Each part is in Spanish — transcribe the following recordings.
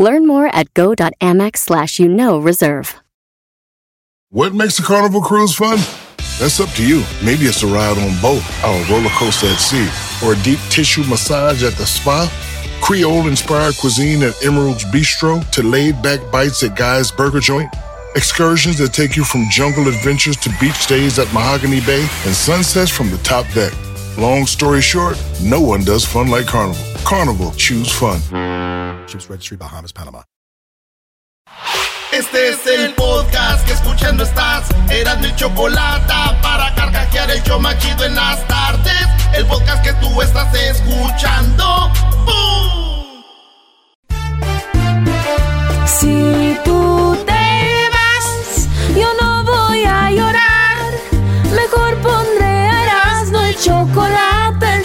Learn more at go.amex/reserve. What makes a Carnival cruise fun? That's up to you. Maybe it's a ride on boat, or a roller coaster at sea, or a deep tissue massage at the spa. Creole-inspired cuisine at Emerald's Bistro to laid-back bites at Guy's Burger Joint. Excursions that take you from jungle adventures to beach days at Mahogany Bay and sunsets from the top deck. Long story short, no one does fun like Carnival. Carnival, choose fun. Ships Registry, Bahamas, Panama. Este es el podcast que escuchando estás. Erasmo y Chocolata, para carcajear el show más chido en las tardes. El podcast que tú estás escuchando. ¡Bum! Si tú te vas, yo no voy a llorar. Mejor pondré Erasmo y Chocolata, el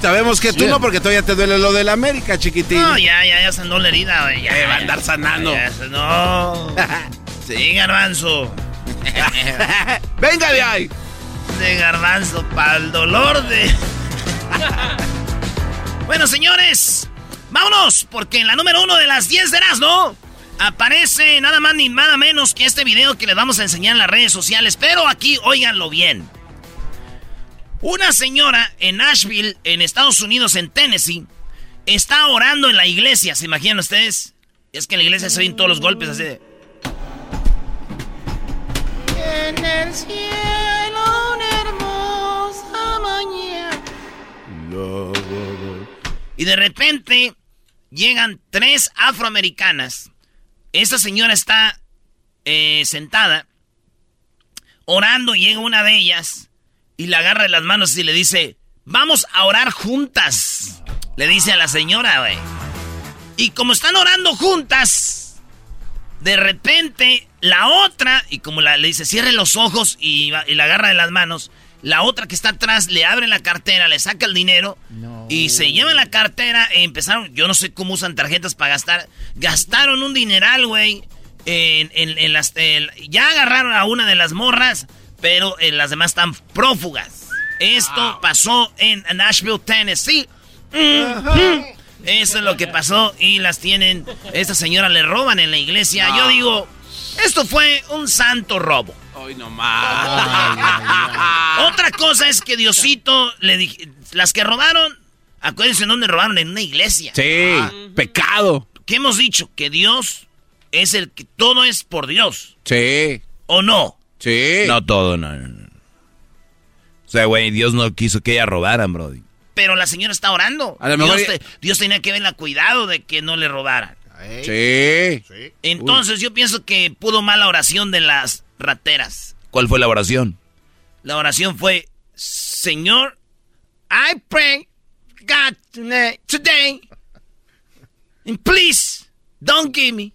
Sabemos que tú no, porque todavía te duele lo de la América, chiquitín. No, ya se andó la herida, güey. Ya va a andar sanando. No. Sí, Garbanzo. Venga de ahí. De Garbanzo, para el dolor de... Bueno, señores, vámonos, porque en la número 1 de las 10 de Erasmo aparece nada más ni nada menos que este video que les vamos a enseñar en las redes sociales. Pero aquí, óiganlo bien. Una señora en Nashville, en Estados Unidos, en Tennessee, está orando en la iglesia, ¿se imaginan ustedes? Es que en la iglesia se oyen todos los golpes así de... En el cielo una hermosa mañana. Y de repente llegan 3 afroamericanas. Esta señora está sentada orando, llega una de ellas... Y la agarra de las manos y le dice, vamos a orar juntas. Le dice a la señora, güey. Y como están orando juntas, de repente la otra, y como le dice, cierre los ojos y la agarra de las manos. La otra que está atrás le abre la cartera, le saca el dinero y se lleva la cartera. E empezaron, yo no sé cómo usan tarjetas para gastar. Gastaron un dineral, güey. Ya agarraron a una de las morras. Pero las demás están prófugas. Esto pasó en Nashville, Tennessee. Mm-hmm. Eso es lo que pasó y las tienen... Esta señora le roban en la iglesia. Yo digo, esto fue un santo robo. Hoy nomás. Otra cosa es que Diosito le dije... Las que robaron, acuérdense en dónde robaron, en una iglesia. Sí, pecado. ¿Qué hemos dicho? Que Dios es el que... Todo es por Dios. Sí. ¿O no? Sí. No todo, no. O sea, güey, Dios no quiso que ella robaran, brody. Pero la señora está orando. A lo mejor Dios tenía que verla cuidado de que no le robaran. Sí. Entonces yo pienso que pudo mal la oración de las rateras. ¿Cuál fue la oración? La oración fue, Señor, I pray God today, and please don't give me,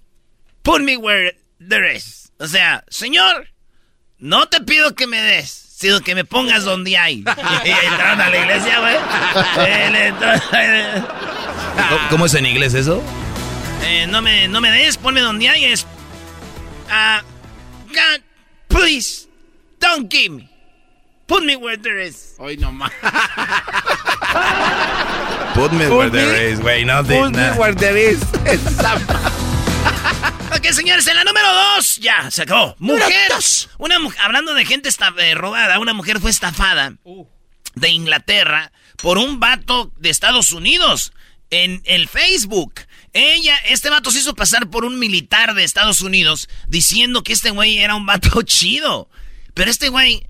put me where there is. O sea, Señor... No te pido que me des, sino que me pongas donde hay. Y entraron a la iglesia, güey. ¿Cómo es en inglés eso? No me des, ponme donde hay. Es, God, please, don't give me. Put me where there is. Hoy nomás. Put me where there is, güey. Put me where there is. qué, señores? En la número 2, ya, se acabó. Mujer, hablando de gente robada, una mujer fue estafada de Inglaterra por un vato de Estados Unidos en el Facebook. Este vato se hizo pasar por un militar de Estados Unidos diciendo que este güey era un vato chido. Pero este güey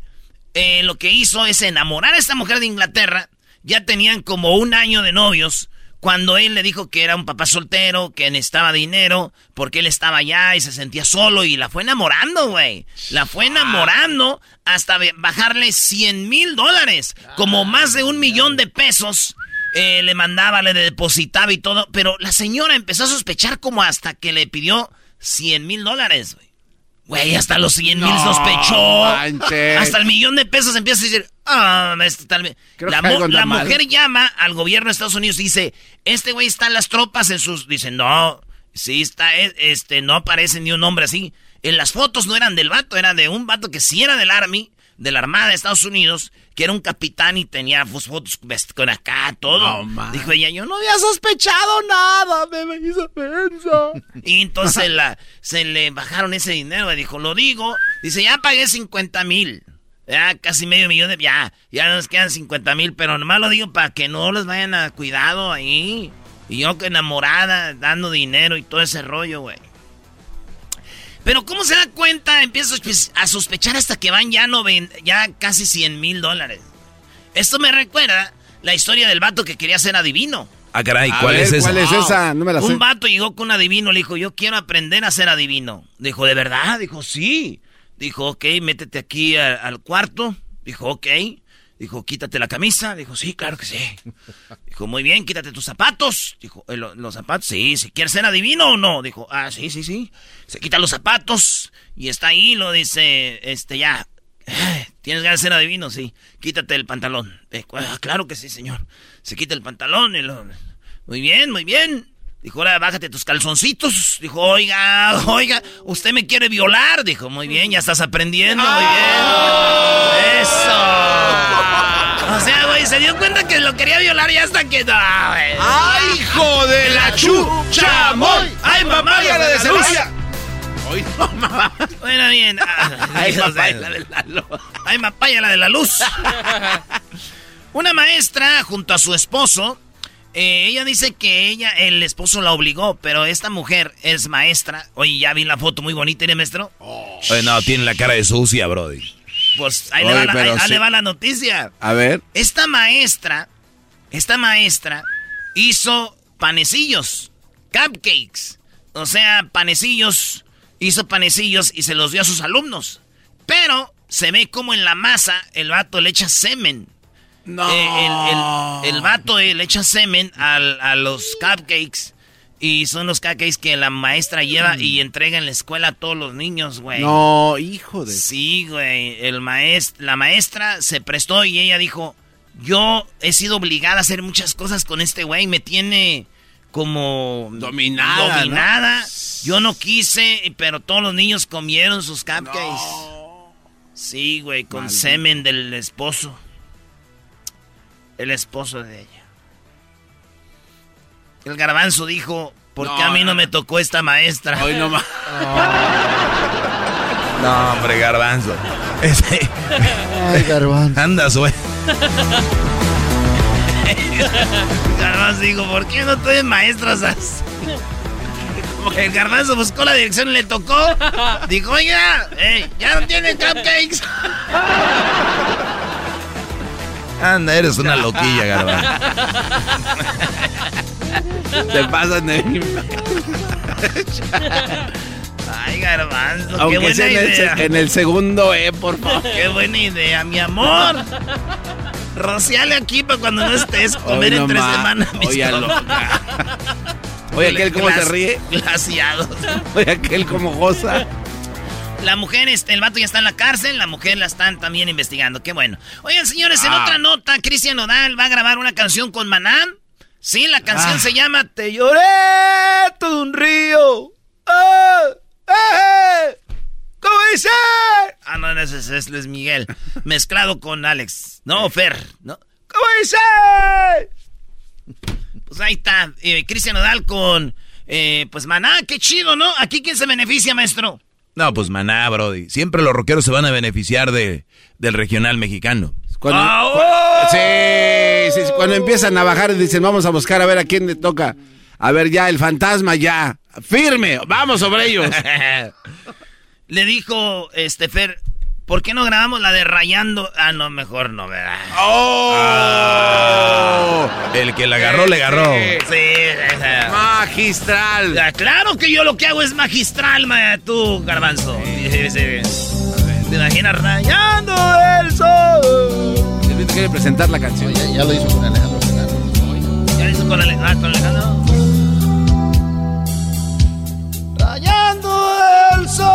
lo que hizo es enamorar a esta mujer de Inglaterra. Ya tenían como un año de novios cuando él le dijo que era un papá soltero, que necesitaba dinero, porque él estaba allá y se sentía solo, y la fue enamorando, güey. La fue enamorando hasta bajarle $100,000, como más de $1,000,000. Le mandaba, le depositaba y todo, pero la señora empezó a sospechar como hasta que le pidió $100,000, güey. Güey, hasta los $100,000 sospechó. Manches. Hasta el $1,000,000 empieza a decir, tal vez. La mujer llama al gobierno de Estados Unidos y dice, este güey está en las tropas en sus... Dice, no, sí está, no aparece ni un hombre así. En las fotos no eran del vato, era de un vato que sí era del Army, de la Armada de Estados Unidos, que era un capitán y tenía fotos con acá, todo. No, dijo ella, yo no había sospechado nada, me hizo pensar. Y entonces se le bajaron ese dinero, dijo, lo digo. Dice, ya pagué $50,000. Ya casi $500,000 de... Ya nos quedan $50,000, pero nomás lo digo para que no les vayan a cuidado ahí. Y yo que enamorada, dando dinero y todo ese rollo, güey. Pero ¿cómo se da cuenta? Empieza a sospechar hasta que van ya casi $100,000. Esto me recuerda la historia del vato que quería ser adivino. Ah, caray, ¿cuál es esa? No me la sé. Un vato llegó con un adivino, le dijo, yo quiero aprender a ser adivino. Dijo, ¿de verdad? Dijo, sí. Dijo, ok, métete aquí al cuarto. Dijo, ok. Dijo, quítate la camisa. Dijo, sí, claro que sí. Dijo, muy bien, quítate tus zapatos. Dijo, ¿los zapatos? Sí, si quieres ser adivino o no. Dijo, ah, sí, sí, sí. Se quita los zapatos y está ahí, lo dice, ya. ¿Tienes ganas de ser adivino? Sí. Quítate el pantalón. Dijo, ah, claro que sí, señor. Se quita el pantalón. Muy bien, muy bien. Dijo, ahora bájate tus calzoncitos. Dijo, oiga, ¿usted me quiere violar? Dijo, muy bien, ya estás aprendiendo, muy bien. ¡Eso! O sea, güey, se dio cuenta que lo quería violar y hasta que... ¡Ay, hijo de la chuchamoy! ¡Ay, mamá, ya la de cebolla! ¡Ay, no, mamá! Bueno, bien. ¡Ay, papá, la de la luz! ¡Ay, papá, ya la de la luz! Una maestra junto a su esposo... ella dice que el esposo la obligó, pero esta mujer es maestra. Oye, ya vi la foto muy bonita, ¿eres maestro? Oye, no, tiene la cara de sucia, brody. Pues ahí, le va la noticia. A ver. Esta maestra hizo panecillos, cupcakes. O sea, hizo panecillos y se los dio a sus alumnos. Pero se ve como en la masa el vato le echa semen. No. El vato le echa semen a los cupcakes. Y son los cupcakes que la maestra lleva y entrega en la escuela a todos los niños, güey. No, hijo de... Sí, güey. La maestra se prestó y ella dijo, yo he sido obligada a hacer muchas cosas con este güey. Me tiene como... Dominada. ¿No? Yo no quise, pero todos los niños comieron sus cupcakes. No. Sí, güey, con semen del esposo. El esposo de ella. El garbanzo dijo, ¿por qué a mí no me tocó esta maestra? Hoy no más. No, hombre, garbanzo. Ay, garbanzo. Andas, güey. Garbanzo dijo, ¿por qué no te den maestras así? El garbanzo buscó la dirección y le tocó. Dijo, oiga, ya no tienen cupcakes. Anda, eres una loquilla, garbanzo. Te pasan de mí. Ay, garbanzo, aunque qué buena idea. En el segundo, por favor. Qué buena idea, mi amor. Rociale aquí para cuando no estés. Comer en 3 semanas, mis loca. Oye, aquel cómo se ríe. Glaciados. Oye, aquel cómo goza. La mujer, el vato ya está en la cárcel, la mujer la están también investigando, qué bueno. Oigan, señores, en otra nota, Cristian Nodal va a grabar una canción con Maná. Sí, la canción se llama Te lloré todo un río. ¿Cómo dice? Ah, no, ese es Luis Miguel, mezclado con Alex. No, Fer, ¿no? ¿Cómo dice? Pues ahí está, Cristian Nodal con... Pues Maná, qué chido, ¿no? ¿Aquí quién se beneficia, maestro? No, pues Maná, brody. Siempre los rockeros se van a beneficiar del regional mexicano. Cuando, sí, cuando empiezan a bajar dicen, vamos a buscar a ver a quién le toca. A ver ya, el fantasma ya. ¡Firme! ¡Vamos sobre ellos! Le dijo, Fer, ¿por qué no grabamos la de Rayando? Ah, no, mejor no, ¿verdad? ¡Oh! El que la agarró, le agarró. Sí, esa. Magistral. Ya, claro que yo lo que hago es magistral, tú, Garbanzo. Sí. ¿Te imaginas Rayando el Sol? Yo quiero presentar la canción. Oye, ya lo hizo con Alejandro. ¿Ya lo hizo con Alejandro? Rayando el sol.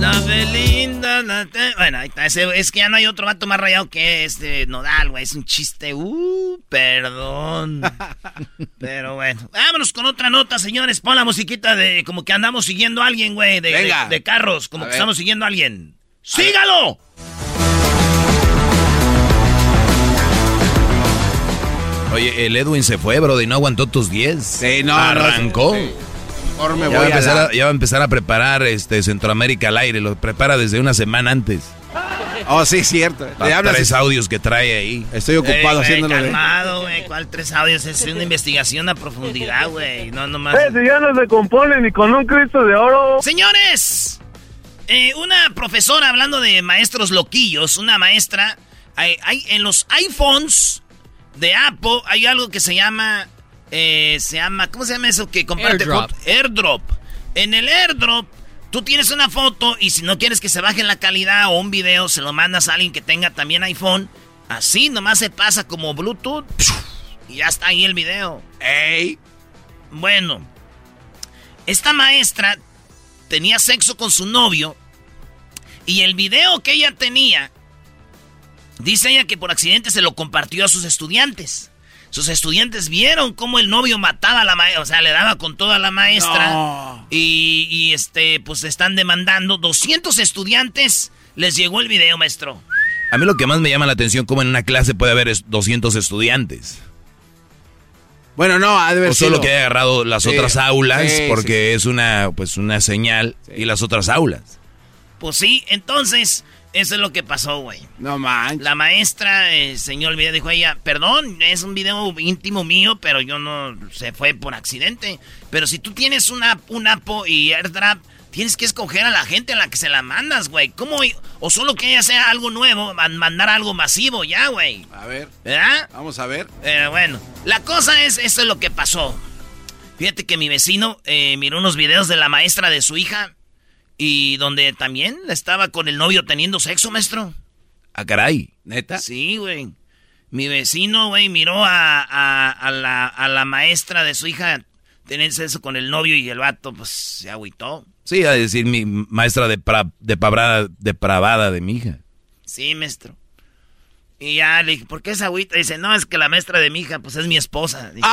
La Belinda, bueno, ahí está. Es que ya no hay otro vato más rayado que Nodal, güey. Es un chiste. Perdón. Pero bueno. Vámonos con otra nota, señores. Pon la musiquita de como que andamos siguiendo a alguien, güey. De carros, como que estamos siguiendo a alguien. ¡Sígalo! Oye, el Edwin se fue, bro, y no aguantó tus 10. Sí, no. Arrancó. Sí. Ya va a empezar a preparar Centroamérica al aire. Lo prepara desde una semana antes. Oh, sí, cierto. Tres audios que trae ahí. Estoy ocupado haciéndolo. Calmado, güey. ¿Cuál tres audios? Es una investigación a profundidad, güey. No, nomás. Si ya no se componen ni con un Cristo de oro. Señores, una profesora, hablando de maestros loquillos, una maestra, hay en los iPhones de Apple hay algo que se llama... ¿cómo se llama eso que compraste? AirDrop. En el AirDrop, tú tienes una foto y si no quieres que se baje la calidad o un video, se lo mandas a alguien que tenga también iPhone. Así nomás se pasa como Bluetooth y ya está ahí el video. ¡Ey! Bueno, esta maestra tenía sexo con su novio y el video que ella tenía, dice ella que por accidente se lo compartió a sus estudiantes. Sus estudiantes vieron cómo el novio mataba a la maestra, o sea, le daba con toda la maestra. No. Y pues están demandando. 200 estudiantes les llegó el video, maestro. A mí lo que más me llama la atención, cómo en una clase puede haber 200 estudiantes. Bueno, no, ha de haber sido. Solo que haya agarrado las otras aulas, porque es una señal, y las otras aulas. Pues sí, entonces... Eso es lo que pasó, güey. No manches. La maestra enseñó el video, dijo a ella, perdón, es un video íntimo mío, pero yo no, se fue por accidente. Pero si tú tienes un Apo y AirDrop, tienes que escoger a la gente a la que se la mandas, güey. ¿Cómo? O solo que ella sea algo nuevo, mandar algo masivo ya, güey. A ver. ¿Verdad? Vamos a ver. Bueno, la cosa es, esto es lo que pasó. Fíjate que mi vecino miró unos videos de la maestra de su hija. Y donde también estaba con el novio teniendo sexo, maestro. Ah, caray. ¿Neta? Sí, güey. Mi vecino, güey, miró a la maestra de su hija tener sexo con el novio y el vato, pues, se agüitó. Sí, a decir, mi maestra depravada de mi hija. Sí, maestro. Y ya le dije, ¿por qué esa agüita? Dice, no, es que la maestra de mi hija, pues es mi esposa. Dije,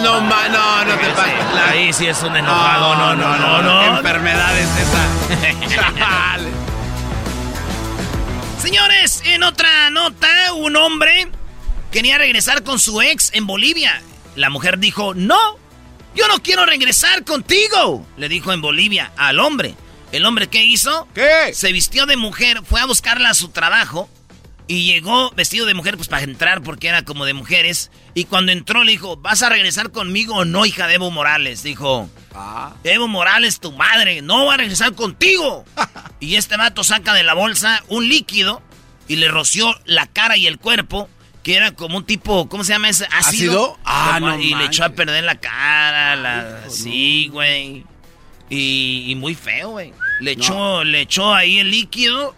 no te pases. Ahí sí es un enojado, no. Enfermedad es esa. Chale. Señores, en otra nota, un hombre quería regresar con su ex en Bolivia. La mujer dijo, no, yo no quiero regresar contigo. Le dijo en Bolivia al hombre. ¿El hombre qué hizo? ¿Qué? Se vistió de mujer, fue a buscarla a su trabajo. Y llegó vestido de mujer, pues para entrar, porque era como de mujeres. Y cuando entró le dijo, ¿vas a regresar conmigo o no, hija de Evo Morales? Dijo, Evo Morales, tu madre, no va a regresar contigo. Y este vato saca de la bolsa un líquido y le roció la cara y el cuerpo, que era como un tipo, ¿cómo se llama ese? ¿Ácido? Y manches. Le echó a perder la cara, sí, güey. Y muy feo, güey. Le echó ahí el líquido.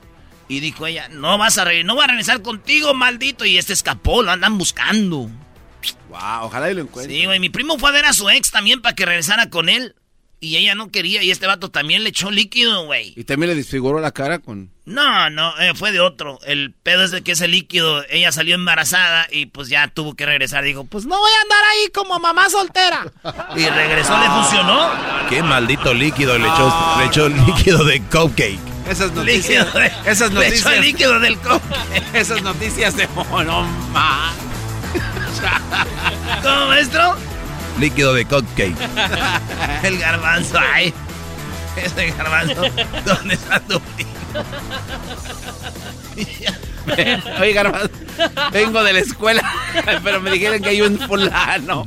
Y dijo ella, no va a regresar contigo, maldito. Y escapó, lo andan buscando. Wow, ojalá y lo encuentre. Sí, güey, mi primo fue a ver a su ex también para que regresara con él. Y ella no quería, y este vato también le echó líquido, güey. ¿Y también le desfiguró la cara con...? No, fue de otro. El pedo es de que ese líquido, ella salió embarazada y pues ya tuvo que regresar. Dijo, pues no voy a andar ahí como mamá soltera. Y regresó, le funcionó. Qué maldito líquido le echó líquido de cupcake. Esas noticias. Le echó el líquido del coche. Esas noticias de monoma. ¿Cómo, maestro? Líquido de cupcake. El garbanzo, ay. Ese garbanzo, ¿dónde está tu tío? Oye, garbanzo, vengo de la escuela, pero me dijeron que hay un fulano.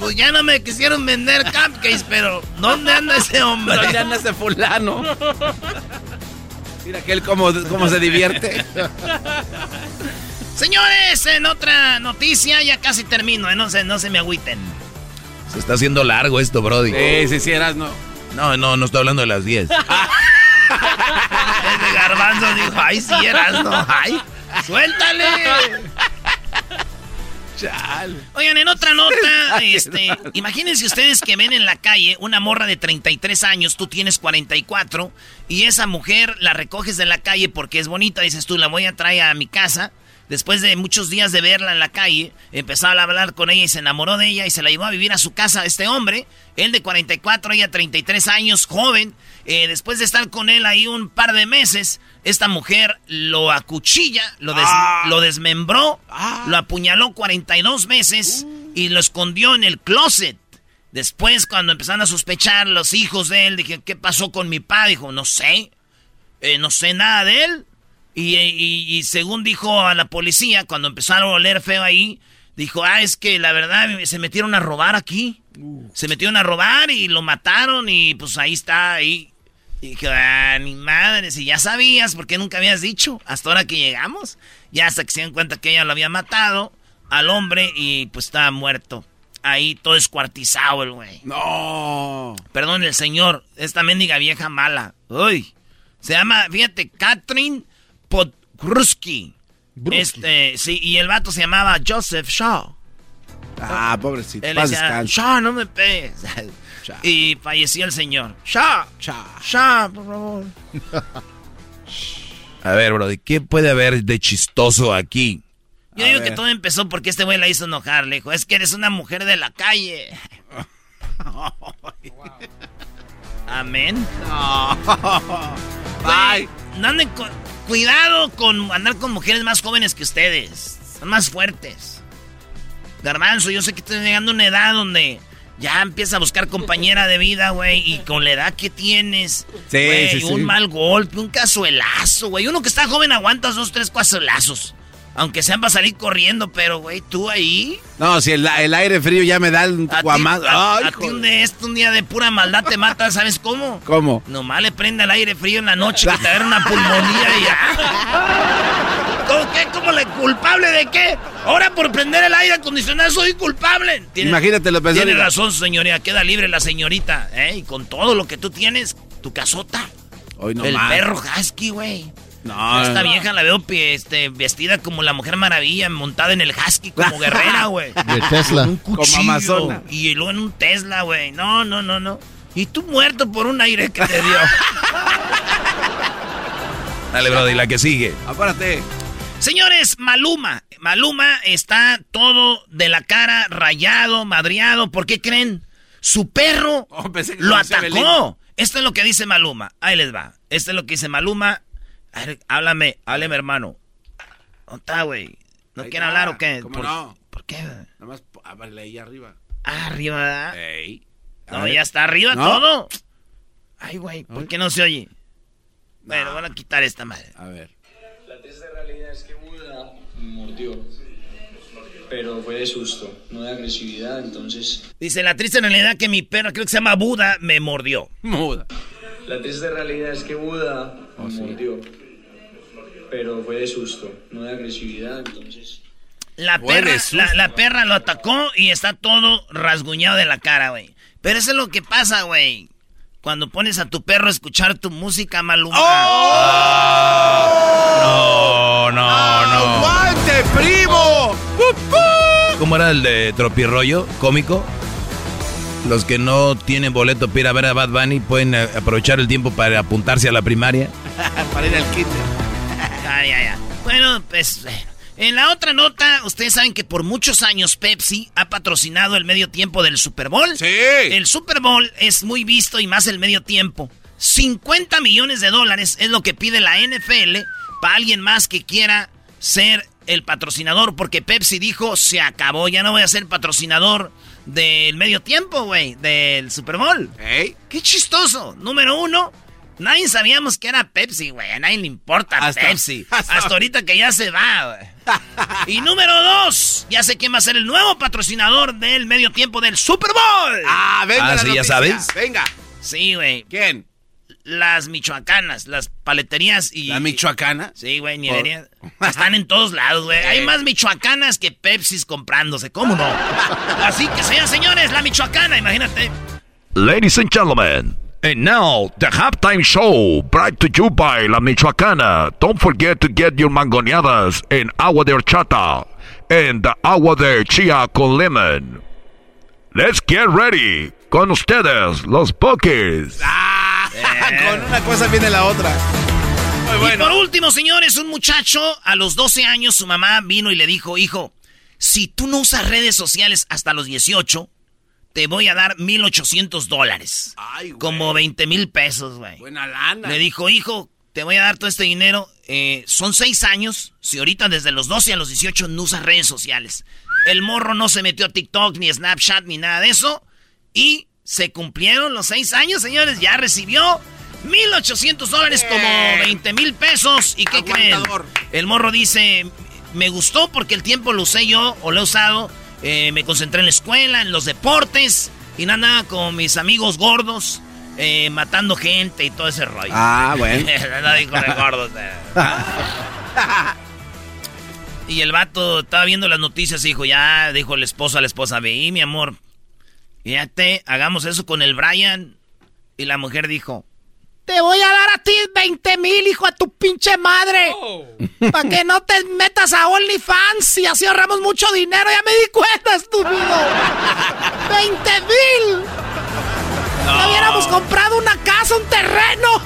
Pues ya no me quisieron vender cupcakes, pero ¿dónde anda ese hombre? ¿Dónde anda ese fulano? Mira aquel cómo se divierte. Señores, en otra noticia, ya casi termino, no se me agüiten. Se está haciendo largo esto, brody. Sí, Erasmo. No, estoy hablando de las 10. Ese garbanzo dijo, ay, sí, Erasmo, ay, suéltale. Chale. Oigan, en otra nota, imagínense ustedes que ven en la calle una morra de 33 años, tú tienes 44, y esa mujer la recoges de la calle porque es bonita, dices tú, la voy a traer a mi casa. Después de muchos días de verla en la calle, empezó a hablar con ella y se enamoró de ella y se la llevó a vivir a su casa este hombre. Él de 44, ella 33 años, joven. Después de estar con él ahí un par de meses, esta mujer lo acuchilla, lo desmembró, lo apuñaló 42 veces y lo escondió en el closet. Después, cuando empezaron a sospechar los hijos de él, dije, ¿qué pasó con mi padre? Dijo, no sé nada de él. Y según dijo a la policía, cuando empezaron a oler feo ahí, dijo, es que la verdad se metieron a robar aquí. Se metieron a robar y lo mataron y pues ahí está, ahí. Y dije, ni madre, si ya sabías, ¿por qué nunca habías dicho? Hasta ahora que llegamos, ya hasta que se dieron cuenta que ella lo había matado al hombre y pues estaba muerto. Ahí todo descuartizado el güey. No. Perdón, el señor, esta mendiga vieja mala. Uy. Se llama, fíjate, Catherine Podruski. Sí, y el vato se llamaba Joseph Shaw. Pobrecito. Él decía, Shaw, no me pegues. Y falleció el señor. Shaw, por favor. A ver, bro, ¿qué puede haber de chistoso aquí? Yo digo que todo empezó porque este güey la hizo enojar. Le dijo, es que eres una mujer de la calle. Amén. Bye. Cuidado con andar con mujeres más jóvenes que ustedes. Son más fuertes. Garbanzo, yo sé que estás llegando a una edad donde ya empiezas a buscar compañera de vida, güey. Y con la edad que tienes, güey, sí. Un mal golpe, un cazuelazo, güey. Uno que está joven aguantas 2, 3 cazuelazos. Aunque sean para salir corriendo, pero, güey, tú ahí... No, si el aire frío ya me da un guamazo. A ti un día de pura maldad te mata, ¿sabes cómo? ¿Cómo? Nomás le prenda el aire frío en la noche que te agarra una pulmonía y ya. ¿Cómo qué? ¿Cómo le culpable de qué? Ahora por prender el aire acondicionado soy culpable. Imagínate lo pensando. Tiene razón, señoría, queda libre la señorita, ¿eh? Y con todo lo que tú tienes, tu casota. Hoy no el mal. Perro husky, güey. No, esta vieja la veo vestida como la Mujer Maravilla, montada en el husky como guerrera, güey. De Tesla. Un cuchillo. Como Amazona. Y luego en un Tesla, güey. No. Y tú muerto por un aire que te dio. Dale, brody, la que sigue. Apárate. Señores, Maluma está todo de la cara rayado, madreado. ¿Por qué creen? Su perro lo atacó. Esto es lo que dice Maluma. Ahí les va. Esto es lo que dice Maluma. A ver, háblame, hermano. ¿Dónde está, güey? ¿No quiere hablar o qué? ¿Cómo no? ¿Por qué? Nada más, háblale ahí arriba. ¿Arriba, verdad? Ey. No, ya está arriba todo. Ay, güey, ¿por qué no se oye? Bueno, van a quitar esta madre. A ver. La triste realidad es que Buda me mordió. Pero fue de susto, no de agresividad, entonces... Dice, la triste realidad que mi perro, creo que se llama Buda, me mordió. Buda. La triste realidad es que Buda me mordió. Pero fue de susto, no de agresividad, entonces... La perra lo atacó y está todo rasguñado de la cara, güey. Pero eso es lo que pasa, güey. Cuando pones a tu perro a escuchar tu música, Maluma. ¡Oh! No. ¡Aguante, primo! ¿Cómo era el de Tropirroyo? ¿Cómico? Los que no tienen boleto para ir a ver a Bad Bunny pueden aprovechar el tiempo para apuntarse a la primaria. Para ir al kinder. Ya. Bueno, pues en la otra nota, ustedes saben que por muchos años Pepsi ha patrocinado el medio tiempo del Super Bowl. Sí. El Super Bowl es muy visto y más el medio tiempo. $50 millones es lo que pide la NFL para alguien más que quiera ser el patrocinador, porque Pepsi dijo, se acabó, ya no voy a ser patrocinador del medio tiempo, güey, del Super Bowl. ¿Eh? ¡Qué chistoso! Número uno, nadie sabíamos que era Pepsi, güey, a nadie le importa Pepsi. Hasta ahorita que ya se va, güey. Y número dos, ya sé quién va a ser el nuevo patrocinador del medio tiempo del Super Bowl. Ah, venga, sí, ya sabes. Venga. Sí, güey. ¿Quién? Las Michoacanas, las paleterías y... ¿La Michoacana? Sí, güey, ni idea. Están en todos lados, güey. Hay más Michoacanas que Pepsis comprándose, ¿cómo no? Así que, señores, La Michoacana, imagínate. Ladies and gentlemen, and now the halftime show brought to you by La Michoacana. Don't forget to get your mangoneadas and agua de horchata and the agua de chía con lemon. Let's get ready. Con ustedes, los Pokis. Con una cosa viene la otra. Muy bueno. Y por último, señores, un muchacho a los 12 años, su mamá vino y le dijo, hijo, si tú no usas redes sociales hasta los 18, te voy a dar $1,800. Ay, güey. Como $20,000 pesos, güey. Buena lana. Le dijo, hijo, te voy a dar todo este dinero. Son 6 años. Si ahorita desde los 12 a los 18 no usas redes sociales. El morro no se metió a TikTok, ni Snapchat, ni nada de eso. Y se cumplieron los 6 años, señores. Ya recibió $1,800, como $20,000 pesos. ¿Y qué aguantador creen? El morro dice, me gustó porque el tiempo lo usé yo, o lo he usado. Me concentré en la escuela, en los deportes. Y nada, con mis amigos gordos, matando gente y todo ese rollo. Ah, bueno. No dijo de gordos. Y el vato estaba viendo las noticias y dijo, ya, dijo el esposo a la esposa, ve, y mi amor, fíjate, hagamos eso con el Brian. Y la mujer dijo, te voy a dar a ti $20,000, hijo a tu pinche madre. Oh. Para que no te metas a OnlyFans y así ahorramos mucho dinero. Ya me di cuenta, estúpido. $20,000. No. No hubiéramos comprado una casa, un terreno.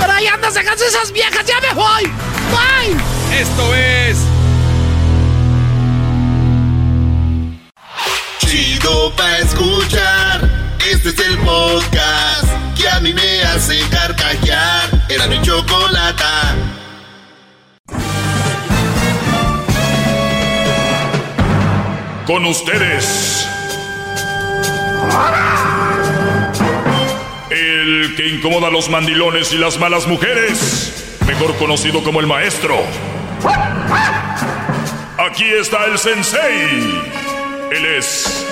Pero ahí andas sacando esas viejas. Ya me voy. Bye. Esto es... Chido pa' escuchar, este es el podcast que a mí me hace carcajear. Era mi Chocolata. Con ustedes, el que incomoda a los mandilones y las malas mujeres, mejor conocido como el maestro. Aquí está el sensei. Él es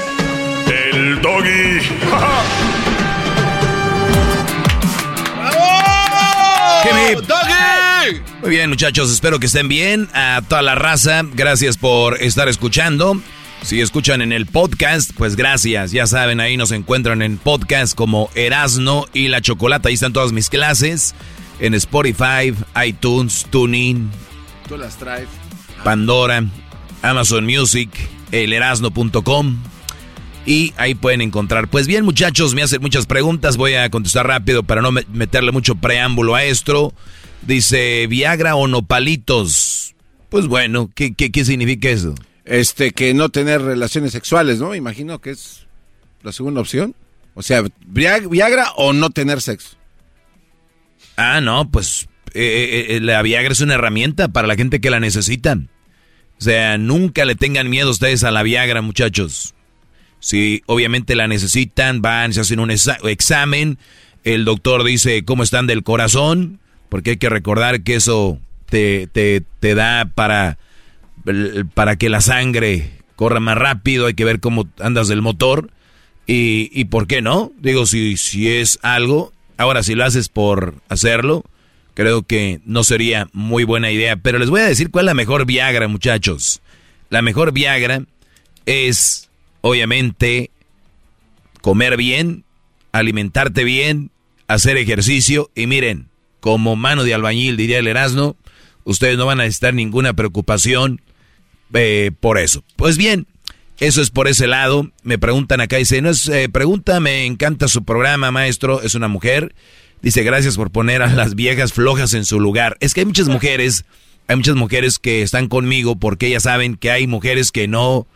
el Doggy. ¡Bravo! ¡Doggy! Muy bien, muchachos, espero que estén bien. A toda la raza, gracias por estar escuchando. Si escuchan en el podcast, pues gracias. Ya saben, ahí nos encuentran en podcast como Erasmo y La Chocolata. Ahí están todas mis clases. En Spotify, iTunes, TuneIn, Pandora, Amazon Music, elerasno.com, y ahí pueden encontrar. Pues bien, muchachos, me hacen muchas preguntas, voy a contestar rápido para no meterle mucho preámbulo a esto. Dice, ¿Viagra o nopalitos? Pues bueno, ¿qué significa eso? Que no tener relaciones sexuales, ¿no? Me imagino que es la segunda opción. O sea, ¿Viagra o no tener sexo? Ah, no, pues la Viagra es una herramienta para la gente que la necesita. O sea, nunca le tengan miedo ustedes a la Viagra, muchachos. Si obviamente la necesitan, van, se hacen un examen. El doctor dice cómo están del corazón, porque hay que recordar que eso te da para que la sangre corra más rápido. Hay que ver cómo andas del motor. Y por qué no. Digo, si es algo. Ahora, si lo haces por hacerlo, creo que no sería muy buena idea. Pero les voy a decir cuál es la mejor Viagra, muchachos. La mejor Viagra es, obviamente, comer bien, alimentarte bien, hacer ejercicio. Y miren, como mano de albañil, diría el Erasmo, ustedes no van a necesitar ninguna preocupación por eso. Pues bien, eso es por ese lado. Me preguntan acá, dice, no es pregunta, me encanta su programa, maestro, es una mujer. Dice, gracias por poner a las viejas flojas en su lugar. Es que hay muchas mujeres que están conmigo porque ellas saben que hay mujeres que no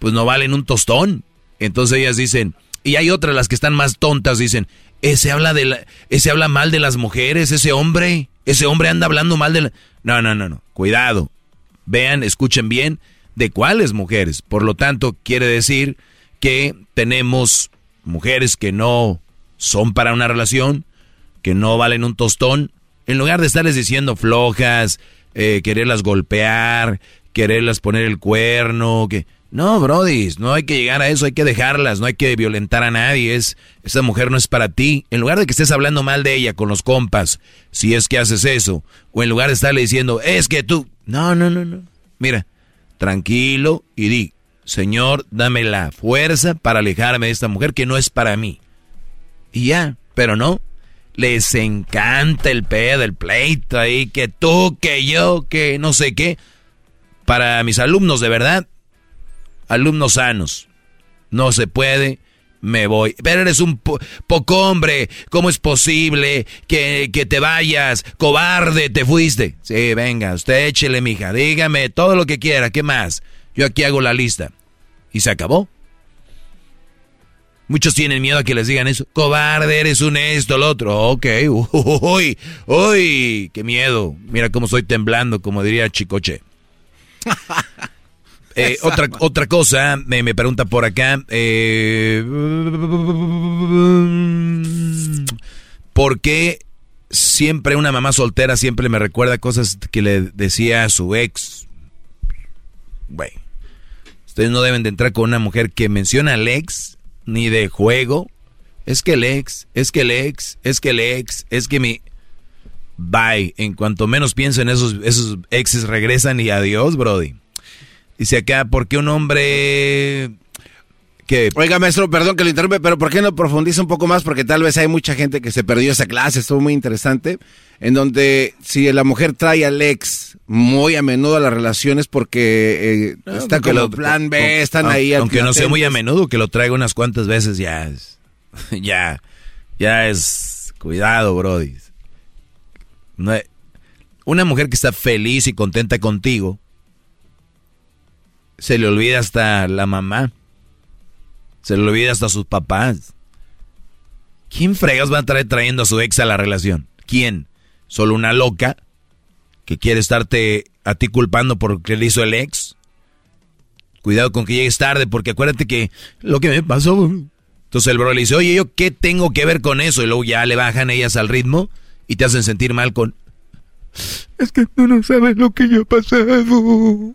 valen un tostón. Entonces ellas dicen, y hay otras, las que están más tontas, dicen, ese habla mal de las mujeres, ese hombre, Ese hombre anda hablando mal de la... No. Cuidado. Vean, escuchen bien de cuáles mujeres. Por lo tanto, quiere decir que tenemos mujeres que no son para una relación, que no valen un tostón. En lugar de estarles diciendo flojas, quererlas golpear, quererlas poner el cuerno, que... No, brodis, no hay que llegar a eso, hay que dejarlas, no hay que violentar a nadie, esta mujer no es para ti. En lugar de que estés hablando mal de ella con los compas, si es que haces eso, o en lugar de estarle diciendo, es que tú... No. Mira, tranquilo y di, Señor, dame la fuerza para alejarme de esta mujer que no es para mí. Y ya, pero no, les encanta el pedo, el pleito ahí, que tú, que yo, que no sé qué. Para mis alumnos, de verdad... Alumnos sanos, no se puede, me voy. Pero eres un poco hombre, ¿cómo es posible que te vayas? Cobarde, te fuiste. Sí, venga, usted échele, mija, dígame todo lo que quiera, ¿qué más? Yo aquí hago la lista. Y se acabó. Muchos tienen miedo a que les digan eso. Cobarde, eres un esto, el otro. Ok, uy, qué miedo. Mira cómo estoy temblando, como diría Chicoche. Otra cosa, me pregunta por acá, ¿por qué siempre una mamá soltera siempre me recuerda cosas que le decía a su ex? Güey, ustedes no deben de entrar con una mujer que menciona al ex, ni de juego. Es que mi... Bye, en cuanto menos piensen, esos exes regresan y adiós, brody. Dice acá, ¿por qué un hombre que... Oiga, maestro, perdón que lo interrumpe, pero ¿por qué no profundiza un poco más? Porque tal vez hay mucha gente que se perdió esa clase, estuvo muy interesante, en donde si la mujer trae al ex muy a menudo a las relaciones porque está con el plan B, están ahí... Aunque no sea muy a menudo, que lo traiga unas cuantas veces, ya es... Cuidado, brody. Una mujer que está feliz y contenta contigo... Se le olvida hasta la mamá. Se le olvida hasta sus papás. ¿Quién fregas va a estar trayendo a su ex a la relación? ¿Quién? ¿Solo una loca que quiere estarte a ti culpando por que le hizo el ex? Cuidado con que llegues tarde, porque acuérdate que lo que me pasó. Entonces el bro le dice, oye, ¿yo qué tengo que ver con eso? Y luego ya le bajan ellas al ritmo y te hacen sentir mal con... Es que tú no sabes lo que yo he pasado.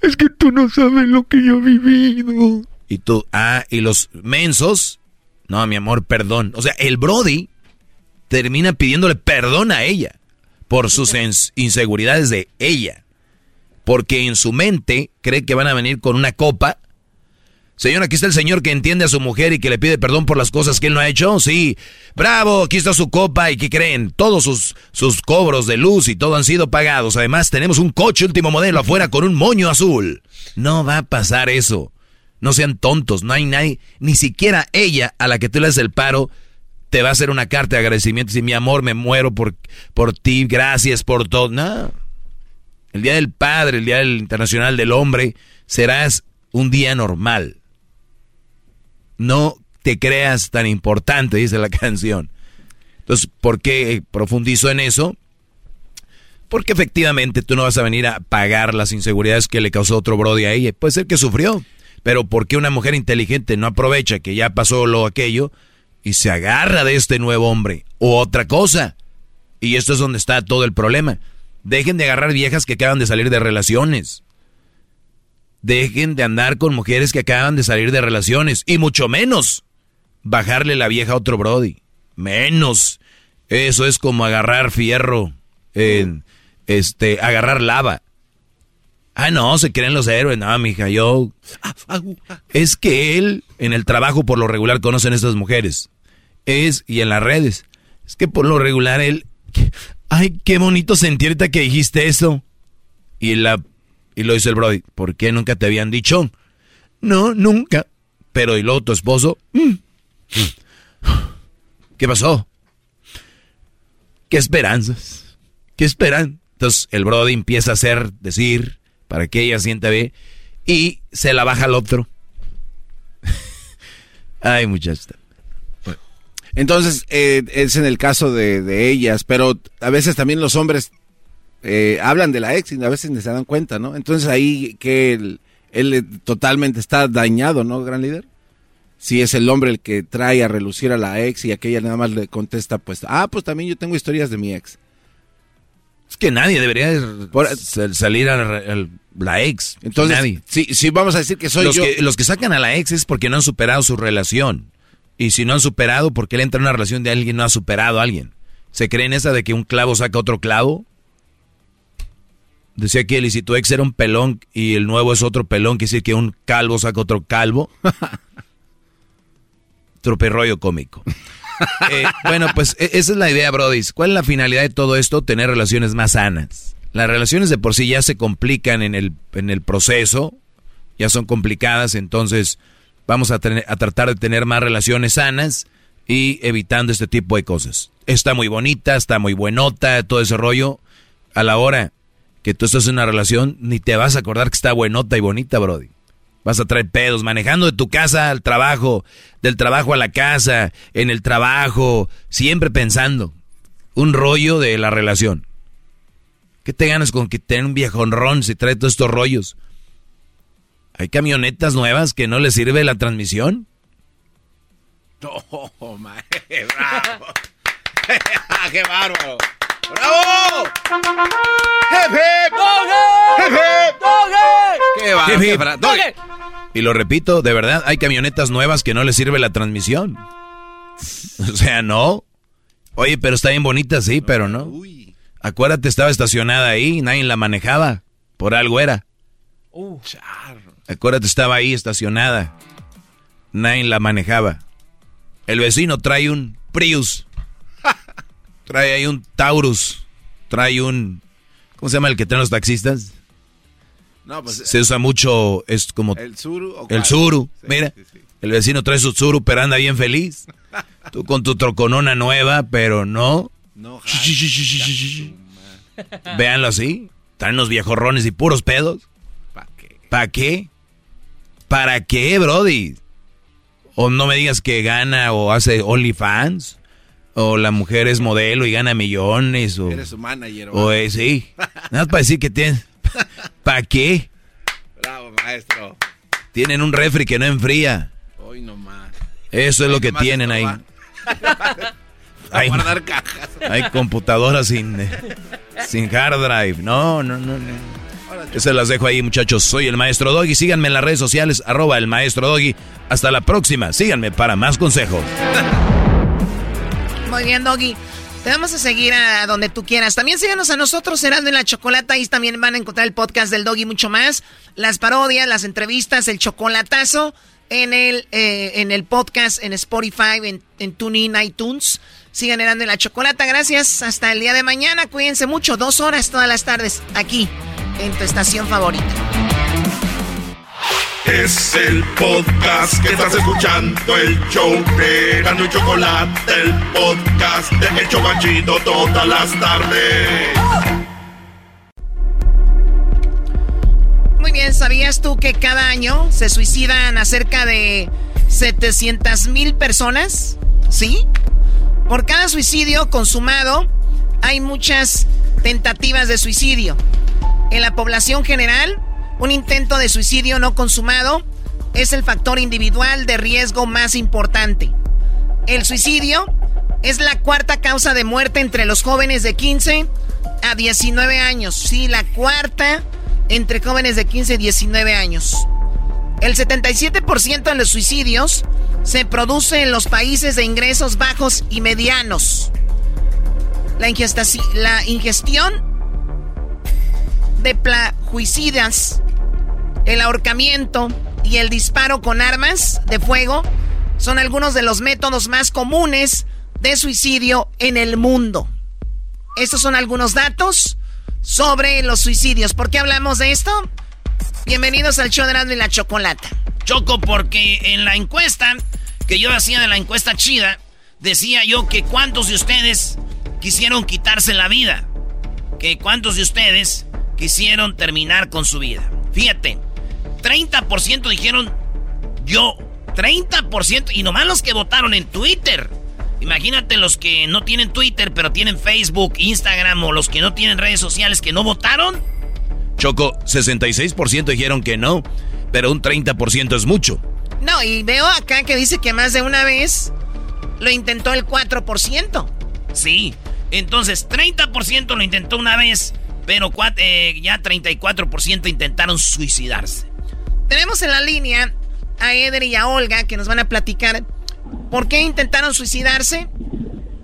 Es que tú no sabes lo que yo he vivido. Y tú, y los mensos. No, mi amor, perdón. O sea, el brody termina pidiéndole perdón a ella por sus inseguridades de ella. Porque en su mente cree que van a venir con una copa. Señor, aquí está el señor que entiende a su mujer y que le pide perdón por las cosas que él no ha hecho. Sí, bravo, aquí está su copa. ¿Y qué creen? Todos sus cobros de luz y todo han sido pagados. Además, tenemos un coche último modelo afuera con un moño azul. No va a pasar eso. No sean tontos, no hay nadie. Ni siquiera ella a la que tú le haces el paro te va a hacer una carta de agradecimiento. Si mi amor, me muero por ti, gracias por todo. No. El Día del Padre, el Día del Internacional del Hombre, serás un día normal. No te creas tan importante, dice la canción. Entonces, ¿por qué profundizo en eso? Porque efectivamente tú no vas a venir a pagar las inseguridades que le causó otro brody a ella. Puede ser que sufrió, pero ¿por qué una mujer inteligente no aprovecha que ya pasó lo aquello y se agarra de este nuevo hombre? O otra cosa. Y esto es donde está todo el problema. Dejen de agarrar viejas que acaban de salir de relaciones. Dejen de andar con mujeres que acaban de salir de relaciones. Y mucho menos bajarle la vieja a otro brody. Menos. Eso es como agarrar fierro. Agarrar lava. Ah, no, se creen los héroes. No, mija, yo... Es que él, en el trabajo por lo regular, conocen a estas mujeres. Y en las redes. Es que por lo regular él... Ay, qué bonito sentirte que dijiste eso. Y lo dice el brody, ¿por qué nunca te habían dicho? No, nunca. Pero y luego tu esposo, ¿qué pasó? ¿Qué esperan? Entonces el brody empieza a decir, para que ella sienta bien, y se la baja al otro. Ay, muchacha. Entonces, es en el caso de ellas, pero a veces también los hombres hablan de la ex y a veces ni se dan cuenta, ¿no? Entonces ahí que él totalmente está dañado, ¿no, gran líder? Si es el hombre el que trae a relucir a la ex y aquella nada más le contesta, pues, pues también yo tengo historias de mi ex. Es que nadie debería salir a la ex. Entonces, nadie. Sí, vamos a decir que soy yo. Los que sacan a la ex es porque no han superado su relación. Y si no han superado, porque él entra en una relación de alguien no ha superado a alguien. ¿Se creen esa de que un clavo saca otro clavo? Decía que él, y si tu ex era un pelón y el nuevo es otro pelón, quiere decir que un calvo saca otro calvo. Troperrollo cómico. Bueno, pues esa es la idea, brodis. ¿Cuál es la finalidad de todo esto? Tener relaciones más sanas. Las relaciones de por sí ya se complican en el proceso, ya son complicadas, entonces vamos a tratar de tener más relaciones sanas y evitando este tipo de cosas. Está muy bonita, está muy buenota, todo ese rollo. A la hora que tú estás en una relación, ni te vas a acordar que está buenota y bonita, brody. Vas a traer pedos, manejando de tu casa al trabajo, del trabajo a la casa, en el trabajo, siempre pensando. Un rollo de la relación. ¿Qué te ganas con que tenga un viejonrón si trae todos estos rollos? ¿Hay camionetas nuevas que no les sirve la transmisión? ¡Oh, man! ¡Bravo! ¡Qué bárbaro! ¡Bravo! ¡Hip, hip! ¡Doggy! ¡Hip, hip! ¡Doggy! ¡Qué bárbaro! ¡Hip, hip! ¡Doggy! Y lo repito, de verdad, hay camionetas nuevas que no les sirve la transmisión. O sea, no. Oye, pero está bien bonita, sí, pero no. Uy. Acuérdate, estaba estacionada ahí, nadie la manejaba. Por algo era. Acuérdate, estaba ahí estacionada. Nadie la manejaba. El vecino trae un Prius. Trae ahí un Taurus. Trae un... ¿Cómo se llama el que traen los taxistas? No, pues, se usa mucho, es como... El Tsuru. El Tsuru, sí, mira. Sí. El vecino trae su Tsuru, pero anda bien feliz. Tú con tu troconona nueva, pero no. No, véanlo así. Traen los viejorrones y puros pedos. ¿Para qué? ¿Para qué? ¿Para qué, brody? O no me digas que gana o hace OnlyFans. O la mujer es modelo y gana millones. O eres su manager. Sí. Nada más para decir que tiene... ¿Para qué? Bravo, maestro. Tienen un refri que no enfría. Hoy nomás. Eso es lo que tienen ahí. Hay guardar cajas. Hay computadoras sin hard drive. No. Se las dejo ahí, muchachos. Soy el Maestro Doggy. Síganme en las redes sociales, @elmaestrodoggy. Hasta la próxima. Síganme para más consejos. Muy bien, Doggy. Te vamos a seguir a donde tú quieras. También síganos a nosotros, Erasmo y la Chocolata. Ahí también van a encontrar el podcast del Doggy, mucho más. Las parodias, las entrevistas, el chocolatazo en el podcast, en Spotify, en TuneIn, iTunes. Sigan Erasmo y la Chocolata. Gracias. Hasta el día de mañana. Cuídense mucho. 2 horas todas las tardes aquí en tu estación favorita. Es el podcast que estás escuchando, el show de Erasmo y Chocolate, el podcast de El Chobachito todas las tardes. Muy bien, ¿sabías tú que cada año se suicidan a cerca de 700,000 personas? ¿Sí? Por cada suicidio consumado hay muchas tentativas de suicidio. En la población general, un intento de suicidio no consumado es el factor individual de riesgo más importante. El suicidio es la 4ª causa de muerte entre los jóvenes de 15 a 19 años. Sí, la 4ª entre jóvenes de 15 a 19 años. El 77% de los suicidios se produce en los países de ingresos bajos y medianos. La ingestión de plaguicidas, el ahorcamiento y el disparo con armas de fuego son algunos de los métodos más comunes de suicidio en el mundo. Estos son algunos datos sobre los suicidios. ¿Por qué hablamos de esto? Bienvenidos al show de Erasmo y la Chocolata. Choco, porque en la encuesta que yo hacía, de la encuesta chida, decía yo que cuántos de ustedes quisieron quitarse la vida, que cuántos de ustedes quisieron terminar con su vida. Fíjate, 30% dijeron yo, 30%, y nomás los que votaron en Twitter, Imagínate los que no tienen Twitter, pero tienen Facebook, Instagram, o los que no tienen redes sociales, que no votaron. Choco, 66% dijeron que no, pero un 30% es mucho. No, y veo acá que dice que más de una vez lo intentó el 4%. Sí, entonces 30% lo intentó una vez, pero ya 34% intentaron suicidarse. Tenemos en la línea a Eder y a Olga, que nos van a platicar por qué intentaron suicidarse,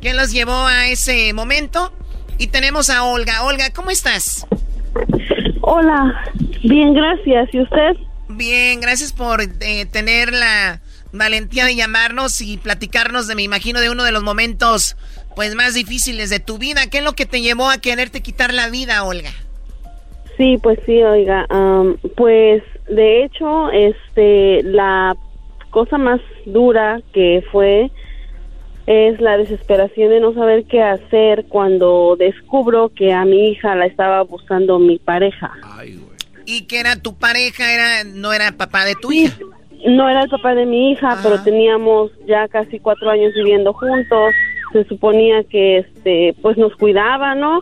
qué los llevó a ese momento. Y tenemos a Olga. Olga, ¿cómo estás? Hola, bien, gracias. ¿Y usted? Bien, gracias por tener la valentía de llamarnos y platicarnos de, me imagino, de uno de los momentos pues más difíciles de tu vida. ¿Qué es lo que te llevó a quererte quitar la vida, Olga? Sí, pues sí, oiga, pues de hecho, la cosa más dura que fue es la desesperación de no saber qué hacer cuando descubro que a mi hija la estaba abusando mi pareja. Ay, güey. ¿Y que era tu pareja? ¿No era el papá de tu hija? No era el papá de mi hija, ajá, pero teníamos ya casi 4 años viviendo juntos. Se suponía que pues nos cuidaba, ¿no?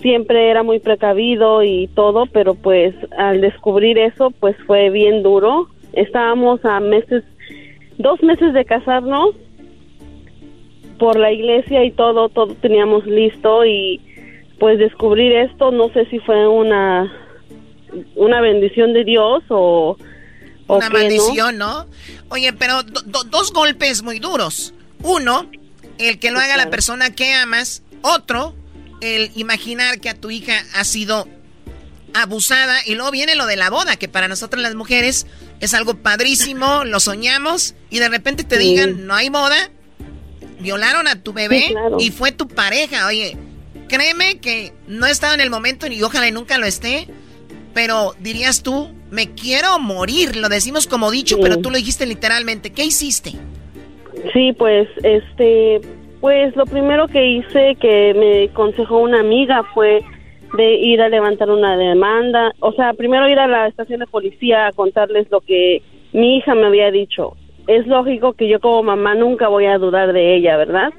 Siempre era muy precavido y todo, pero pues al descubrir eso, pues fue bien duro. Estábamos a meses, 2 meses de casarnos, por la iglesia y todo teníamos listo, y pues descubrir esto, no sé si fue una bendición de Dios o una maldición, ¿no? Oye, pero dos golpes muy duros. Uno, el que lo haga la persona que amas. Otro, el imaginar que a tu hija ha sido abusada. Y luego viene lo de la boda, que para nosotras las mujeres es algo padrísimo, lo soñamos, y de repente te digan, no hay boda, violaron a tu bebé, sí, claro, y fue tu pareja. Oye, créeme que no he estado en el momento, y ojalá nunca lo esté, pero dirías tú, me quiero morir. Lo decimos como dicho, sí, pero tú lo dijiste literalmente. ¿Qué hiciste? Sí, pues, pues lo primero que hice, que me aconsejó una amiga, fue de ir a levantar una demanda. O sea, primero ir a la estación de policía a contarles lo que mi hija me había dicho. Es lógico que yo como mamá nunca voy a dudar de ella, ¿verdad?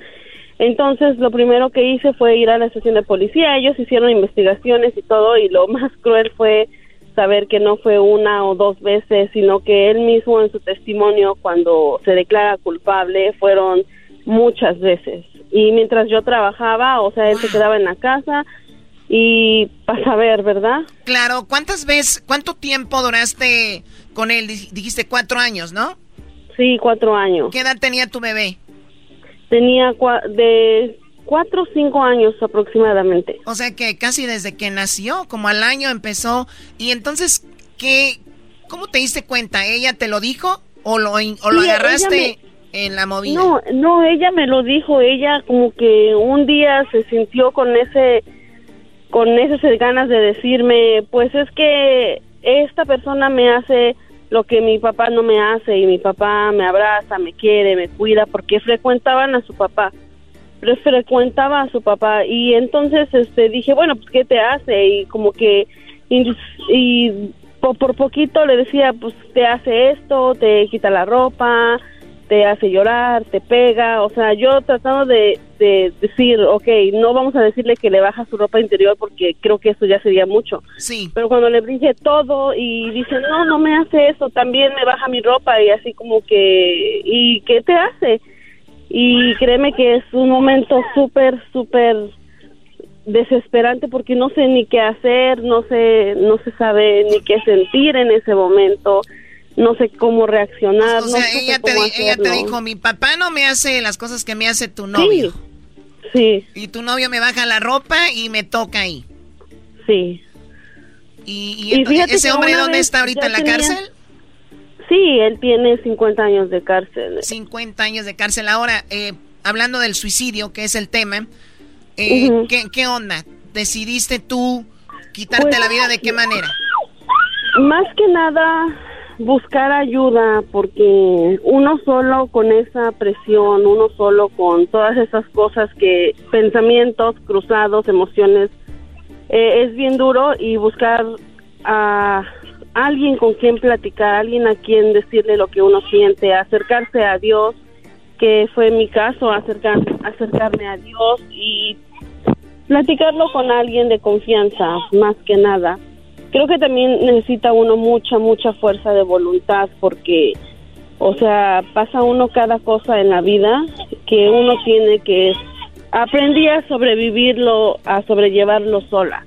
Entonces, lo primero que hice fue ir a la estación de policía. Ellos hicieron investigaciones y todo, y lo más cruel fue saber que no fue una o dos veces, sino que él mismo en su testimonio, cuando se declara culpable, fueron muchas veces. Y mientras yo trabajaba, o sea, él se quedaba en la casa y para saber, ¿verdad? Claro. ¿Cuánto tiempo duraste con él? Dijiste 4 años, ¿no? Sí, 4 años. ¿Qué edad tenía tu bebé? Tenía de 4 o 5 años aproximadamente. O sea que casi desde que nació, como al año empezó. Y entonces, ¿cómo te diste cuenta? ¿Ella te lo dijo o lo agarraste en la movida? No, ella me lo dijo. Ella como que un día se sintió con esas ganas de decirme, pues es que esta persona me hace lo que mi papá no me hace, y mi papá me abraza, me quiere, me cuida, porque frecuentaba a su papá, y entonces dije, bueno, pues ¿qué te hace? Y como que y por poquito le decía, pues te hace esto, te quita la ropa, te hace llorar, te pega. O sea, yo tratando de decir, okay, no vamos a decirle que le baja su ropa interior, porque creo que eso ya sería mucho. Sí. Pero cuando le dije todo y dice, no me hace eso, también me baja mi ropa, y así como que, ¿y qué te hace? Y créeme que es un momento súper, súper desesperante, porque no sé ni qué hacer, no se sabe ni qué sentir en ese momento. No sé cómo reaccionar. O sea, ella te dijo, mi papá no me hace las cosas que me hace tu novio. Sí. Y tu novio me baja la ropa y me toca ahí. Sí. ¿Y entonces, ese hombre dónde está ahorita? ¿En la cárcel? Sí, él tiene 50 años de cárcel. 50 años de cárcel. Ahora, hablando del suicidio, que es el tema, uh-huh, ¿qué onda? ¿Decidiste tú quitarte la vida? ¿De qué manera? Más que nada, buscar ayuda, porque uno solo con esa presión, uno solo con todas esas cosas, que pensamientos cruzados, emociones, es bien duro, y buscar a alguien con quien platicar, alguien a quien decirle lo que uno siente, acercarse a Dios, que fue mi caso, acercarme a Dios y platicarlo con alguien de confianza, más que nada. Creo que también necesita uno mucha fuerza de voluntad, porque, o sea, pasa uno cada cosa en la vida que uno tiene que... Aprendí a sobrevivirlo, a sobrellevarlo sola.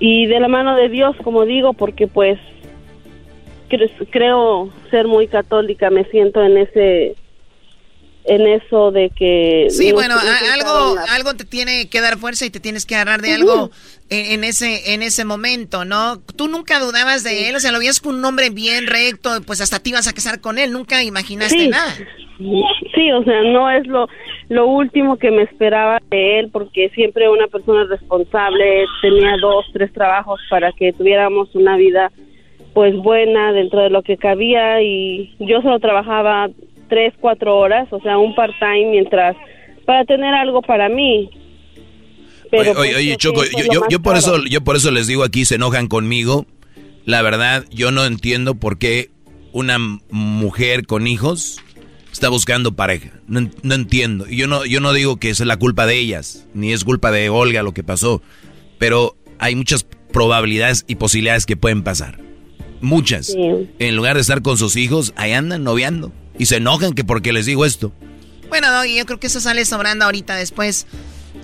Y de la mano de Dios, como digo, porque pues creo ser muy católica, me siento en eso de que... Sí, no, bueno, algo te tiene que dar fuerza y te tienes que agarrar de algo en ese momento, ¿no? Tú nunca dudabas de él, o sea, lo veías con un hombre bien recto, pues hasta te ibas a casar con él, nunca imaginaste nada. Sí, o sea, no es lo último que me esperaba de él, porque siempre una persona responsable, tenía 2, 3 trabajos para que tuviéramos una vida, pues, buena dentro de lo que cabía, y yo solo trabajaba 3, 4 horas, o sea, un part-time mientras, para tener algo para mí. Pero oye, Choco, yo por eso les digo aquí, se enojan conmigo. La verdad, yo no entiendo por qué una mujer con hijos está buscando pareja. No entiendo. Yo no digo que es la culpa de ellas, ni es culpa de Olga lo que pasó, pero hay muchas probabilidades y posibilidades que pueden pasar. Muchas. Sí. En lugar de estar con sus hijos, ahí andan noviando y se enojan que porque les digo esto. Bueno, Doggy, yo creo que eso sale sobrando ahorita después.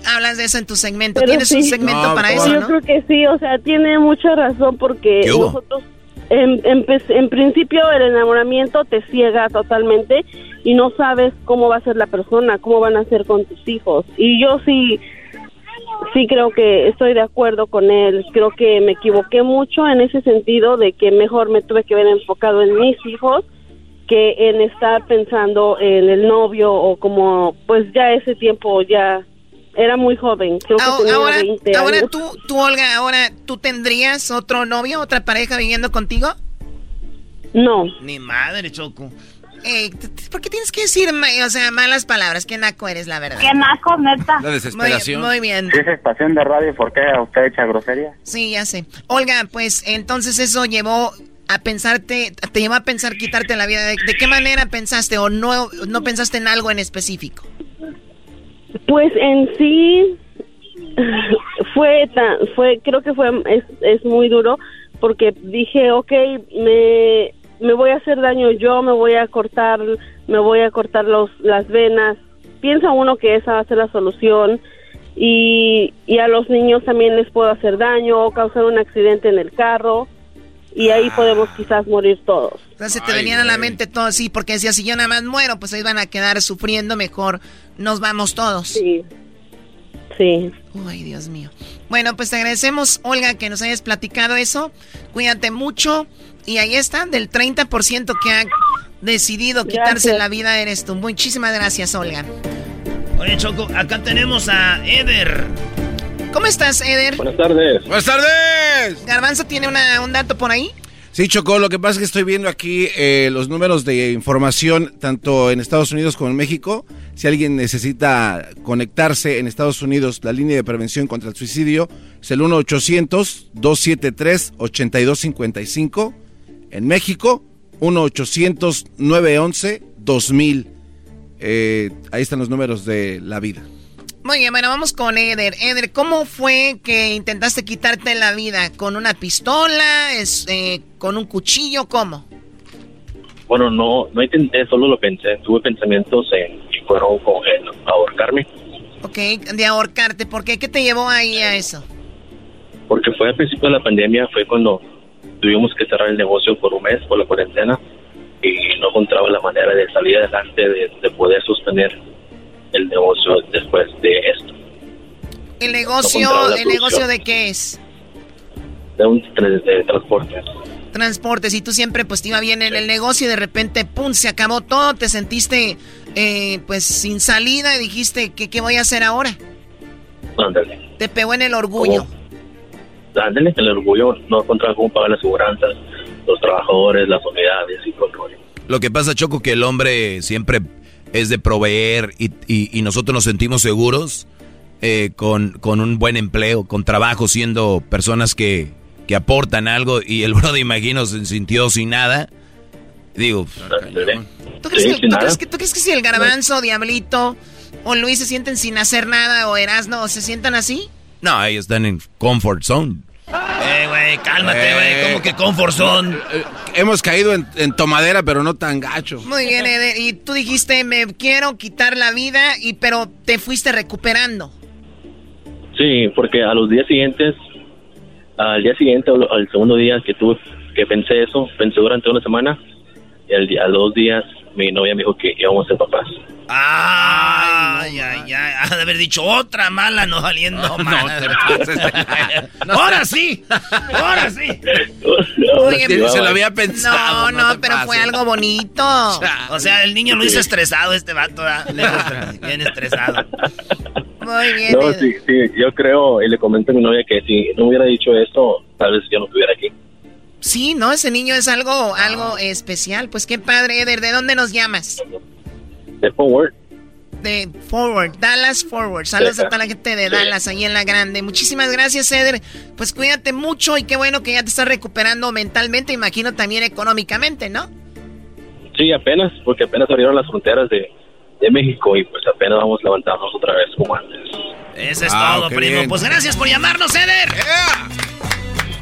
Hablas de eso en tu segmento. Pero tienes un segmento para eso, ¿no? Yo creo que sí, o sea, tiene mucha razón, porque nosotros en principio el enamoramiento te ciega totalmente y no sabes cómo va a ser la persona, cómo van a ser con tus hijos. Y yo sí creo que estoy de acuerdo con él. Creo que me equivoqué mucho en ese sentido de que mejor me tuve que ver enfocado en mis hijos que en estar pensando en el novio, o como, pues ya ese tiempo ya... Era muy joven, creo que tenía 20 años. Ahora tú, Olga, ahora, ¿tú tendrías otro novio, otra pareja viviendo contigo? No. Ni madre, Choco. ¿Por qué tienes que decir, o sea, malas palabras? Qué naco eres, la verdad. Qué naco, neta. La desesperación. Muy bien. ¿Es estación de radio? ¿Por qué usted echa grosería? Sí, ya sé. Olga, pues, entonces eso llevó a pensarte, te llevó a pensar quitarte la vida. ¿De qué manera pensaste, o no pensaste en algo en específico? Pues en sí creo que es muy duro, porque dije, okay, me voy a hacer daño yo, me voy a cortar las venas. Piensa uno que esa va a ser la solución, y a los niños también les puedo hacer daño o causar un accidente en el carro. Y ahí podemos quizás morir todos. Entonces te venían a la mente todos, sí, porque decías, si yo nada más muero, pues ahí van a quedar sufriendo, mejor nos vamos todos. Sí. Ay, Dios mío. Bueno, pues te agradecemos, Olga, que nos hayas platicado eso. Cuídate mucho. Y ahí está, del 30% que ha decidido quitarse la vida eres tú. Muchísimas gracias, Olga. Oye, Choco, acá tenemos a Eder. ¿Cómo estás, Eder? Buenas tardes. Garbanzo tiene un dato por ahí. Sí, Chocó, lo que pasa es que estoy viendo aquí los números de información, tanto en Estados Unidos como en México. Si alguien necesita conectarse en Estados Unidos, la línea de prevención contra el suicidio es el 1-800-273-8255. En México, 1-800-911-2000. Ahí están los números de la vida. Muy bien, bueno, vamos con Eder. Eder, ¿cómo fue que intentaste quitarte la vida? ¿Con una pistola? ¿Con un cuchillo? ¿Cómo? Bueno, no intenté, solo lo pensé. Tuve pensamientos que fueron en ahorcarme. Ok, de ahorcarte. ¿Por qué? ¿Qué te llevó ahí a eso? Porque fue al principio de la pandemia, fue cuando tuvimos que cerrar el negocio por un mes, por la cuarentena, y no encontraba la manera de salir adelante, de poder sostener el negocio después de esto. ¿El negocio de qué es? De transportes. Transportes, y tú siempre pues te iba bien en el negocio y de repente ¡pum!, se acabó todo, te sentiste pues sin salida y dijiste, ¿qué voy a hacer ahora? Ándale. Te pegó en el orgullo. Ándale, en el orgullo, no encontraba cómo pagar las aseguranzas, los trabajadores, las unidades y todo el rollo. Lo que pasa, Choco, que el hombre siempre es de proveer y nosotros nos sentimos seguros con un buen empleo, con trabajo, siendo personas que aportan algo, y el brother, imagino, se sintió sin nada. Digo, ¿Tú crees que si el Garbanzo, Diablito o Luis se sienten sin hacer nada o Erasmo se sientan así? No, ellos están en comfort zone. Güey, cálmate, güey. ¿Cómo que comfort zone? Hemos caído en tomadera, pero no tan gacho. Muy bien, Eder. Y tú dijiste, me quiero quitar la vida, pero te fuiste recuperando. Sí, porque a los días siguientes, al día siguiente, al segundo día que pensé eso, pensé durante una semana, y a los días mi novia me dijo que íbamos a ser papás. Ay, ay, ay. Ha de haber dicho otra mala, no saliendo mal. No, ahora sí. Oye, se lo había pensado. No, pero fue algo bonito. O sea, el niño lo hizo estresado, este vato. Bien estresado. Muy bien. No, sí, yo creo, y le comento a mi novia que si no hubiera dicho esto, tal vez yo no estuviera aquí. Sí, no, ese niño es algo especial. Pues qué padre, Eder. ¿De dónde nos llamas? De Forward, Dallas Forward. Saludos a toda la gente de Dallas, ahí en la grande. Muchísimas gracias, Eder. Pues cuídate mucho y qué bueno que ya te estás recuperando mentalmente, imagino también económicamente, ¿no? Sí, apenas, porque apenas abrieron las fronteras de México y pues apenas vamos levantándonos otra vez como antes. Eso es todo, primo. Bien. Pues gracias por llamarnos, Eder. Yeah.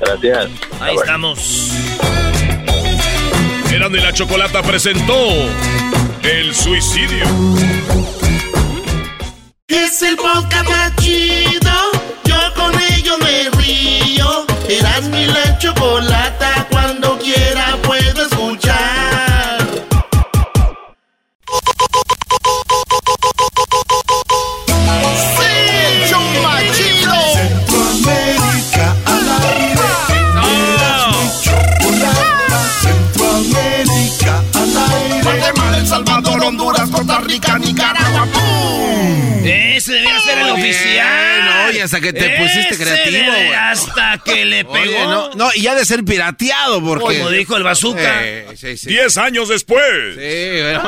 Gracias. Ahí estamos. Erasmo y la Chocolata presentó... El suicidio. Es el podcast más chido. Yo con ello me río. Erasmo y la Chocolata. Cuando quiera puedo escuchar. ¡Sí! ¡Show más chido! Centroamérica a la aire. Erasmo y Chocolata. Centroamérica a la aire. Salvador, Honduras, Costa Rica, Nicaragua. ¡Pum! Ese debería ser el oficial. No, oye, hasta que te pusiste creativo, güey. Hasta que le pegó. Oye, no, y ya de ser pirateado, porque... Como dijo el bazooka. 10 años después. Sí, bueno.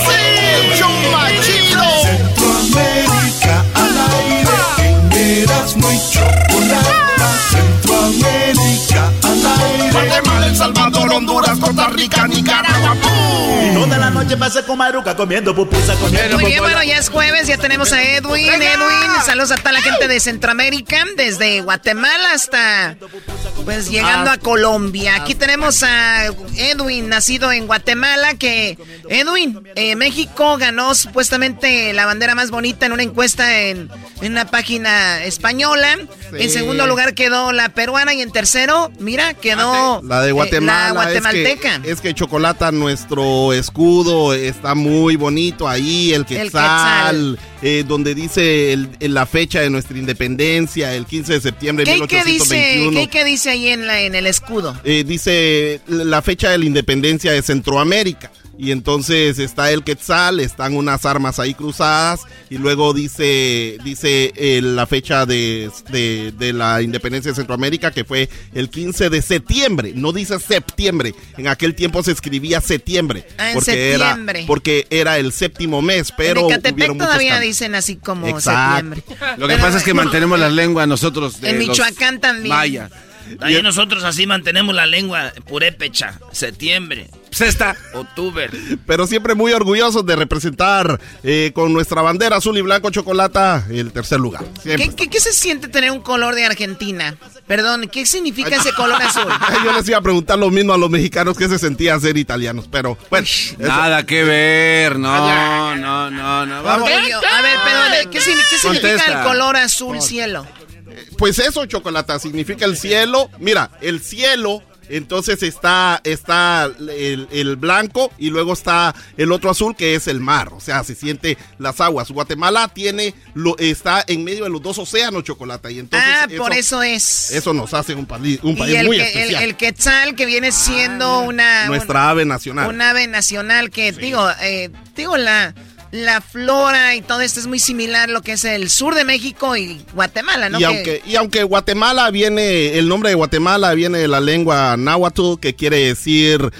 ¡Sí, chumba chido! Centroamérica al aire. En Erasmo y Chocolata. Centroamérica al aire. Guatemala, El Salvador, Honduras, Costa Rica, Nicaragua. Y toda la noche pasé con Maruca comiendo pupusa, comiendo. Muy bien, bueno, ya es jueves, ya tenemos a Edwin. Edwin, saludos a toda la gente de Centroamérica, desde Guatemala hasta, pues, llegando a Colombia. Aquí tenemos a Edwin, nacido en Guatemala, que... Edwin, México ganó supuestamente la bandera más bonita en una encuesta en una página española. Sí. En segundo lugar quedó la peruana y en tercero, mira, quedó... La de Guatemala, la guatemalteca. Es que Chocolata, nuestro escudo, está muy bonito ahí, el quetzal. Donde dice la fecha de nuestra independencia, el 15 de septiembre de 1821. ¿Qué dice ahí en el escudo? Dice la fecha de la independencia de Centroamérica. Y entonces está el quetzal, están unas armas ahí cruzadas y luego dice la fecha de la independencia de Centroamérica, que fue el 15 de septiembre, no dice septiembre. En aquel tiempo se escribía septiembre, porque era el séptimo mes, pero en Ecatepec todavía dicen así como septiembre. Lo que pasa es que mantenemos la lengua nosotros de en Michoacán también. Mayas. Ahí nosotros así mantenemos la lengua purépecha, septiembre. Sexta, octubre. Pero siempre muy orgullosos de representar con nuestra bandera azul y blanco, Chocolata, el tercer lugar. ¿Qué se siente tener un color de Argentina? Perdón, ¿qué significa ese color azul? Yo les iba a preguntar lo mismo a los mexicanos, qué se sentía ser italianos, pero bueno. Nada que ver, no. Vamos. Yo, a ver, pero ¿qué significa el color azul cielo? Pues eso, Chocolata, significa el cielo. Mira, el cielo... Entonces está el blanco y luego está el otro azul que es el mar, o sea, se siente las aguas. Guatemala está en medio de los dos océanos, Chocolata, y entonces por eso es. Eso nos hace un país muy especial. El quetzal, que viene siendo nuestra ave nacional. Una ave nacional que, sí. digo la flora y todo esto es muy similar a lo que es el sur de México y Guatemala, ¿no? Y aunque Guatemala viene, el nombre de Guatemala viene de la lengua náhuatl, que quiere decir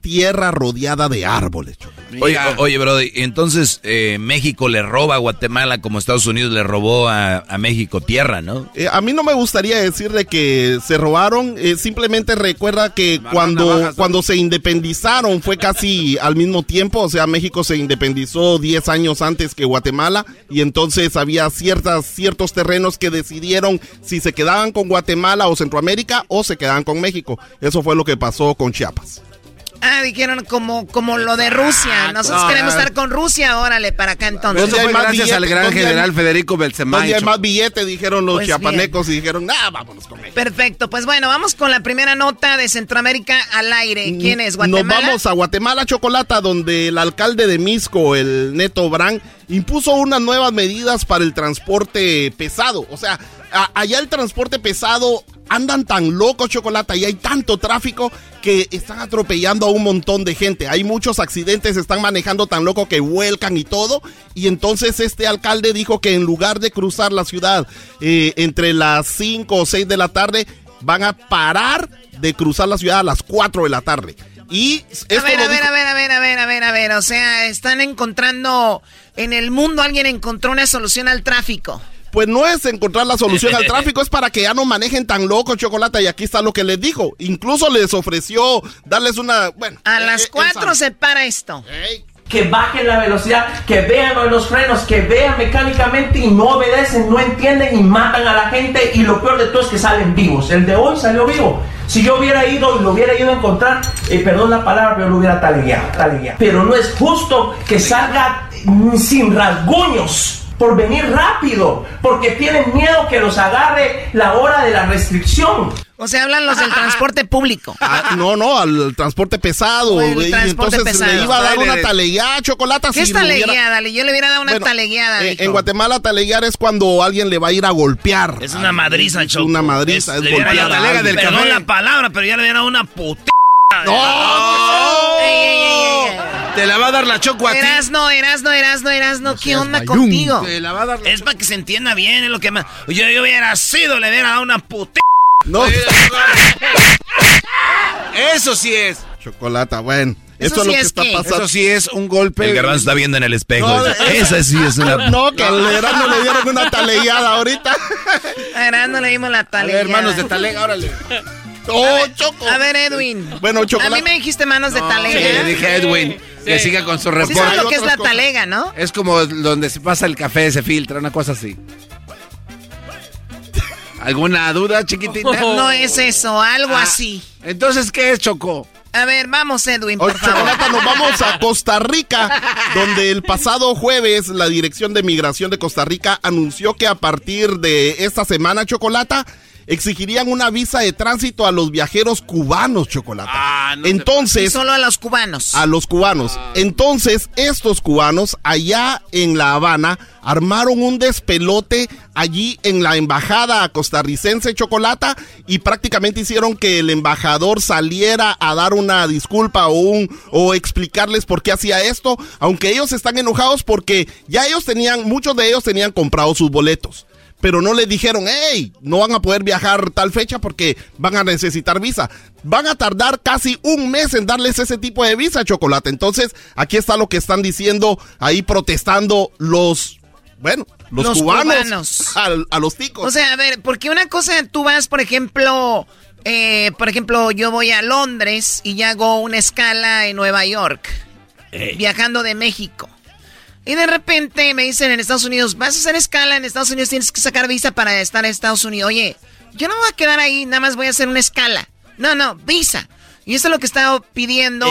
tierra rodeada de árboles, Chocolata. Oye, brody, entonces México le roba a Guatemala como Estados Unidos le robó a México tierra, ¿no? A mí no me gustaría decir de que se robaron, simplemente recuerda que cuando se independizaron fue casi al mismo tiempo, o sea, México se independizó 10 años antes que Guatemala y entonces había ciertos terrenos que decidieron si se quedaban con Guatemala o Centroamérica o se quedaban con México. Eso fue lo que pasó con Chiapas. Ah, dijeron como lo de Rusia. Nosotros queremos estar con Rusia, órale, para acá entonces. Eso fue gracias al gran general Federico Beltrán. Y hay más billete, dijeron los chiapanecos bien. Y dijeron, vámonos con México. Perfecto, pues bueno, vamos con la primera nota de Centroamérica al aire. ¿Quién es? ¿Guatemala? Nos vamos a Guatemala, Chocolata, donde el alcalde de Mixco, el Neto Brand, impuso unas nuevas medidas para el transporte pesado. O sea, allá el transporte pesado andan tan locos, Chocolata, y hay tanto tráfico que están atropellando a un montón de gente. Hay muchos accidentes, están manejando tan loco que vuelcan y todo. Y entonces este alcalde dijo que en lugar de cruzar la ciudad entre las 5 o 6 de la tarde, van a parar de cruzar la ciudad a las 4 de la tarde. Y esto a ver, o sea, están encontrando en el mundo, alguien encontró una solución al tráfico. Pues no es encontrar la solución al tráfico, es para que ya no manejen tan loco, Chocolata, y aquí está lo que les dijo. Incluso les ofreció darles una... Bueno, a las 4 se para esto. Que bajen la velocidad, que vean los frenos, que vean mecánicamente y no obedecen, no entienden y matan a la gente. Y lo peor de todo es que salen vivos. El de hoy salió vivo. Si yo hubiera ido y lo hubiera ido a encontrar, perdón la palabra, pero lo hubiera talegueado. Pero no es justo que salga sin rasguños por venir rápido, porque tienen miedo que los agarre la hora de la restricción. O sea, hablan los del transporte público. Al transporte pesado. Entonces le iba a dar una talegueada, Chocolata. ¿Qué es talegueada? Yo le hubiera dado una talegueada. En Guatemala, taleguear es cuando alguien le va a ir a golpear. Es una madriza, Choco. Una madriza, es golpear. Perdón la palabra, pero ya le hubiera dado una puta. Te la va a dar la Choco a ti. Erasno, ¿qué onda contigo? Te la va a dar la... Es para que se entienda bien, es lo que más. Yo hubiera sido, le hubiera dado una puta. No. Eso sí es. Chocolata, bueno. Eso sí es lo que está pasando. Eso sí es un golpe. El Garbanzo está viendo en el espejo. Esa sí es una... No, que al Erasmo le dieron una talegueada ahorita. A Erasmo le dimos la talegueada. A ver, hermanos de talega, órale. Choco. A ver, Edwin. Bueno, Chocolata. A mí me dijiste manos de talega. Sí, le dije a Edwin que siga con su reporte. Eso es lo que es la talega, ¿no? Es como donde se pasa el café, se filtra, una cosa así. ¿Alguna duda, chiquitita? No es eso, algo así. Entonces, ¿qué es, Choco? A ver, vamos, Edwin, por favor. Chocolata, nos vamos a Costa Rica, donde el pasado jueves la Dirección de Migración de Costa Rica anunció que a partir de esta semana, Chocolata, exigirían una visa de tránsito a los viajeros cubanos, Chocolata. Entonces, solo a los cubanos. A los cubanos. Entonces, estos cubanos allá en La Habana armaron un despelote allí en la embajada costarricense, Chocolata, y prácticamente hicieron que el embajador saliera a dar una disculpa o explicarles por qué hacía esto, aunque ellos están enojados porque ya muchos de ellos tenían comprado sus boletos. Pero no les dijeron, no van a poder viajar tal fecha porque van a necesitar visa. Van a tardar casi un mes en darles ese tipo de visa, Chocolata. Entonces, aquí está lo que están diciendo, ahí protestando los cubanos. A los ticos. O sea, a ver, porque una cosa, tú vas, por ejemplo, yo voy a Londres y ya hago una escala en Nueva York, viajando de México. Y de repente me dicen en Estados Unidos, vas a hacer escala en Estados Unidos, tienes que sacar visa para estar en Estados Unidos. Oye, yo no me voy a quedar ahí, nada más voy a hacer una escala. No, visa. Y eso es lo que estaba pidiendo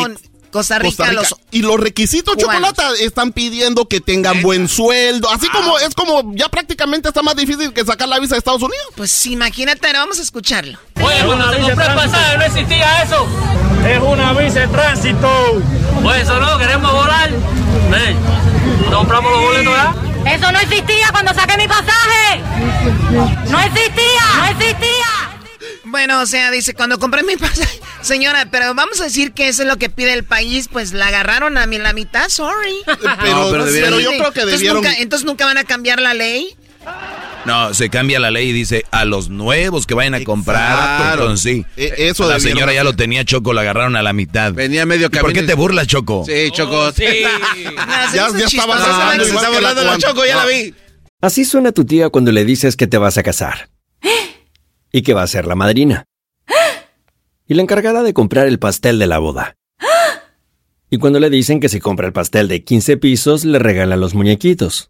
Costa Rica. Y los requisitos, cubanos. Chocolata, están pidiendo que tengan buen sueldo. Así como es como ya prácticamente está más difícil que sacar la visa de Estados Unidos. Pues imagínate, ahora vamos a escucharlo. Oye, cuando te compré el pasaje no existía eso. Es una visa de tránsito. Pues eso no, queremos volar. Compramos los boletos, ¿verdad? Eso no existía cuando saqué mi pasaje. No existía. Bueno, o sea, dice, cuando compré mi pasaje, señora, pero vamos a decir que eso es lo que pide el país, pues la agarraron a la mitad, sorry. Pero yo creo que debieron... Entonces, ¿nunca van a cambiar la ley? No, se cambia la ley y dice a los nuevos que vayan a comprar. Entonces, sí. Eso la señora ya lo tenía, Choco, lo agarraron a la mitad. Venía medio camino. ¿Por qué te burlas, Choco? Sí, Choco. Oh, sí. ya estaba no, se está volando la Choco, ya la vi. Así suena tu tía cuando le dices que te vas a casar. Y que va a ser la madrina. Y la encargada de comprar el pastel de la boda. Y cuando le dicen que si compra el pastel de 15 pisos, le regalan los muñequitos.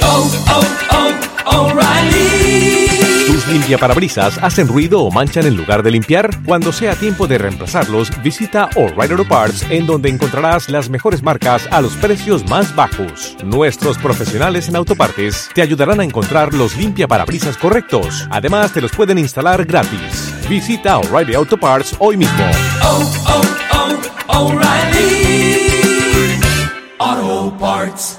Oh, oh, oh, O'Reilly. ¿Tus limpiaparabrisas hacen ruido o manchan en lugar de limpiar? Cuando sea tiempo de reemplazarlos, visita O'Reilly Auto Parts, en donde encontrarás las mejores marcas a los precios más bajos. Nuestros profesionales en autopartes te ayudarán a encontrar los limpiaparabrisas correctos. Además, te los pueden instalar gratis. Visita O'Reilly Auto Parts hoy mismo. Oh, oh, oh, O'Reilly Auto Parts.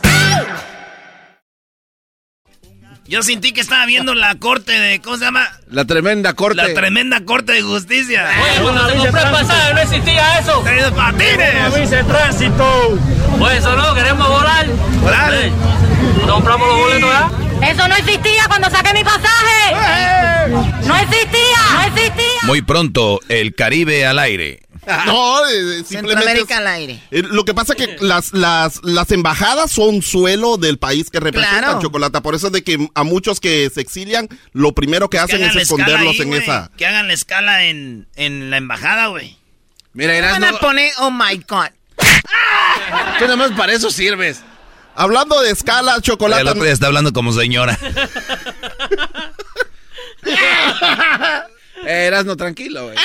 Yo sentí que estaba viendo la corte de... ¿Cómo se llama? La tremenda corte. La tremenda corte de justicia. Oye, cuando te compré el pasaje no existía eso. ¡Tres patines! ¡Vice tránsito! Pues eso no, queremos volar. ¿Volar? Sí. ¿Compramos los boletos ya? ¡Eso no existía cuando saqué mi pasaje! ¡No existía! ¡No existía! Muy pronto, el Caribe al aire. No, Centroamérica al aire. Lo que pasa es que las embajadas son suelo del país que representan, claro. Chocolata. Por eso es de que a muchos que se exilian, lo primero que hacen es esconderlos ahí, en esa. Que hagan la escala en la embajada, güey. Mira, Erasmo. Van a poner, oh my God. Tú nomás para eso sirves. Hablando de escala, Chocolata. El otro ya está hablando como señora. Erasmo, tranquilo, güey.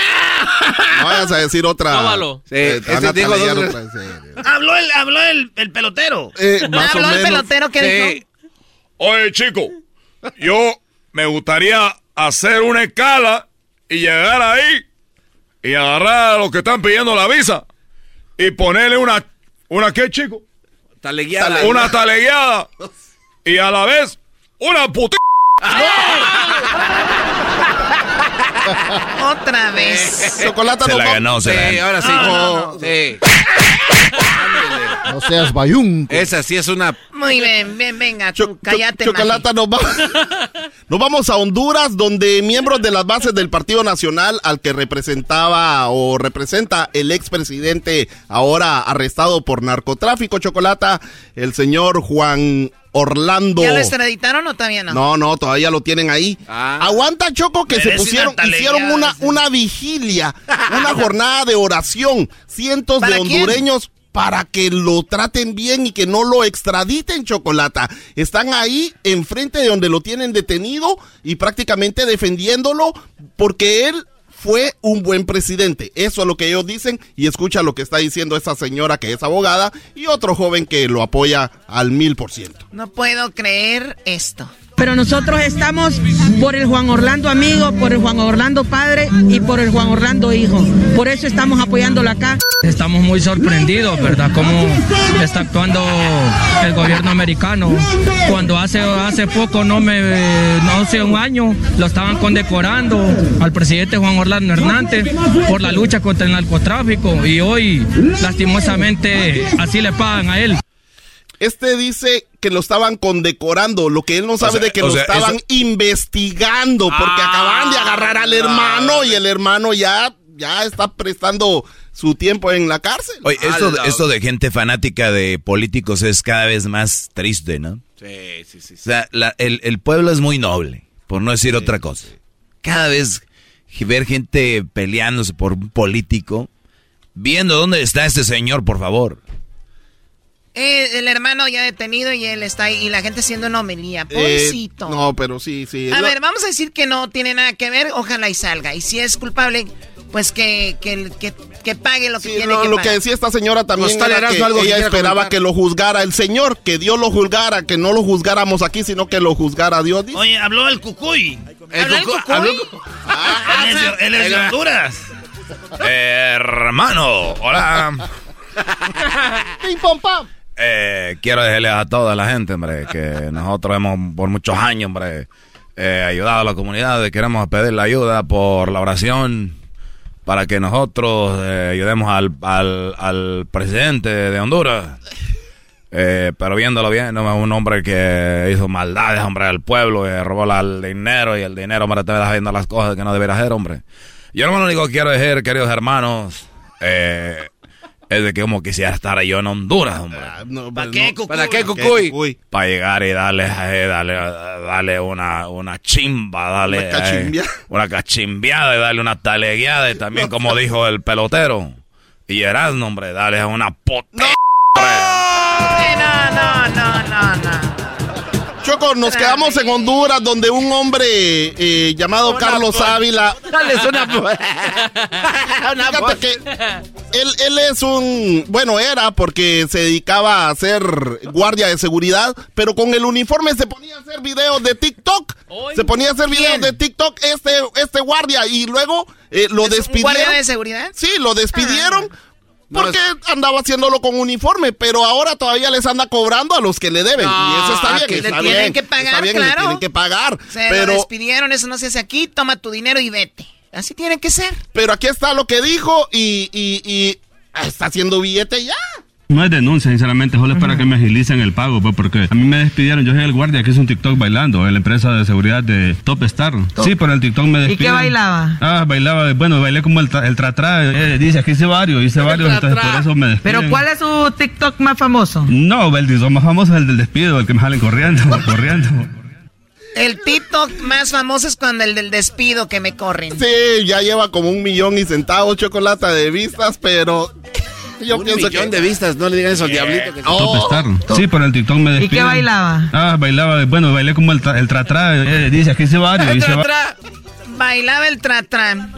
No vayas a decir otra. Tómalo. Sí, Habló el pelotero. Habló el pelotero que dijo. Oye, chico, yo me gustaría hacer una escala y llegar ahí y agarrar a los que están pidiendo la visa y ponerle una ¿qué, chico? Talegueada. Una talegueada y a la vez una puta. Otra vez. Chocolata se la ganó, sí, ahora sí. Oh, no. Sí. No seas bayunco. Esa sí es una. Muy bien, venga, tú, cállate. Chocolata, nos vamos a Honduras, donde miembros de las bases del Partido Nacional al que representaba o representa el expresidente ahora arrestado por narcotráfico, Chocolata, el señor Juan Orlando. ¿Ya lo extraditaron o todavía no? No, todavía lo tienen ahí. Aguanta, Choco, que se pusieron, hicieron una vigilia, una jornada de oración. Cientos de hondureños. Para que lo traten bien y que no lo extraditen, Chocolata. Están ahí enfrente de donde lo tienen detenido y prácticamente defendiéndolo porque él fue un buen presidente. Eso es lo que ellos dicen y escucha lo que está diciendo esa señora que es abogada y otro joven que lo apoya al 1000%. No puedo creer esto. Pero nosotros estamos por el Juan Orlando amigo, por el Juan Orlando padre y por el Juan Orlando hijo. Por eso estamos apoyándolo acá. Estamos muy sorprendidos, ¿verdad? Cómo está actuando el gobierno americano. Cuando hace poco, hace un año, lo estaban condecorando al presidente Juan Orlando Hernández por la lucha contra el narcotráfico. Y hoy, lastimosamente, así le pagan a él. Este dice que lo estaban condecorando, lo que él no sabe de que lo estaban investigando, porque acaban de agarrar al hermano y el hermano ya está prestando su tiempo en la cárcel. Oye, esto de gente fanática de políticos es cada vez más triste, ¿no? Sí. O sea, el pueblo es muy noble, por no decir otra cosa. Sí. Cada vez ver gente peleándose por un político, viendo dónde está este señor, por favor. El hermano ya detenido y él está ahí y la gente haciendo una homelía. Pobrecito. No, pero sí. A ver, vamos a decir que no tiene nada que ver, ojalá y salga. Y si es culpable, pues que pague lo que tiene que pagar. Lo que decía esta señora también era que algo ella esperaba que lo juzgara el Señor, que Dios lo juzgara, que no lo juzgáramos aquí, sino que lo juzgara Dios. Dice. Oye, habló el Cucuy. ¿Habló el Cucuy? Él es de Honduras. Hermano, hola. Pim, pom, pam. Quiero decirles a toda la gente, hombre, que nosotros hemos por muchos años, hombre, ayudado a la comunidad y queremos pedir la ayuda por la oración para que nosotros ayudemos al presidente de Honduras. Pero viéndolo bien, es un hombre que hizo maldades, hombre, al pueblo, robó el dinero y el dinero, hombre, te está viendo las cosas que no debería hacer, hombre. Yo lo único que quiero decir, queridos hermanos, es de que como quisiera estar yo en Honduras, hombre. ¿Para qué, Cucuy? Para llegar y darle una chimba, darle una cachimbiada y darle una talegueada. Y también, como dijo el pelotero, y Erasmo, hombre, darle una potente. No. Choco, nos quedamos en Honduras, donde un hombre llamado Carlos Ávila. Dale una. Fíjate que él es un. Bueno, era porque se dedicaba a ser guardia de seguridad, pero con el uniforme se ponía a hacer videos de TikTok. Este guardia, y luego lo despidieron. ¿Guardia de seguridad? Sí, lo despidieron. Porque andaba haciéndolo con uniforme, pero ahora todavía les anda cobrando a los que le deben. No, y eso está bien. Le tienen que pagar. Pero lo despidieron, eso no se hace aquí, toma tu dinero y vete. Así tiene que ser. Pero aquí está lo que dijo y está haciendo billete ya. No es denuncia, sinceramente, solo es para que me agilicen el pago, pues, porque a mí me despidieron, yo soy el guardia que hizo un TikTok bailando, en la empresa de seguridad de Top Star. Sí, pero el TikTok me despidieron. ¿Y qué bailaba? Bailé como el tratrá, dice, aquí hice varios, entonces por eso me despidieron. ¿Pero cuál es su TikTok más famoso? No, el TikTok más famoso es el del despido, el que me salen corriendo. El TikTok más famoso es cuando el del despido que me corren. Sí, ya lleva como 1,000,000 y centavos, Chocolata, de vistas, pero... Yo pienso que... de vistas, no le digan eso al diablito. Que... Top Star. Sí, pero el TikTok me despiden. ¿Y qué bailaba? Bailé como el tratrá. Dice, aquí se va. Bailaba el tratrán.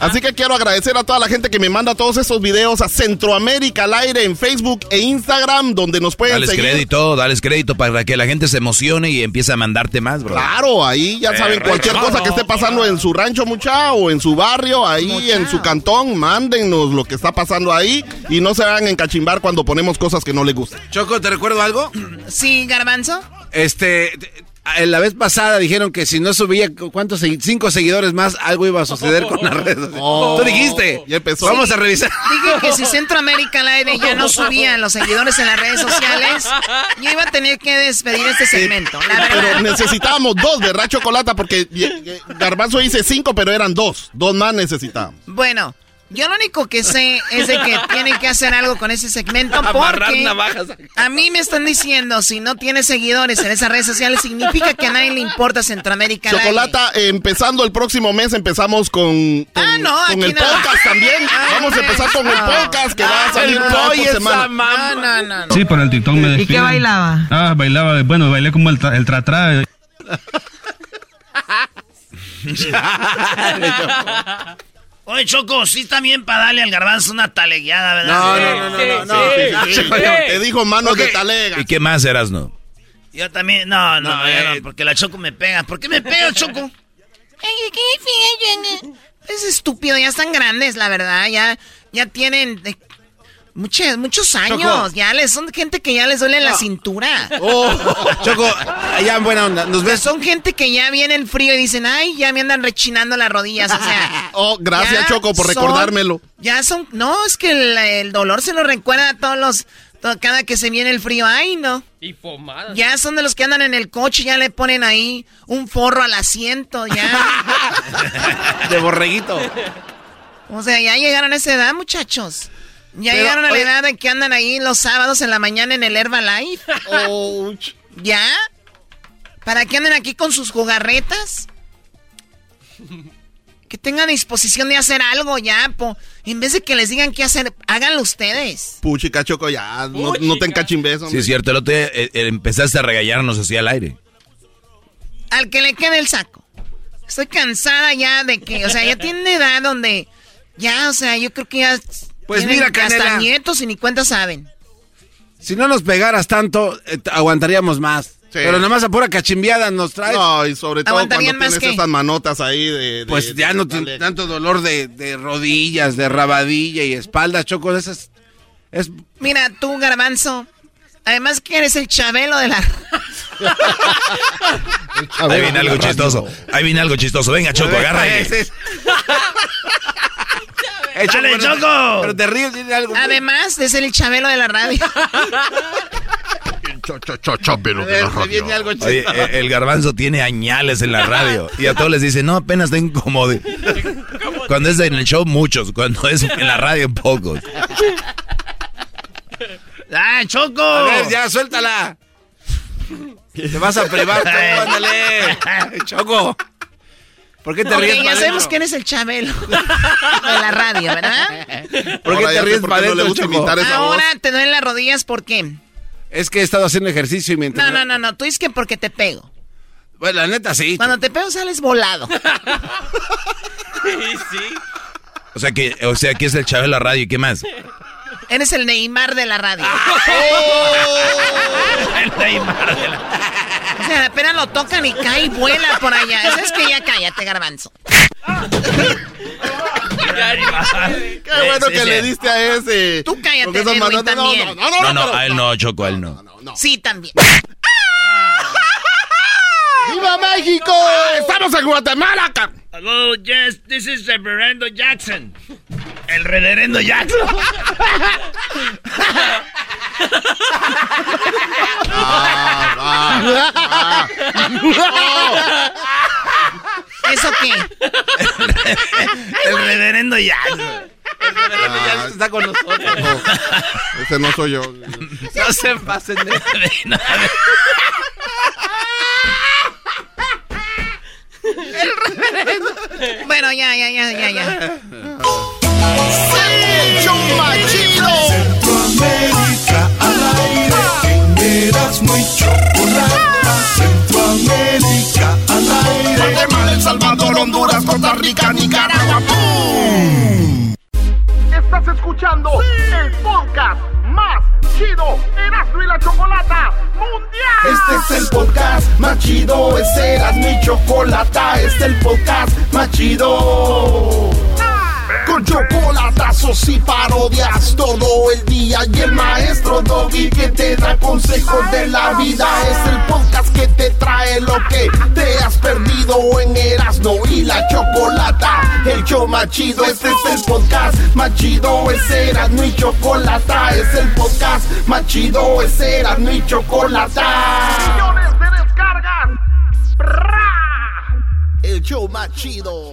Así que quiero agradecer a toda la gente que me manda todos esos videos a Centroamérica al aire en Facebook e Instagram, donde nos pueden seguir. Dales crédito para que la gente se emocione y empiece a mandarte más, bro. Claro, ahí ya saben, cualquier cosa que esté pasando en su rancho, mucha, o en su barrio, ahí en su cantón, mándennos lo que está pasando ahí y no se van a encachimbar cuando ponemos cosas que no les gustan. Choco, ¿te recuerdo algo? Sí, Garbanzo. La vez pasada dijeron que si no subía 5 seguidores más, algo iba a suceder con las redes sociales. Tú dijiste, ya empezó. Sí, vamos a revisar. Dije que si Centroamérica Live ya no subían los seguidores en las redes sociales, yo iba a tener que despedir este segmento. La verdad. Pero necesitábamos 2, ¿verdad, Chocolata? Porque Garbanzo dice 5, pero eran 2 más necesitábamos. Bueno. Yo lo único que sé es de que tienen que hacer algo con ese segmento porque a mí me están diciendo si no tienes seguidores en esas redes sociales significa que a nadie le importa Centroamérica. Chocolata, empezando el próximo mes empezamos con el podcast también. Vamos a empezar con el podcast que va a salir todo por semana. No. Sí, pero el TikTok me despiden. ¿Y qué bailaba? Bailé como el tratrá. Oye, Choco, sí también para darle al Garbanzo una talegueada, ¿verdad? No. Te dijo manos de talega. ¿Y qué más, Erasmo? Yo también, no, porque la Choco me pega. ¿Por qué me pega, Choco? Es estúpido, ya están grandes, la verdad, ya tienen... Muchos años, Choco. Son gente que ya les duele la cintura. Choco, ya buena onda. ¿Nos ves? Son gente que ya viene el frío y dicen, ay, ya me andan rechinando las rodillas, o sea. Gracias, Choco, por recordármelo. Es que el dolor se lo recuerda a todos cada que se viene el frío, ay, no. Y pomada. Ya son de los que andan en el coche, ya le ponen ahí un forro al asiento, ya. De borreguito. O sea, ya llegaron a esa edad, muchachos. Llegaron a la edad de que andan ahí los sábados en la mañana en el Herbalife. ¿Ya? ¿Para qué andan aquí con sus jugarretas? que tengan disposición de hacer algo ya, po. En vez de que les digan qué hacer, háganlo ustedes. Puchica, Choco, ya, no te encachimbeso. Sí, es cierto, el otro día empezaste a regañarnos así al aire. Al que le quede el saco. Estoy cansada ya de que, o sea, ya tiene edad donde, ya, o sea, yo creo que ya pues mira, hasta nietos y ni cuenta saben. Si no nos pegaras tanto, aguantaríamos más. Sí. Pero nada más a pura cachimbiada nos trae. No, y sobre todo cuando tienes que... esas manotas ahí de pues ya no tienes tanto dolor de rodillas, de rabadilla y espalda, Choco, esas es... Mira, tú, Garbanzo, además que eres el Chabelo de la... Chabelo ahí viene algo chistoso, ahí viene algo chistoso. Venga, Choco, agarra ahí. ¡Échale, Choco! Pero te ríes, tiene algo... Además de ser el Chabelo de la radio. Chabelo de la radio. Oye, el Garbanzo tiene añales en la radio. Y a todos les dice, no, apenas te incomode. Cuando es en el show, muchos. Cuando es en la radio, pocos. ¡Ah, Choco! A ver, ya, suéltala. Te vas a privar, Choco, ándale. Choco. ¿Por qué te ríes, ya sabemos adentro? Que eres el Chabelo de la radio, ¿verdad? ¿Por qué te ríes, padre? No, ahora voz te duelen las rodillas, ¿por qué? Es que he estado haciendo ejercicio y mientras... No, tú dices que porque te pego. Bueno, la neta sí. Cuando te pego sales volado. Sí. O sea que es el Chabelo de la radio, ¿y qué más? Eres el Neymar de la radio. ¡Oh! El Neymar de la radio. O sea, apenas lo tocan y cae y vuela por allá. Eso es que ya cállate, Garbanzo. Qué bueno que le diste a ese. Tú cállate, Edwin, manotas, también. No, a él no, Choco, a él no. No. Sí, también. ¡Viva México! ¡Estamos en Guatemala! Hello, yes, this is the Reverendo Jackson. El Reverendo Jackson. ¿Eso qué? El Reverendo Jackson. El Reverendo Jackson está con nosotros. No, ese no soy yo. No se pasen de nada. El Reverendo. Bueno, ya. ¡Sí! ¡Yo machido! Centroamérica al aire, en Erasmo y Chocolata. Centroamérica al aire, Guatemala, El Salvador, Honduras, Costa Rica, Nicaragua. ¡Pum! Estás escuchando el podcast más chido, Erasmo y la Chocolata Mundial. Este es el podcast más chido, es Erasmo y Chocolata. Este es el podcast más chido. Con chocolatazos y parodias todo el día. Y el maestro Doggy que te da consejos de la vida. Es el podcast que te trae lo que te has perdido en Erasmo y la Chocolata. El show más chido, este es el podcast más chido, es Erasmo y Chocolata. Es el podcast más chido, es Erasmo y Chocolata. Millones de descargas. El show más chido.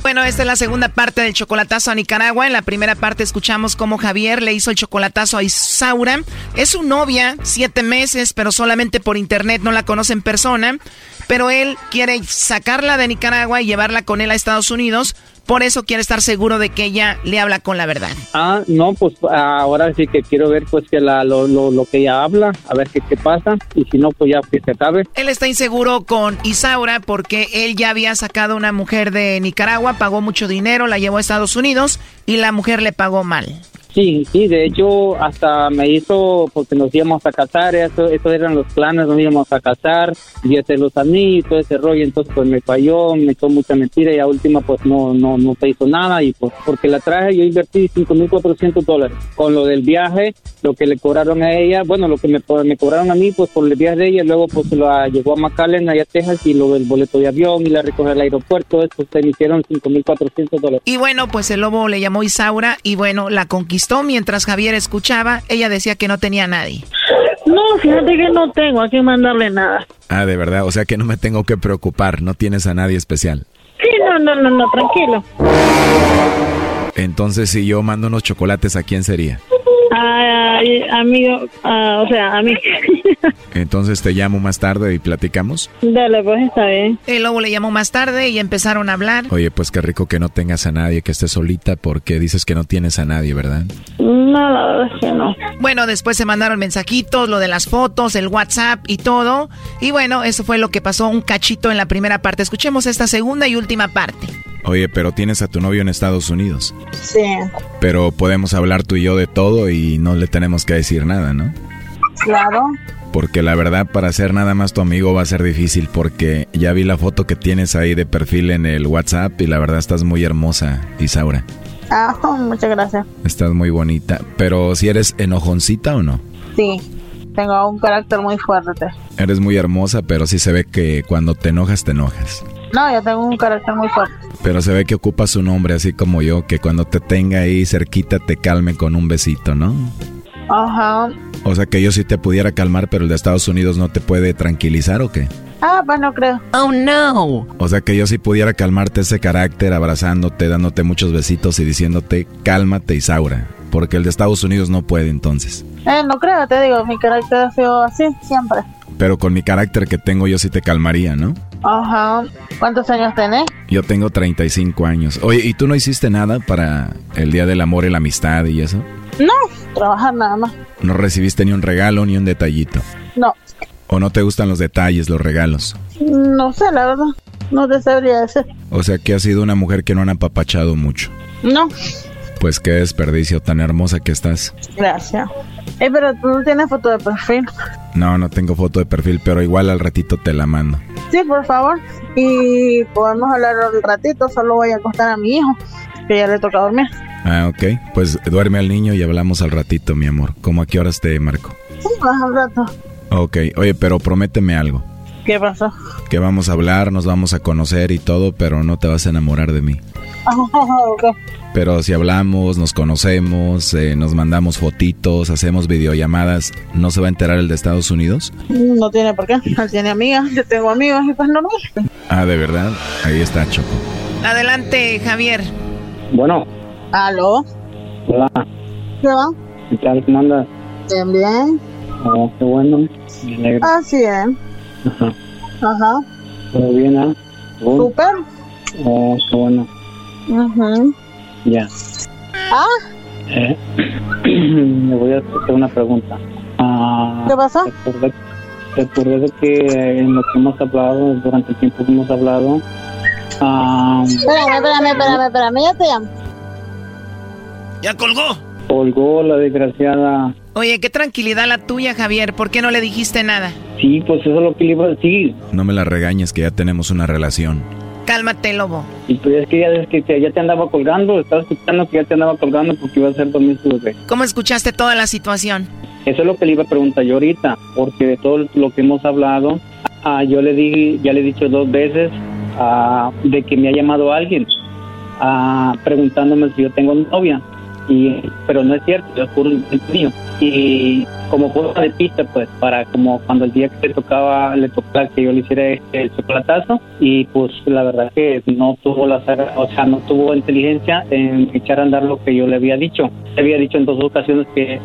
Bueno, esta es la segunda parte del chocolatazo a Nicaragua. En la primera parte escuchamos cómo Javier le hizo el chocolatazo a Isaura. Es su novia, 7 meses, pero solamente por internet, no la conoce en persona. Pero él quiere sacarla de Nicaragua y llevarla con él a Estados Unidos. Por eso quiere estar seguro de que ella le habla con la verdad. Ah, no, pues ahora sí que quiero ver pues que lo que ella habla, a ver qué pasa, y si no, pues ya que se acabe. Él está inseguro con Isaura porque él ya había sacado una mujer de Nicaragua, pagó mucho dinero, la llevó a Estados Unidos y la mujer le pagó mal. Sí, de hecho hasta me hizo, porque nos íbamos a casar, esos eran los planes, nos íbamos a casar, yo te los anillos, todo ese rollo, entonces pues me falló, me echó mucha mentira y a última pues no se hizo nada y pues porque la traje yo invertí $5,400 con lo del viaje, lo que le cobraron a ella, bueno, lo que me cobraron a mí pues por el viaje de ella, luego pues la llevó a McAllen allá a Texas y luego el boleto de avión y la recogió al aeropuerto, eso se me hicieron $5,400. Y bueno, pues el lobo le llamó Isaura y bueno, la conquistó. Mientras Javier escuchaba, ella decía que no tenía a nadie. No, fíjate que no tengo a quién mandarle nada. Ah, de verdad, o sea que no me tengo que preocupar, no tienes a nadie especial. Sí, no, tranquilo. Entonces, si yo mando unos chocolates, ¿a quién sería? Ay, amigo, o sea, a mí. Entonces te llamo más tarde y platicamos. Dale, pues está bien. El lobo le llamó más tarde y empezaron a hablar. Oye, pues qué rico que no tengas a nadie, que estés solita, porque dices que no tienes a nadie, ¿verdad? No, la verdad es que no. Bueno, después se mandaron mensajitos, lo de las fotos, el WhatsApp y todo. Y bueno, eso fue lo que pasó un cachito en la primera parte. Escuchemos esta segunda y última parte. Oye, pero tienes a tu novio en Estados Unidos. Sí. Pero podemos hablar tú y yo de todo y no le tenemos que decir nada, ¿no? Claro. Porque la verdad, para ser nada más tu amigo va a ser difícil, porque ya vi la foto que tienes ahí de perfil en el WhatsApp y la verdad estás muy hermosa, Isaura. Ah, muchas gracias. Estás muy bonita. Pero si eres enojoncita o no. Sí, tengo un carácter muy fuerte. Eres muy hermosa, pero sí se ve que cuando te enojas, te enojas. No, yo tengo un carácter muy fuerte. Pero se ve que ocupas un hombre así como yo, que cuando te tenga ahí cerquita te calme con un besito, ¿no? Ajá. O sea que yo sí te pudiera calmar, pero el de Estados Unidos no te puede tranquilizar, ¿o qué? Ah, pues no creo. Oh, no. O sea que yo sí pudiera calmarte ese carácter abrazándote, dándote muchos besitos y diciéndote, cálmate, Isaura. Porque el de Estados Unidos no puede, entonces. No creo, te digo, mi carácter ha sido así siempre. Pero con mi carácter que tengo yo sí te calmaría, ¿no? Ajá. ¿Cuántos años tenés? Yo tengo 35 años. Oye, ¿y tú no hiciste nada para el Día del Amor y la Amistad y eso? No, trabajar nada más. ¿No recibiste ni un regalo ni un detallito? No. ¿O no te gustan los detalles, los regalos? No sé, la verdad. No te sabría decir. O sea que has sido una mujer que no han apapachado mucho. No. Pues qué desperdicio, tan hermosa que estás. Gracias. Pero tú no tienes foto de perfil. No tengo foto de perfil, pero igual al ratito te la mando. Sí, por favor. Y podemos hablar un ratito, solo voy a acostar a mi hijo, que ya le toca dormir. Ah, ok. Pues duerme al niño y hablamos al ratito, mi amor. ¿Cómo a qué horas te marco? Sí, más al rato. Ok. Oye, pero prométeme algo. ¿Qué pasó? Que vamos a hablar, nos vamos a conocer y todo, pero no te vas a enamorar de mí. Okay. Pero si hablamos, nos conocemos, nos mandamos fotitos, hacemos videollamadas, ¿no se va a enterar el de Estados Unidos? No tiene por qué, él tiene amigas, yo tengo amigas y pues normal. Ah, ¿de verdad? Ahí está, Choco. Adelante, Javier. Bueno. ¿Aló? Hola. ¿Qué va? ¿Qué tal, cómo andas? Bien, bien. Oh, qué bueno. Me alegro. Ah, sí, Ajá. Ajá. ¿Todo bien, ah? Súper. Oh, qué bueno. Uh-huh. Ya. ¿Ah? Me voy a hacer una pregunta. ¿Qué pasó? Recordé de que en lo que hemos hablado, durante el tiempo que hemos hablado. Espérame, ya te llamo. ¿Ya colgó? Colgó la desgraciada. Oye, qué tranquilidad la tuya, Javier. ¿Por qué no le dijiste nada? Sí, pues eso es lo que le iba a decir. No me la regañes, que ya tenemos una relación. Cálmate, lobo. Y pues es que ya te andaba colgando, estaba escuchando que ya te andaba colgando porque iba a ser dormir tu bebé. ¿Cómo escuchaste toda la situación? Eso es lo que le iba a preguntar yo ahorita, porque de todo lo que hemos hablado, yo le dije, ya le he dicho 2 veces de que me ha llamado alguien preguntándome si yo tengo novia, pero no es cierto, yo juro el mío. Y como cosa de pista, pues, para como cuando el día que le tocaba que yo le hiciera el chocolatazo, y pues la verdad que no tuvo inteligencia en echar a andar lo que yo le había dicho. Le había dicho en 2 ocasiones que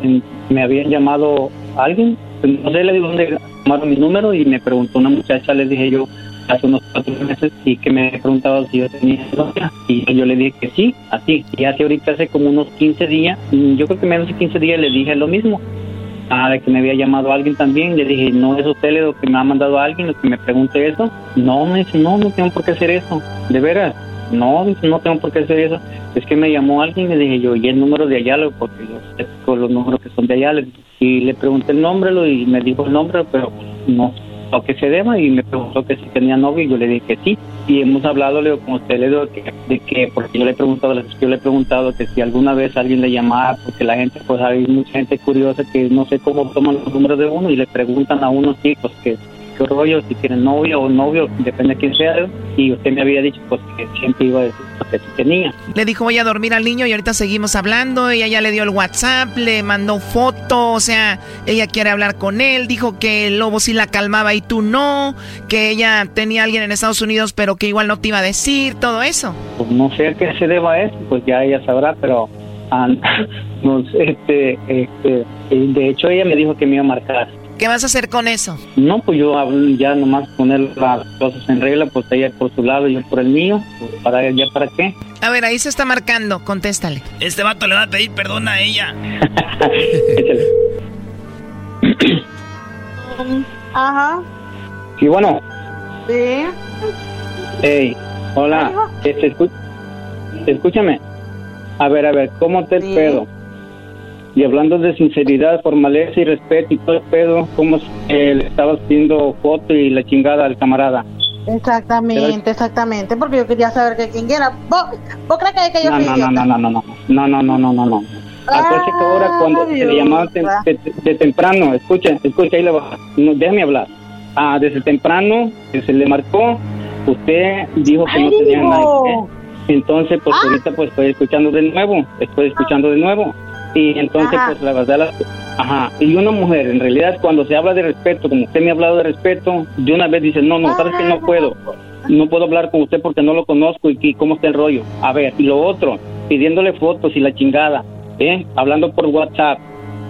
me habían llamado a alguien, no sé, le digo dónde tomaron mi número y me preguntó una muchacha, le dije yo hace unos 4 meses y que me preguntaba si yo tenía novia y yo le dije que sí, así, y hace como unos 15 días, yo creo que menos de 15 días le dije lo mismo, de que me había llamado a alguien también, le dije, no es usted lo que me ha mandado a alguien, lo que me pregunte eso, no, me dice, no tengo por qué hacer eso, de veras, No, no tengo por qué hacer eso. Es que me llamó alguien y le dije yo, ¿y el número de Ayala? Porque los números que son de Ayala. Y le pregunté el nombre y me dijo el nombre, pero no, a qué se deba. Y me preguntó que si tenía novio y yo le dije que sí. Y hemos hablado, le digo, con usted, le digo, de que porque yo le he preguntado, que si alguna vez alguien le llamaba, porque la gente, pues hay mucha gente curiosa que no sé cómo toman los números de uno y le preguntan a unos chicos que qué rollo, si tienen novia o novio, depende de quién sea, y usted me había dicho pues que siempre iba a decir que sí tenía. Le dijo, voy a dormir al niño y ahorita seguimos hablando. Ella ya le dio el WhatsApp, le mandó foto, o sea, ella quiere hablar con él, dijo que el lobo sí la calmaba y tú no, que ella tenía a alguien en Estados Unidos pero que igual no te iba a decir, todo eso. Pues no sé a qué se deba eso, pues ya ella sabrá, pero no, de hecho ella me dijo que me iba a marcar. ¿Qué vas a hacer con eso? No, pues yo ya nomás poner las cosas en regla, pues ella por su lado y yo por el mío, pues para ella, ¿para qué? A ver, ahí se está marcando, contéstale. Este vato le va a pedir perdón a ella. Échale. Ajá. Sí, bueno. Sí. Hey, hola, escúchame. A ver, ¿cómo te pedo? Y hablando de sinceridad, formaleza y respeto y todo el pedo, ¿cómo le estabas pidiendo foto y la chingada al camarada? Exactamente, porque yo quería saber que quién era. ¿Vos crees que yo fui idiota? No. Acuérdate que ahora cuando te llamaban de temprano, escucha, ahí le baja. No, déjame hablar. Desde temprano, que se le marcó, usted dijo que no tenía nadie. Entonces, pues ahorita pues estoy escuchando de nuevo. Y entonces, ajá, pues la verdad, ajá, y una mujer, en realidad, cuando se habla de respeto, como usted me ha hablado de respeto, de una vez dice, no, sabes que no puedo hablar con usted porque no lo conozco y cómo está el rollo. A ver, y lo otro, pidiéndole fotos y la chingada, hablando por WhatsApp,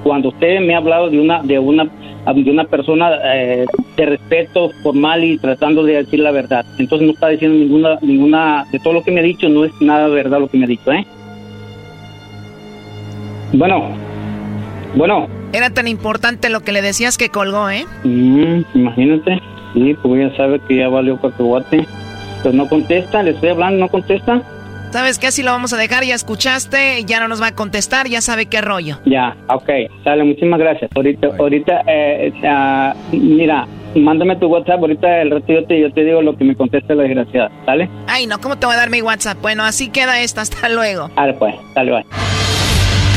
cuando usted me ha hablado de una persona de respeto formal y tratando de decir la verdad, entonces no está diciendo ninguna, de todo lo que me ha dicho, no es nada verdad lo que me ha dicho, Bueno. Era tan importante lo que le decías que colgó, imagínate. Sí, pues ya sabe que ya valió cacahuate. Pues no contesta, le estoy hablando, no contesta. ¿Sabes qué? Así lo vamos a dejar, ya escuchaste, ya no nos va a contestar, ya sabe qué rollo. Ya, okay, sale, muchísimas gracias. Ahorita, mira, mándame tu WhatsApp, ahorita el resto yo te digo lo que me conteste la desgraciada, ¿sale? Ay, no, ¿cómo te voy a dar mi WhatsApp? Bueno, así queda esto, hasta luego. Dale pues, dale, bye.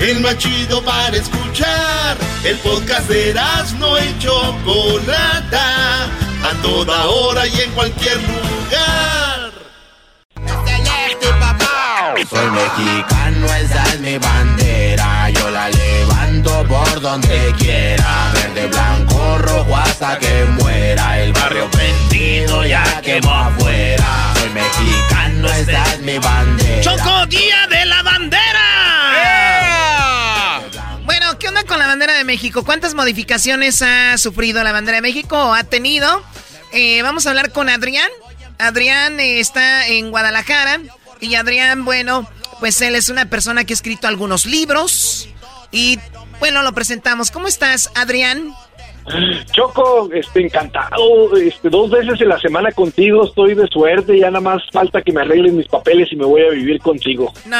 El más chido para escuchar. El podcast de Erasmo y Chocolata. A toda hora y en cualquier lugar. Soy mexicano, esa es mi bandera. Yo la levanto por donde quiera. Verde, blanco, rojo hasta que muera. El barrio prendido ya quemó afuera. Soy mexicano, esa es mi bandera. Choco, guía de la bandera. ¿Qué onda con la bandera de México? ¿Cuántas modificaciones ha sufrido la bandera de México o ha tenido? Vamos a hablar con Adrián. Adrián está en Guadalajara. Y Adrián, bueno, pues él es una persona que ha escrito algunos libros. Y bueno, lo presentamos. ¿Cómo estás, Adrián? Choco, encantado. Dos veces en la semana contigo, estoy de suerte. Ya nada más falta que me arreglen mis papeles y me voy a vivir contigo. No,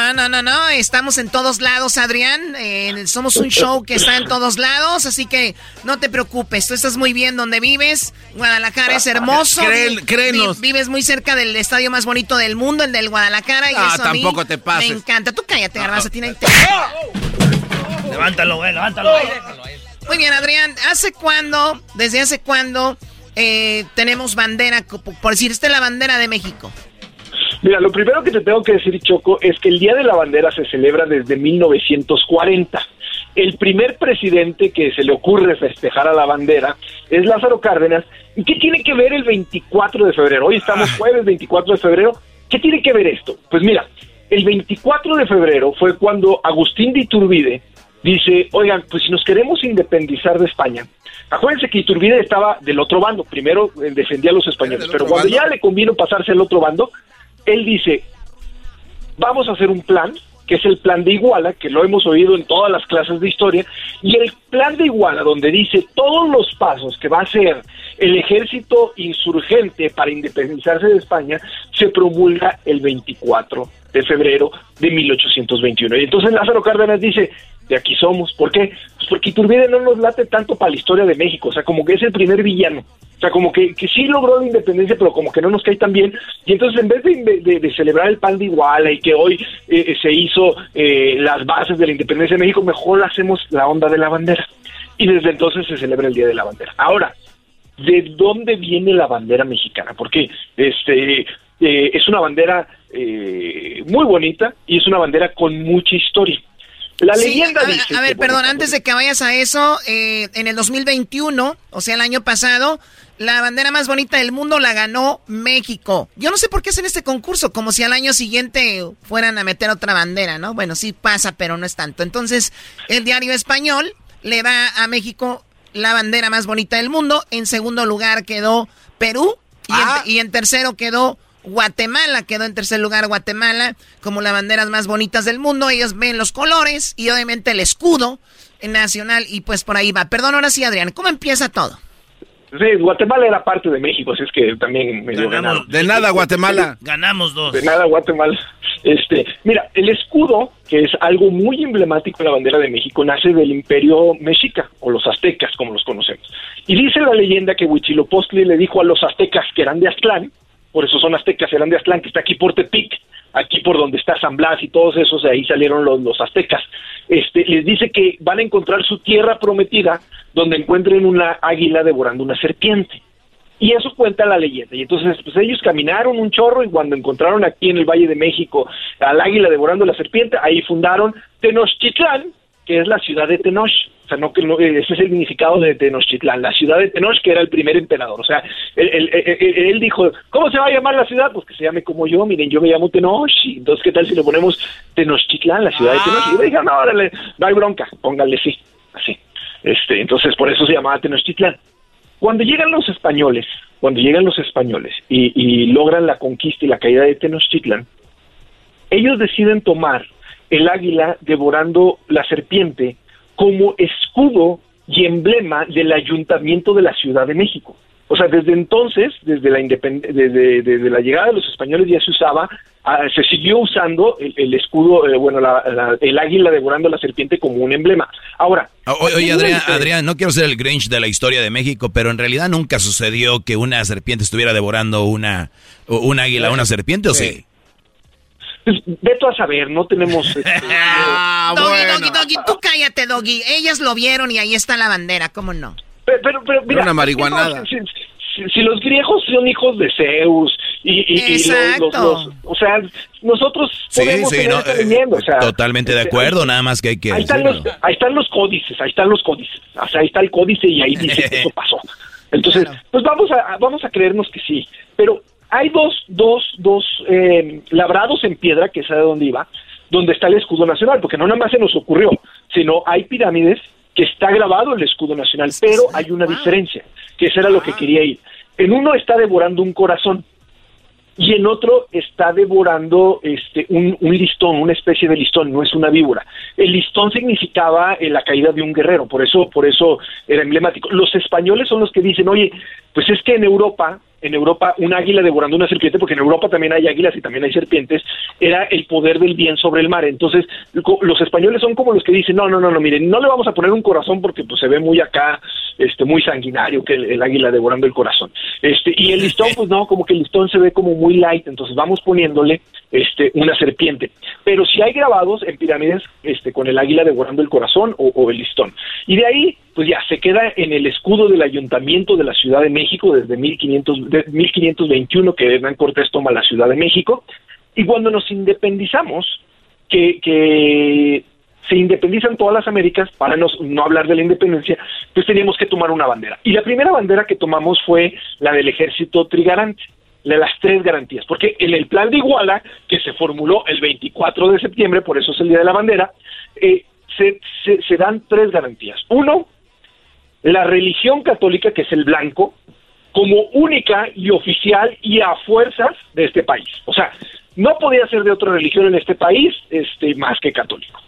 estamos en todos lados, Adrián. Somos un show que está en todos lados, así que no te preocupes. Tú estás muy bien donde vives. Guadalajara es hermoso. Créenos. Vives muy cerca del estadio más bonito del mundo, el del Guadalajara. Y eso tampoco a mí te pases. Me encanta. Tú cállate, Garbanzo. Levántalo, güey, levántalo. Muy bien, Adrián, ¿desde hace cuándo tenemos bandera, por decir, esta es la bandera de México? Mira, lo primero que te tengo que decir, Choco, es que el Día de la Bandera se celebra desde 1940. El primer presidente que se le ocurre festejar a la bandera es Lázaro Cárdenas. ¿Y qué tiene que ver el 24 de febrero? Hoy estamos jueves 24 de febrero. ¿Qué tiene que ver esto? Pues mira, el 24 de febrero fue cuando Agustín de Iturbide dice, oigan, pues si nos queremos independizar de España, acuérdense que Iturbide estaba del otro bando, primero defendía a los españoles, pero cuando ya le convino pasarse al otro bando, él dice, vamos a hacer un plan, que es el plan de Iguala, que lo hemos oído en todas las clases de historia, y el plan de Iguala, donde dice todos los pasos que va a hacer el ejército insurgente para independizarse de España, se promulga el 24 de febrero de 1821. Y entonces Lázaro Cárdenas dice, de aquí somos. ¿Por qué? Pues porque Iturbide no nos late tanto para la historia de México, o sea, como que es el primer villano, o sea, como que sí logró la independencia, pero como que no nos cae tan bien, y entonces en vez de celebrar el pan de Iguala y que hoy se hizo las bases de la independencia de México, mejor hacemos la onda de la bandera, y desde entonces se celebra el Día de la Bandera. Ahora, ¿de dónde viene la bandera mexicana? Porque es una bandera muy bonita y es una bandera con mucha historia. La leyenda dice... A ver, perdón, antes de que vayas a eso, en el 2021, o sea, el año pasado, la bandera más bonita del mundo la ganó México. Yo no sé por qué hacen este concurso, como si al año siguiente fueran a meter otra bandera, ¿no? Bueno, sí pasa, pero no es tanto. Entonces, el diario español le da a México la bandera más bonita del mundo. En segundo lugar quedó Perú y en tercero quedó Guatemala, quedó en tercer lugar Guatemala como las banderas más bonitas del mundo. Ellos ven los colores y obviamente el escudo nacional y pues por ahí va. Perdón, ahora sí, Adrián, ¿cómo empieza todo? Sí, Guatemala era parte de México, así es que también me ganamos. De nada Guatemala, ganamos dos. De nada Guatemala. Mira, el escudo, que es algo muy emblemático de la bandera de México, nace del Imperio Mexica, o los aztecas, como los conocemos. Y dice la leyenda que Huitzilopochtli le dijo a los aztecas, que eran de Aztlán, por eso son aztecas, eran de Aztlán, que está aquí por Tepic, aquí por donde está San Blas y todos esos, de ahí salieron los aztecas. Les dice que van a encontrar su tierra prometida, donde encuentren una águila devorando una serpiente. Y eso cuenta la leyenda. Y entonces, pues ellos caminaron un chorro y cuando encontraron aquí en el Valle de México al águila devorando la serpiente, ahí fundaron Tenochtitlán, que es la ciudad de Tenoch. O sea, ese es el significado de Tenochtitlán, la ciudad de Tenoch, que era el primer emperador. O sea, él dijo, ¿cómo se va a llamar la ciudad? Pues que se llame como yo, miren, yo me llamo Tenoch, entonces, ¿qué tal si le ponemos Tenochtitlán, la ciudad de Tenoch? Y me dijeron, no, órale, no hay bronca, pónganle sí, así. Entonces, por eso se llamaba Tenochtitlán. Cuando llegan los españoles y logran la conquista y la caída de Tenochtitlán, ellos deciden tomar el águila devorando la serpiente como escudo y emblema del ayuntamiento de la Ciudad de México. O sea, desde entonces, desde la llegada de los españoles ya se usaba, se siguió usando el escudo, el águila devorando la serpiente como un emblema. Ahora... Oye, Adrián, no quiero ser el Grinch de la historia de México, pero en realidad nunca sucedió que una serpiente estuviera devorando un águila a una serpiente, ¿o sí? Pues veto a saber, no tenemos... Doggy, tú cállate, Doggy. Ellas lo vieron y ahí está la bandera, ¿cómo no? Pero mira, una marihuanada. Si los griegos son hijos de Zeus y o sea, nosotros podemos totalmente de acuerdo, nada más que hay que... Ahí están los códices, o sea, ahí está el códice y ahí dice que eso pasó. Entonces, claro, pues vamos a creernos que sí, pero hay dos labrados en piedra, que es de donde iba, donde está el escudo nacional, porque no nada más se nos ocurrió, sino hay pirámides que está grabado el escudo nacional, pero hay una diferencia, que eso era lo que quería ir. En uno está devorando un corazón y en otro está devorando un listón, una especie de listón, no es una víbora. El listón significaba la caída de un guerrero, por eso era emblemático. Los españoles son los que dicen, oye, pues es que en Europa un águila devorando una serpiente, porque en Europa también hay águilas y también hay serpientes, era el poder del bien sobre el mar. Entonces, los españoles son como los que dicen, no, miren, no le vamos a poner un corazón porque pues se ve muy acá, muy sanguinario que el águila devorando el corazón. Y el listón, pues no, como que el listón se ve como muy light, entonces vamos poniéndole una serpiente. Pero si hay grabados en pirámides con el águila devorando el corazón o el listón. Y de ahí, pues ya, se queda en el escudo del ayuntamiento de la Ciudad de México desde 1521, que Hernán Cortés toma la Ciudad de México, y cuando nos independizamos, que se independizan todas las Américas, para no hablar de la independencia, pues teníamos que tomar una bandera. Y la primera bandera que tomamos fue la del Ejército Trigarante, de las tres garantías, porque en el plan de Iguala, que se formuló el 24 de septiembre, por eso es el Día de la Bandera, se dan tres garantías. Uno, la religión católica, que es el blanco, como única y oficial y a fuerzas de este país. O sea, no podía ser de otra religión en este país más que católico.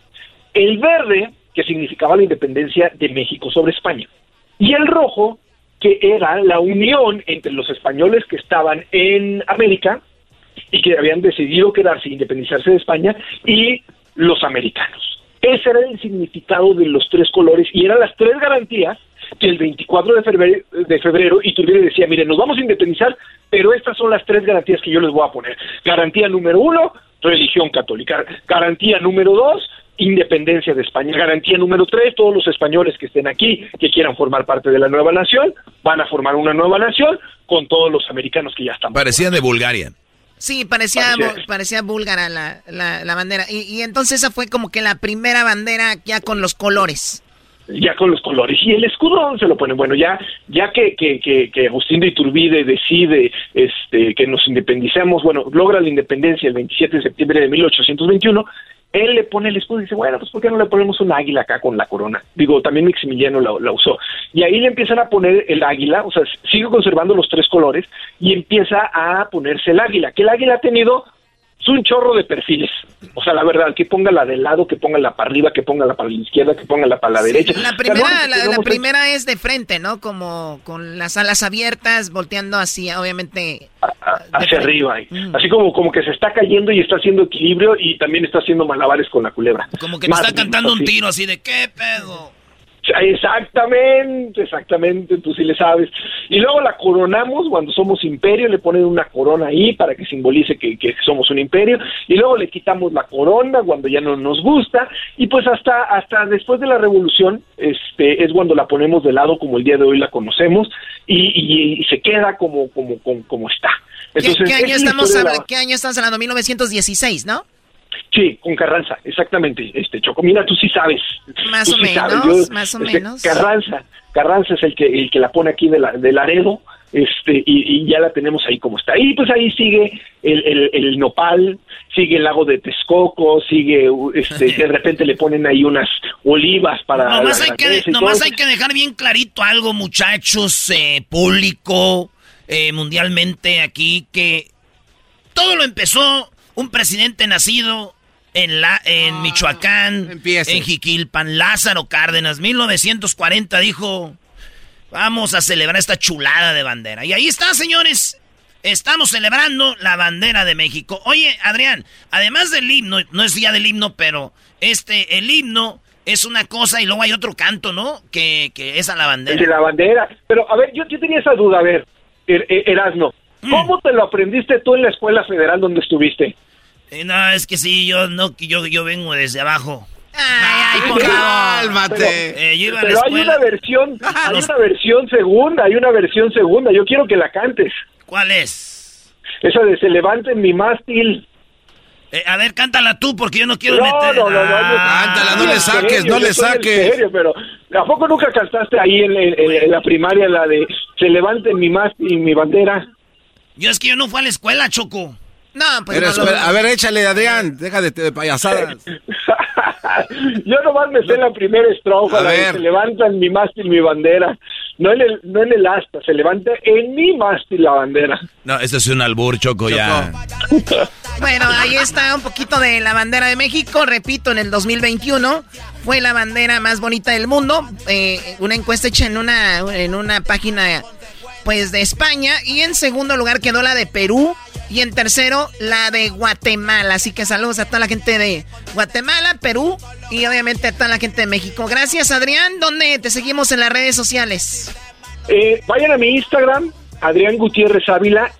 El verde, que significaba la independencia de México sobre España. Y el rojo, que era la unión entre los españoles que estaban en América y que habían decidido quedarse, independizarse de España, y los americanos. Ese era el significado de los tres colores y eran las tres garantías que el 24 de febrero Iturbide decía: miren, nos vamos a independizar, pero estas son las tres garantías que yo les voy a poner. Garantía número 1, religión católica. Garantía número 2, independencia de España. Garantía número 3, todos los españoles que estén aquí, que quieran formar parte de la nueva nación, van a formar una nueva nación con todos los americanos que ya están. Parecía de Bulgaria. Sí, parecía búlgara la bandera. Y entonces esa fue como que la primera bandera ya con los colores. Ya con los colores. Y el escudo, ¿dónde se lo ponen? Bueno, ya que Agustín de Iturbide decide que nos independicemos, bueno, logra la independencia el 27 de septiembre de 1821, él le pone el escudo y dice, bueno, pues ¿por qué no le ponemos un águila acá con la corona? Digo, también Maximiliano la usó. Y ahí le empiezan a poner el águila, o sea, sigue conservando los tres colores y empieza a ponerse el águila, que el águila ha tenido... Es un chorro de perfiles. O sea, la verdad, que ponga la de lado, que ponga la para arriba, que ponga la para la izquierda, que ponga la para la derecha. La primera es de frente, ¿no? Como con las alas abiertas, volteando hacia, obviamente... Hacia arriba. Así como que se está cayendo y está haciendo equilibrio y también está haciendo malabares con la culebra. Como que está cantando un tiro así de ¿qué pedo? Exactamente, tú sí le sabes. Y luego la coronamos cuando somos imperio, le ponen una corona ahí para que simbolice que somos un imperio, y luego le quitamos la corona cuando ya no nos gusta, y pues hasta después de la revolución es cuando la ponemos de lado como el día de hoy la conocemos, y se queda como está. Entonces, ¿Qué año estamos hablando? 1916, ¿no? Sí, con Carranza, exactamente, Choco. Mira, tú sí sabes. Más o menos. Carranza es el que la pone aquí de Laredo, y ya la tenemos ahí como está. Y pues ahí sigue el nopal, sigue el lago de Texcoco, sigue, de repente le ponen ahí unas olivas para... Nomás hay que dejar bien clarito algo, muchachos, público, mundialmente aquí, que todo lo empezó... Un presidente nacido en Michoacán, en Jiquilpan, Lázaro Cárdenas, 1940, dijo, vamos a celebrar esta chulada de bandera. Y ahí está, señores, estamos celebrando la bandera de México. Oye, Adrián, además del himno, no es día del himno, pero el himno... Es una cosa y luego hay otro canto, ¿no? Que es a la bandera. Es de la bandera. Pero, a ver, yo tenía esa duda, a ver, Erasmo. ¿Cómo te lo aprendiste tú en la escuela federal donde estuviste? No, es que sí, yo vengo desde abajo. Ay, por favor, cálmate. Pero hay una versión segunda. Yo quiero que la cantes. ¿Cuál es? Esa de se levanta en mi mástil. A ver, cántala tú, porque yo no quiero meter... Cántala, no le saques. En serio, pero ¿a poco nunca cantaste ahí en la primaria la de se levanta en mi mástil, mi bandera? Yo es que yo no fui a la escuela, Choco. No, pues no. A ver, échale, Adrián, deja de payasadas. Yo nomás me sé la primera estrofa, se levanta en mi mástil mi bandera. No en el asta, se levanta en mi mástil la bandera. No, esto es un albur, Choco. Ya. Bueno, ahí está un poquito de la bandera de México. Repito, en el 2021 fue la bandera más bonita del mundo. Una encuesta hecha en una página... Pues de España, y en segundo lugar quedó la de Perú, y en tercero la de Guatemala. Así que saludos a toda la gente de Guatemala, Perú, y obviamente a toda la gente de México. Gracias, Adrián. ¿Dónde te seguimos en las redes sociales? Vayan a mi Instagram, Adrián Gutiérrez Ávila,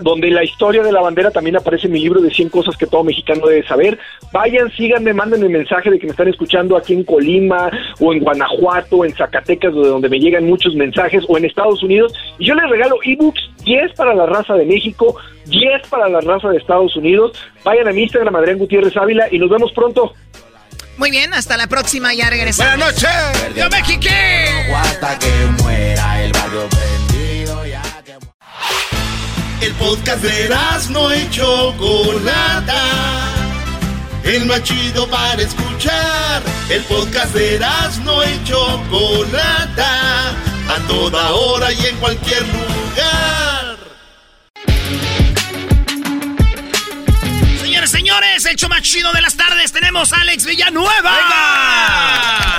donde la historia de la bandera también aparece en mi libro de 100 cosas que todo mexicano debe saber. Vayan, síganme, manden el mensaje de que me están escuchando aquí en Colima, o en Guanajuato, o en Zacatecas, donde me llegan muchos mensajes, o en Estados Unidos. Y yo les regalo ebooks, 10 para la raza de México, 10 para la raza de Estados Unidos. Vayan a mi Instagram, Adrián Gutiérrez Ávila, y nos vemos pronto. Muy bien, hasta la próxima, ya regresamos. Buenas noches, ¡Dios México! Hasta que muera el barrio. El podcast de Erasmo y Chocolata, el más chido para escuchar. El podcast de Erasmo y Chocolata, a toda hora y en cualquier lugar. Señores, señores, el show más chido de las tardes. Tenemos a Alex Villanueva.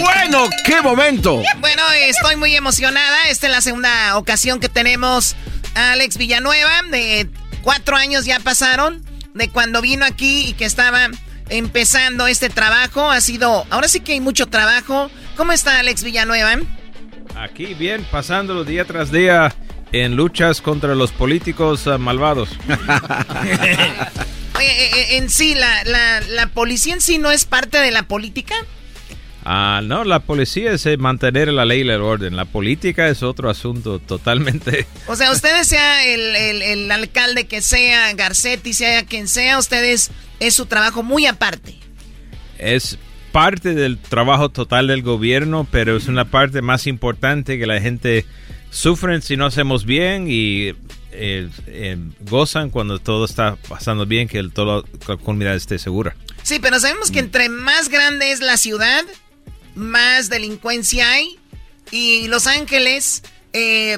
Bueno, qué momento. Bueno, estoy muy emocionada. Esta es la segunda ocasión que tenemos a Alex Villanueva. De 4 años ya pasaron de cuando vino aquí y que estaba empezando este trabajo. Ha sido, ahora sí que hay mucho trabajo. ¿Cómo está Alex Villanueva? Aquí bien, pasándolo día tras día en luchas contra los políticos malvados. Oye, en sí, la policía en sí no es parte de la política. No, la policía es mantener la ley y el orden. La política es otro asunto totalmente. O sea, ustedes, sea el alcalde que sea, Garcetti, sea quien sea, ustedes es su trabajo muy aparte. Es parte del trabajo total del gobierno, pero es una parte más importante que la gente sufre si no hacemos bien y gozan cuando todo está pasando bien, que toda la comunidad esté segura. Sí, pero sabemos que entre más grande es la ciudad, más delincuencia hay, y Los Ángeles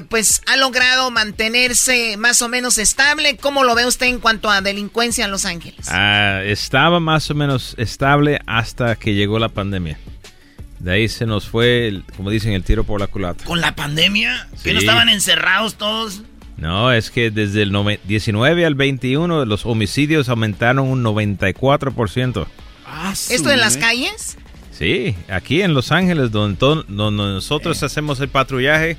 pues ha logrado mantenerse más o menos estable. ¿Cómo lo ve usted en cuanto a delincuencia en Los Ángeles? Estaba más o menos estable hasta que llegó la pandemia. De ahí se nos fue, como dicen, el tiro por la culata. ¿Con la pandemia? Sí. ¿Que no estaban encerrados todos? No, es que desde el 19 al 21 los homicidios aumentaron un 94%. ¿Esto en las calles? Sí, aquí en Los Ángeles, donde nosotros hacemos el patrullaje,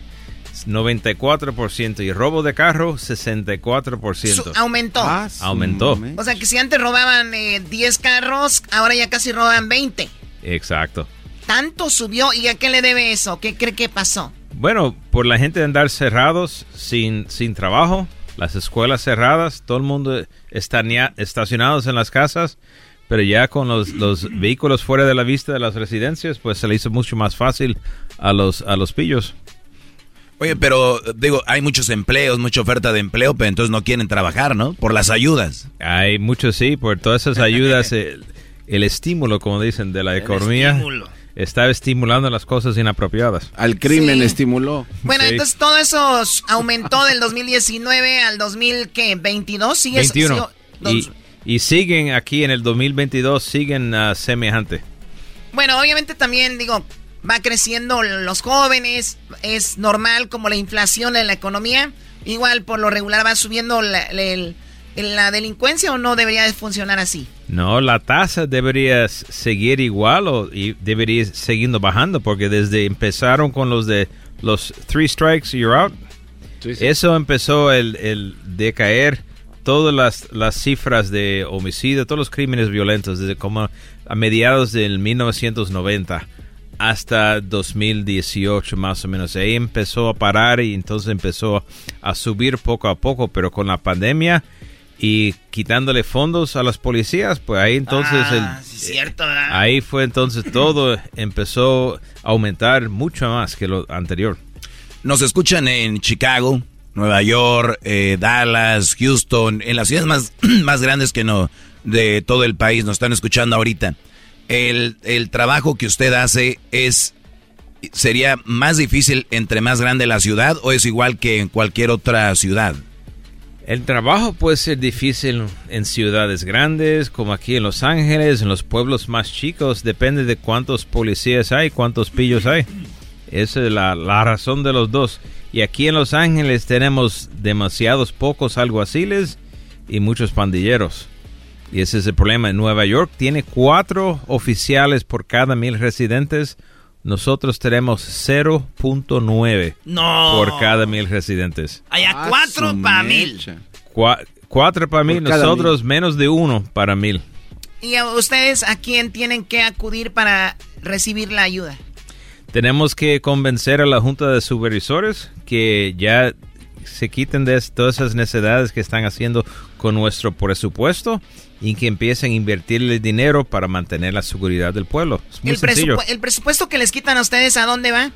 94%. Y robo de carro, 64%. Aumentó. Aumentó. O sea, que si antes robaban 10 carros, ahora ya casi roban 20. Exacto. ¿Tanto subió? ¿Y a qué le debe eso? ¿Qué cree que pasó? Bueno, por la gente de andar cerrados, sin trabajo, las escuelas cerradas, todo el mundo estacionados en las casas. Pero ya con los vehículos fuera de la vista de las residencias, pues se le hizo mucho más fácil a los pillos. Oye, pero digo, hay muchos empleos, mucha oferta de empleo, pero entonces no quieren trabajar, ¿no? Por las ayudas. Hay muchos, sí, por todas esas ayudas, el estímulo, como dicen, de la economía. Está estimulando las cosas inapropiadas. Al crimen estimuló. Bueno, entonces todo eso aumentó del 2019 al 2022. ¿Sí? 21. Sí, y siguen aquí en el 2022, siguen semejante. Bueno, obviamente también, digo, va creciendo los jóvenes, es normal como la inflación en la economía. Igual por lo regular va subiendo la delincuencia, ¿o no debería funcionar así? No, la tasa debería seguir igual y debería seguir bajando, porque desde empezaron con los de los 3 strikes, you're out. Sí. Eso empezó el decaer. Todas las cifras de homicidio, todos los crímenes violentos, desde como a mediados del 1990 hasta 2018 más o menos. Ahí empezó a parar y entonces empezó a subir poco a poco, pero con la pandemia y quitándole fondos a las policías, pues ahí entonces... sí, cierto, ¿verdad? Ahí fue entonces todo empezó a aumentar mucho más que lo anterior. Nos escuchan en Chicago, Nueva York, Dallas, Houston, en las ciudades más grandes que no de todo el país, nos están escuchando ahorita. El trabajo que usted hace ¿sería más difícil entre más grande la ciudad o es igual que en cualquier otra ciudad? El trabajo puede ser difícil en ciudades grandes, como aquí en Los Ángeles, en los pueblos más chicos, depende de cuántos policías hay, cuántos pillos hay. Esa es la razón de los dos. Y aquí en Los Ángeles tenemos demasiados pocos alguaciles y muchos pandilleros. Y ese es el problema. En Nueva York tiene 4 oficiales por cada 1,000 residentes. Nosotros tenemos 0.9 por cada 1,000 residentes. Allá 4 para 1,000. 4 para 1,000, nosotros menos de 1 para 1,000. ¿Y a ustedes a quién tienen que acudir para recibir la ayuda? Tenemos que convencer a la Junta de Supervisores que ya se quiten de todas esas necesidades que están haciendo con nuestro presupuesto y que empiecen a invertirle dinero para mantener la seguridad del pueblo. Es muy sencillo. ¿El presupuesto que les quitan a ustedes a dónde va?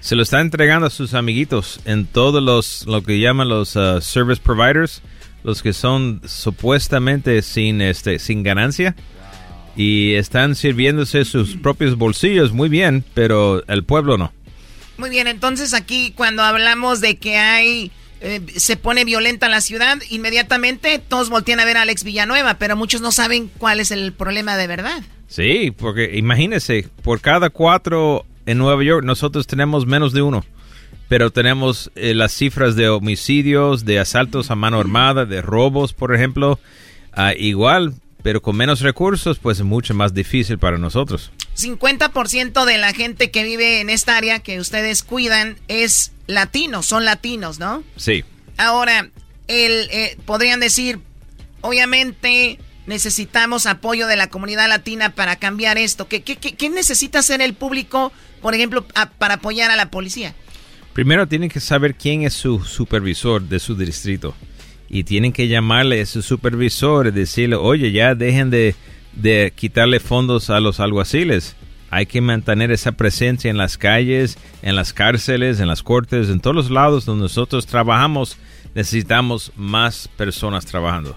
Se lo está entregando a sus amiguitos en todos los, lo que llaman los service providers, los que son supuestamente sin ganancia. Y están sirviéndose sus propios bolsillos muy bien, pero el pueblo no. Muy bien, entonces aquí cuando hablamos de que hay se pone violenta la ciudad, inmediatamente todos voltean a ver a Alex Villanueva, pero muchos no saben cuál es el problema de verdad. Sí, porque imagínense, por cada 4 en Nueva York nosotros tenemos menos de 1, pero tenemos las cifras de homicidios, de asaltos a mano armada, de robos, por ejemplo, igual. Pero con menos recursos, pues es mucho más difícil para nosotros. 50% de la gente que vive en esta área que ustedes cuidan es latino, son latinos, ¿no? Sí. Ahora, podrían decir, obviamente necesitamos apoyo de la comunidad latina para cambiar esto. ¿Qué necesita hacer el público, por ejemplo, para apoyar a la policía? Primero tienen que saber quién es su supervisor de su distrito. Y tienen que llamarle a su supervisor y decirle, oye, ya dejen de quitarle fondos a los alguaciles. Hay que mantener esa presencia en las calles, en las cárceles, en las cortes, en todos los lados donde nosotros trabajamos. Necesitamos más personas trabajando.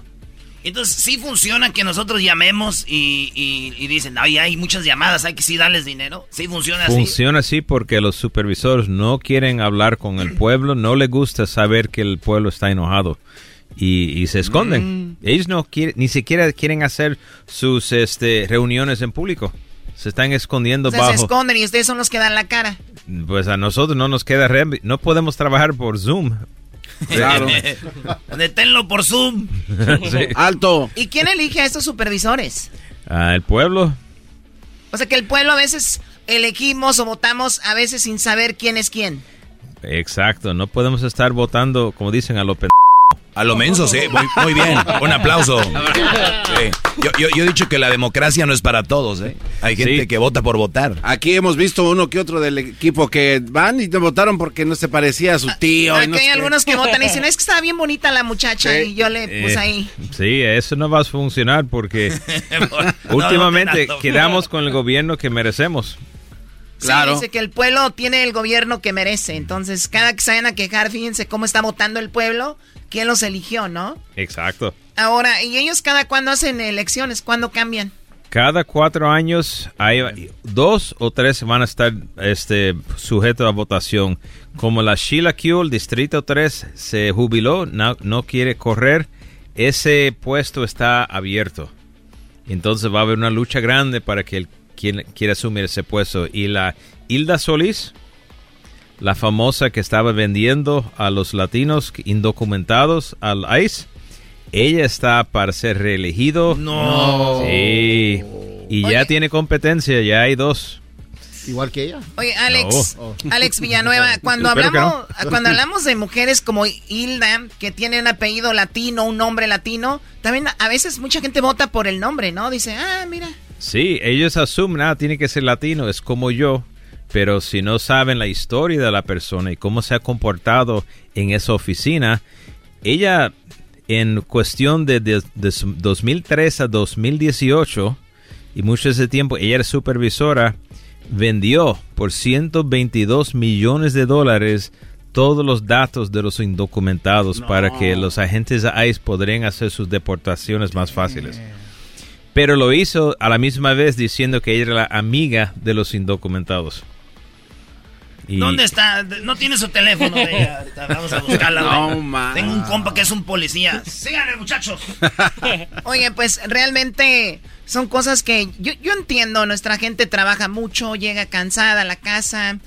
Entonces, ¿sí funciona que nosotros llamemos y dicen, ay, hay muchas llamadas, hay que sí darles dinero? ¿Sí funciona así? Funciona así porque los supervisores no quieren hablar con el pueblo, no les gusta saber que el pueblo está enojado. Y se esconden. Ellos no quieren, ni siquiera quieren hacer sus reuniones en público. Se están escondiendo bajo. Se esconden y ustedes son los que dan la cara. Pues a nosotros no nos queda no podemos trabajar por Zoom. Claro. Deténlo por Zoom. Sí. Alto. ¿Y quién elige a estos supervisores? El pueblo. O sea que el pueblo a veces elegimos o votamos a veces sin saber quién es quién. Exacto. No podemos estar votando, como dicen, a lo pendejo. A lo menso, sí, muy bien, un aplauso. Sí. Yo he dicho que la democracia no es para todos, ¿eh? Hay gente que vota por votar. Aquí hemos visto uno que otro del equipo que van y votaron porque no se parecía a su tío. Aquí hay algunos que votan y dicen, es que estaba bien bonita la muchacha y yo le puse ahí. Sí, eso no va a funcionar porque últimamente quedamos con el gobierno que merecemos. Claro. Sí, dice que el pueblo tiene el gobierno que merece. Entonces, cada que se vayan a quejar, fíjense cómo está votando el pueblo, quién los eligió, ¿no? Exacto. Ahora, ¿y ellos cada cuándo hacen elecciones? ¿Cuándo cambian? Cada 4 años hay 2 o 3 van a estar sujetos a votación. Como la Sheila Q, el Distrito 3, se jubiló, no quiere correr, ese puesto está abierto. Entonces va a haber una lucha grande para que quien quiere asumir ese puesto. Y la Hilda Solís, la famosa que estaba vendiendo a los latinos indocumentados al ICE, ella está para ser reelegido. ¡No! Sí. Y ya tiene competencia, ya hay 2. ¿Igual que ella? Oye, Alex, no. Alex Villanueva, cuando hablamos de mujeres como Hilda, que tiene un apellido latino, un nombre latino, también a veces mucha gente vota por el nombre, ¿no? Dice, mira... Sí, ellos asumen, tiene que ser latino, es como yo, pero si no saben la historia de la persona y cómo se ha comportado en esa oficina, ella en cuestión de 2003 a 2018, y mucho de ese tiempo, ella era supervisora, vendió por $122 millones todos los datos de los indocumentados para que los agentes de ICE podrían hacer sus deportaciones más fáciles. Pero lo hizo a la misma vez diciendo que ella era la amiga de los indocumentados. Y... ¿Dónde está? No tiene su teléfono de ella. Ahorita vamos a buscarla. Tengo un compa que es un policía. ¡Síganle, muchachos! Oye, pues realmente son cosas que yo entiendo. Nuestra gente trabaja mucho, llega cansada a la casa,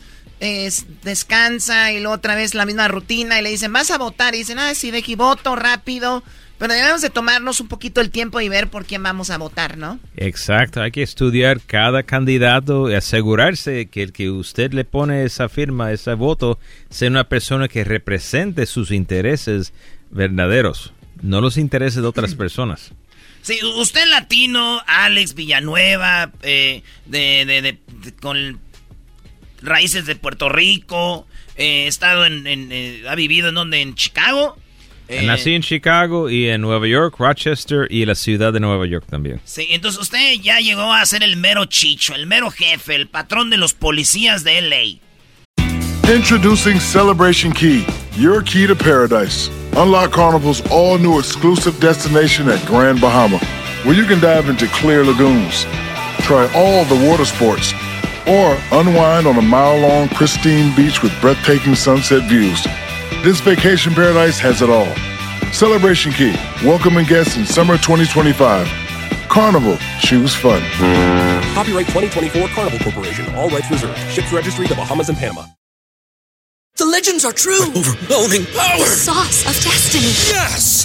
descansa y luego otra vez la misma rutina. Y le dicen, ¿vas a votar? Y dicen, sí, de aquí voto rápido. Pero debemos de tomarnos un poquito el tiempo y ver por quién vamos a votar, ¿no? Exacto, hay que estudiar cada candidato y asegurarse que el que usted le pone esa firma, ese voto, sea una persona que represente sus intereses verdaderos, no los intereses de otras personas. Sí, usted latino, Alex Villanueva, con raíces de Puerto Rico, ha vivido en donde, en Chicago. Nací en Chicago y en Nueva York, Rochester y la ciudad de Nueva York también. Sí, entonces usted ya llegó a ser el mero chicho, el mero jefe, el patrón de los policías de L.A. Introducing Celebration Key, your key to paradise. Unlock Carnival's all-new exclusive destination at Grand Bahama, where you can dive into clear lagoons, try all the water sports, or unwind on a mile-long pristine beach with breathtaking sunset views. This vacation paradise has it all. Celebration Key, welcoming guests in summer 2025. Carnival, choose fun. Copyright 2024 Carnival Corporation, all rights reserved. Ships registry, the Bahamas and Panama. The legends are true. Overwhelming power! The sauce of destiny. Yes!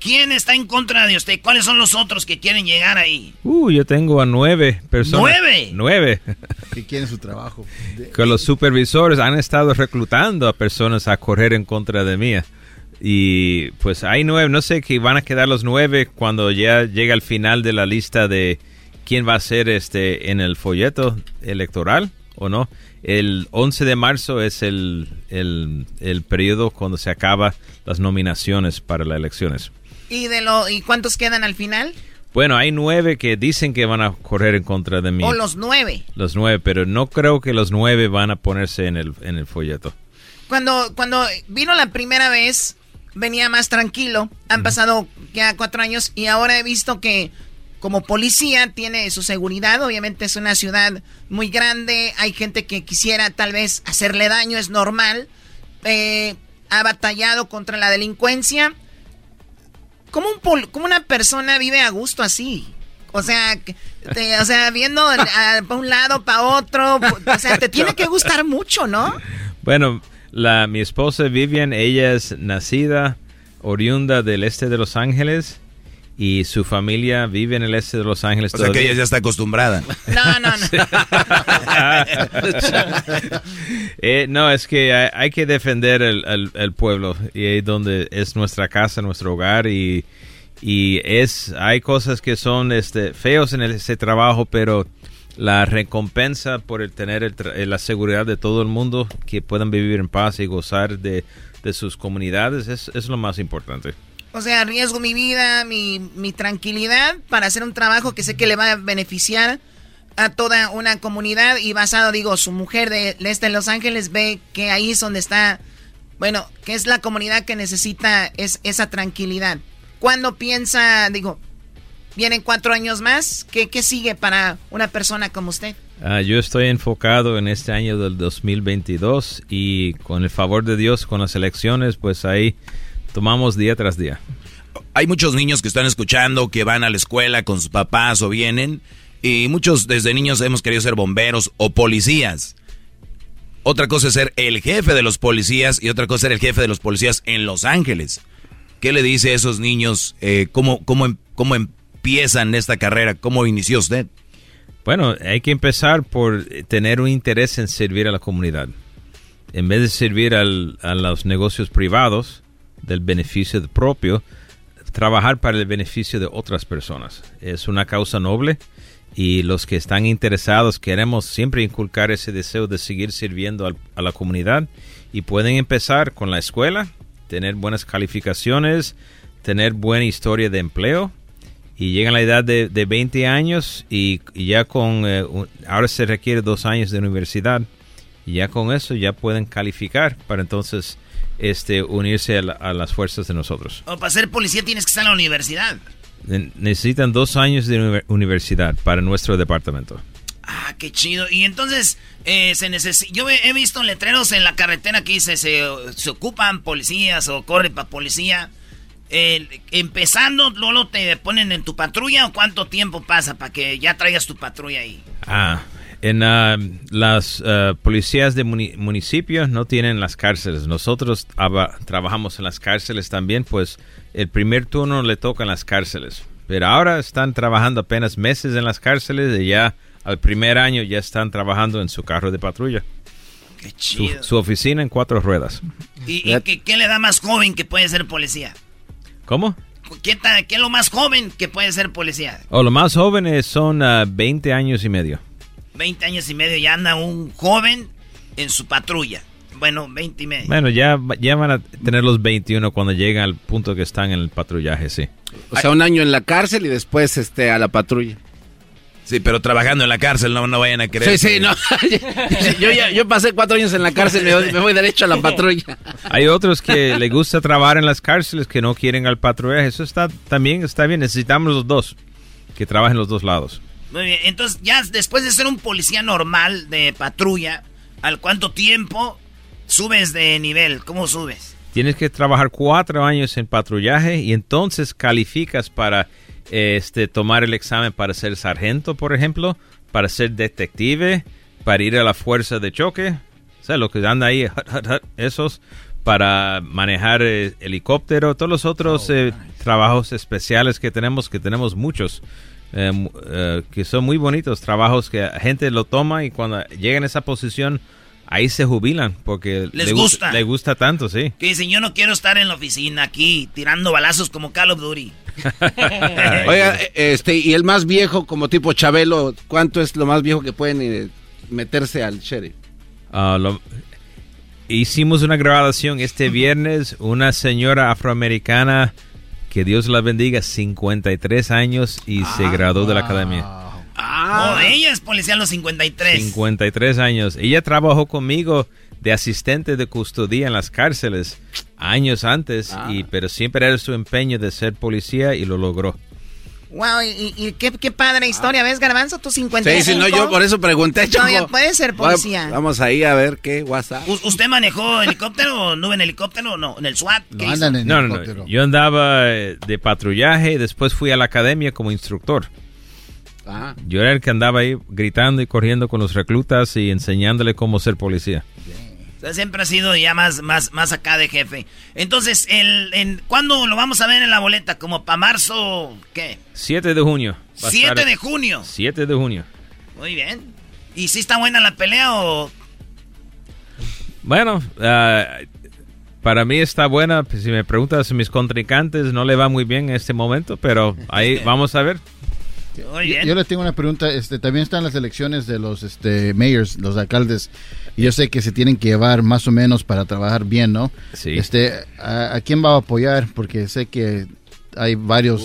¿Quién está en contra de usted? ¿Cuáles son los otros que quieren llegar ahí? Yo tengo a 9 personas. ¿9? 9. ¿Qué quieren su trabajo? Que los supervisores han estado reclutando a personas a correr en contra de mí. Y pues hay 9, no sé qué van a quedar los 9 cuando ya llega al final de la lista de quién va a ser en el folleto electoral o no. El 11 de marzo es el periodo cuando se acaban las nominaciones para las elecciones. ¿Y cuántos quedan al final? Bueno, hay 9 que dicen que van a correr en contra de mí. ¿O los 9? Los 9, pero no creo que los 9 van a ponerse en el folleto. Cuando vino la primera vez, venía más tranquilo. Han pasado ya 4 años y ahora he visto que como policía tiene su seguridad. Obviamente es una ciudad muy grande. Hay gente que quisiera tal vez hacerle daño, es normal. Ha batallado contra la delincuencia. ¿Cómo una persona vive a gusto así? O sea, viendo para un lado, para otro. O sea, te tiene que gustar mucho, ¿no? Bueno, mi esposa Vivian, ella es nacida, oriunda del este de Los Ángeles. Y su familia vive en el este de Los Ángeles. O sea que ella ya está acostumbrada. No. No, es que hay que defender el pueblo. Y ahí donde es nuestra casa, nuestro hogar. Y hay cosas que son feos en ese trabajo, pero la recompensa por el tener la seguridad de todo el mundo, que puedan vivir en paz y gozar de sus comunidades, es lo más importante. O sea, arriesgo mi vida, mi tranquilidad para hacer un trabajo que sé que le va a beneficiar a toda una comunidad. Y basado, digo, su mujer de este de Los Ángeles ve que ahí es donde está, bueno, que es la comunidad que necesita esa tranquilidad. ¿Cuándo piensa, vienen 4 años más? ¿Qué sigue para una persona como usted? Yo estoy enfocado en este año del 2022 y con el favor de Dios, con las elecciones, pues ahí tomamos día tras día. Hay muchos niños que están escuchando, que van a la escuela con sus papás o vienen, y muchos desde niños hemos querido ser bomberos o policías. Otra cosa es ser el jefe de los policías y otra cosa es ser el jefe de los policías en Los Ángeles. ¿Qué le dice a esos niños? ¿Cómo empiezan esta carrera? ¿Cómo inició usted? Bueno, hay que empezar por tener un interés en servir a la comunidad. En vez de servir a los negocios privados, del beneficio propio, trabajar para el beneficio de otras personas. Es una causa noble y los que están interesados queremos siempre inculcar ese deseo de seguir sirviendo a la comunidad, y pueden empezar con la escuela, tener buenas calificaciones, tener buena historia de empleo, y llegan a la edad de 20 años y ya con ahora se requiere 2 años de universidad, y ya con eso ya pueden calificar para entonces unirse a las fuerzas de nosotros. O para ser policía tienes que estar en la universidad. Necesitan 2 años de universidad para nuestro departamento. Ah, qué chido. Y entonces, yo he visto letreros en la carretera que dice, se ocupan policías o corre para policía. Empezando, ¿luego te ponen en tu patrulla o cuánto tiempo pasa para que ya traigas tu patrulla ahí? En las policías de municipios no tienen las cárceles. Nosotros trabajamos en las cárceles también, pues el primer turno le toca en las cárceles. Pero ahora están trabajando apenas meses en las cárceles y ya al primer año ya están trabajando en su carro de patrulla. Qué chido. Su oficina en cuatro ruedas. ¿Y qué le da más joven que puede ser policía? ¿Cómo? ¿Qué es lo más joven que puede ser policía? Oh, lo más jóvenes son 20 años y medio. 20 años y medio ya anda un joven en su patrulla. Bueno, 20 y medio. Bueno, ya van a tener los 21 cuando llegan al punto que están en el patrullaje, sí. O sea, un año en la cárcel y después a la patrulla. Sí, pero trabajando en la cárcel, no vayan a creer. Sí, sí, no. Yo pasé 4 años en la cárcel, me voy derecho a la patrulla. Hay otros que les gusta trabajar en las cárceles que no quieren al patrullaje. Eso también está bien. Necesitamos los dos, que trabajen los dos lados. Muy bien, entonces ya después de ser un policía normal de patrulla, ¿al cuánto tiempo subes de nivel? ¿Cómo subes? Tienes que trabajar 4 años en patrullaje y entonces calificas para tomar el examen para ser sargento, por ejemplo, para ser detective, para ir a la fuerza de choque, o sea, lo que anda ahí, esos, para manejar helicóptero, todos los otros trabajos especiales que tenemos muchos. Que son muy bonitos trabajos que la gente lo toma y cuando llegan a esa posición ahí se jubilan porque les gusta tanto, sí. Que dicen, yo no quiero estar en la oficina aquí tirando balazos como Call of Duty. Oiga, y el más viejo como tipo Chabelo, ¿cuánto es lo más viejo que pueden meterse al sheriff? Hicimos una grabación este viernes, una señora afroamericana que Dios la bendiga, 53 años y se graduó de la academia. Ella es policía a los 53. 53 años. Ella trabajó conmigo de asistente de custodia en las cárceles años antes, pero siempre era su empeño de ser policía y lo logró. Wow, y qué padre historia, ¿ves, Garbanzo? Tú 55. Sí, no, yo por eso pregunté. Todavía puede ser policía. Vamos ahí a ver qué WhatsApp. ¿Usted manejó helicóptero o no en helicóptero? No, en el SWAT. No, yo andaba de patrullaje y después fui a la academia como instructor. Yo era el que andaba ahí gritando y corriendo con los reclutas y enseñándole cómo ser policía. O sea, siempre ha sido ya más acá de jefe. Entonces, ¿cuándo lo vamos a ver en la boleta? ¿Como para marzo? ¿Qué? 7 de junio. 7 de junio. 7 de junio. Muy bien. ¿Y si está buena la pelea o...? Bueno, para mí está buena. Si me preguntas, mis contrincantes no le va muy bien en este momento, pero ahí vamos a ver. Yo les tengo una pregunta, también están las elecciones de los mayors, los alcaldes, y yo sé que se tienen que llevar más o menos para trabajar bien, ¿no? Sí. ¿A quién va a apoyar? Porque sé que hay varios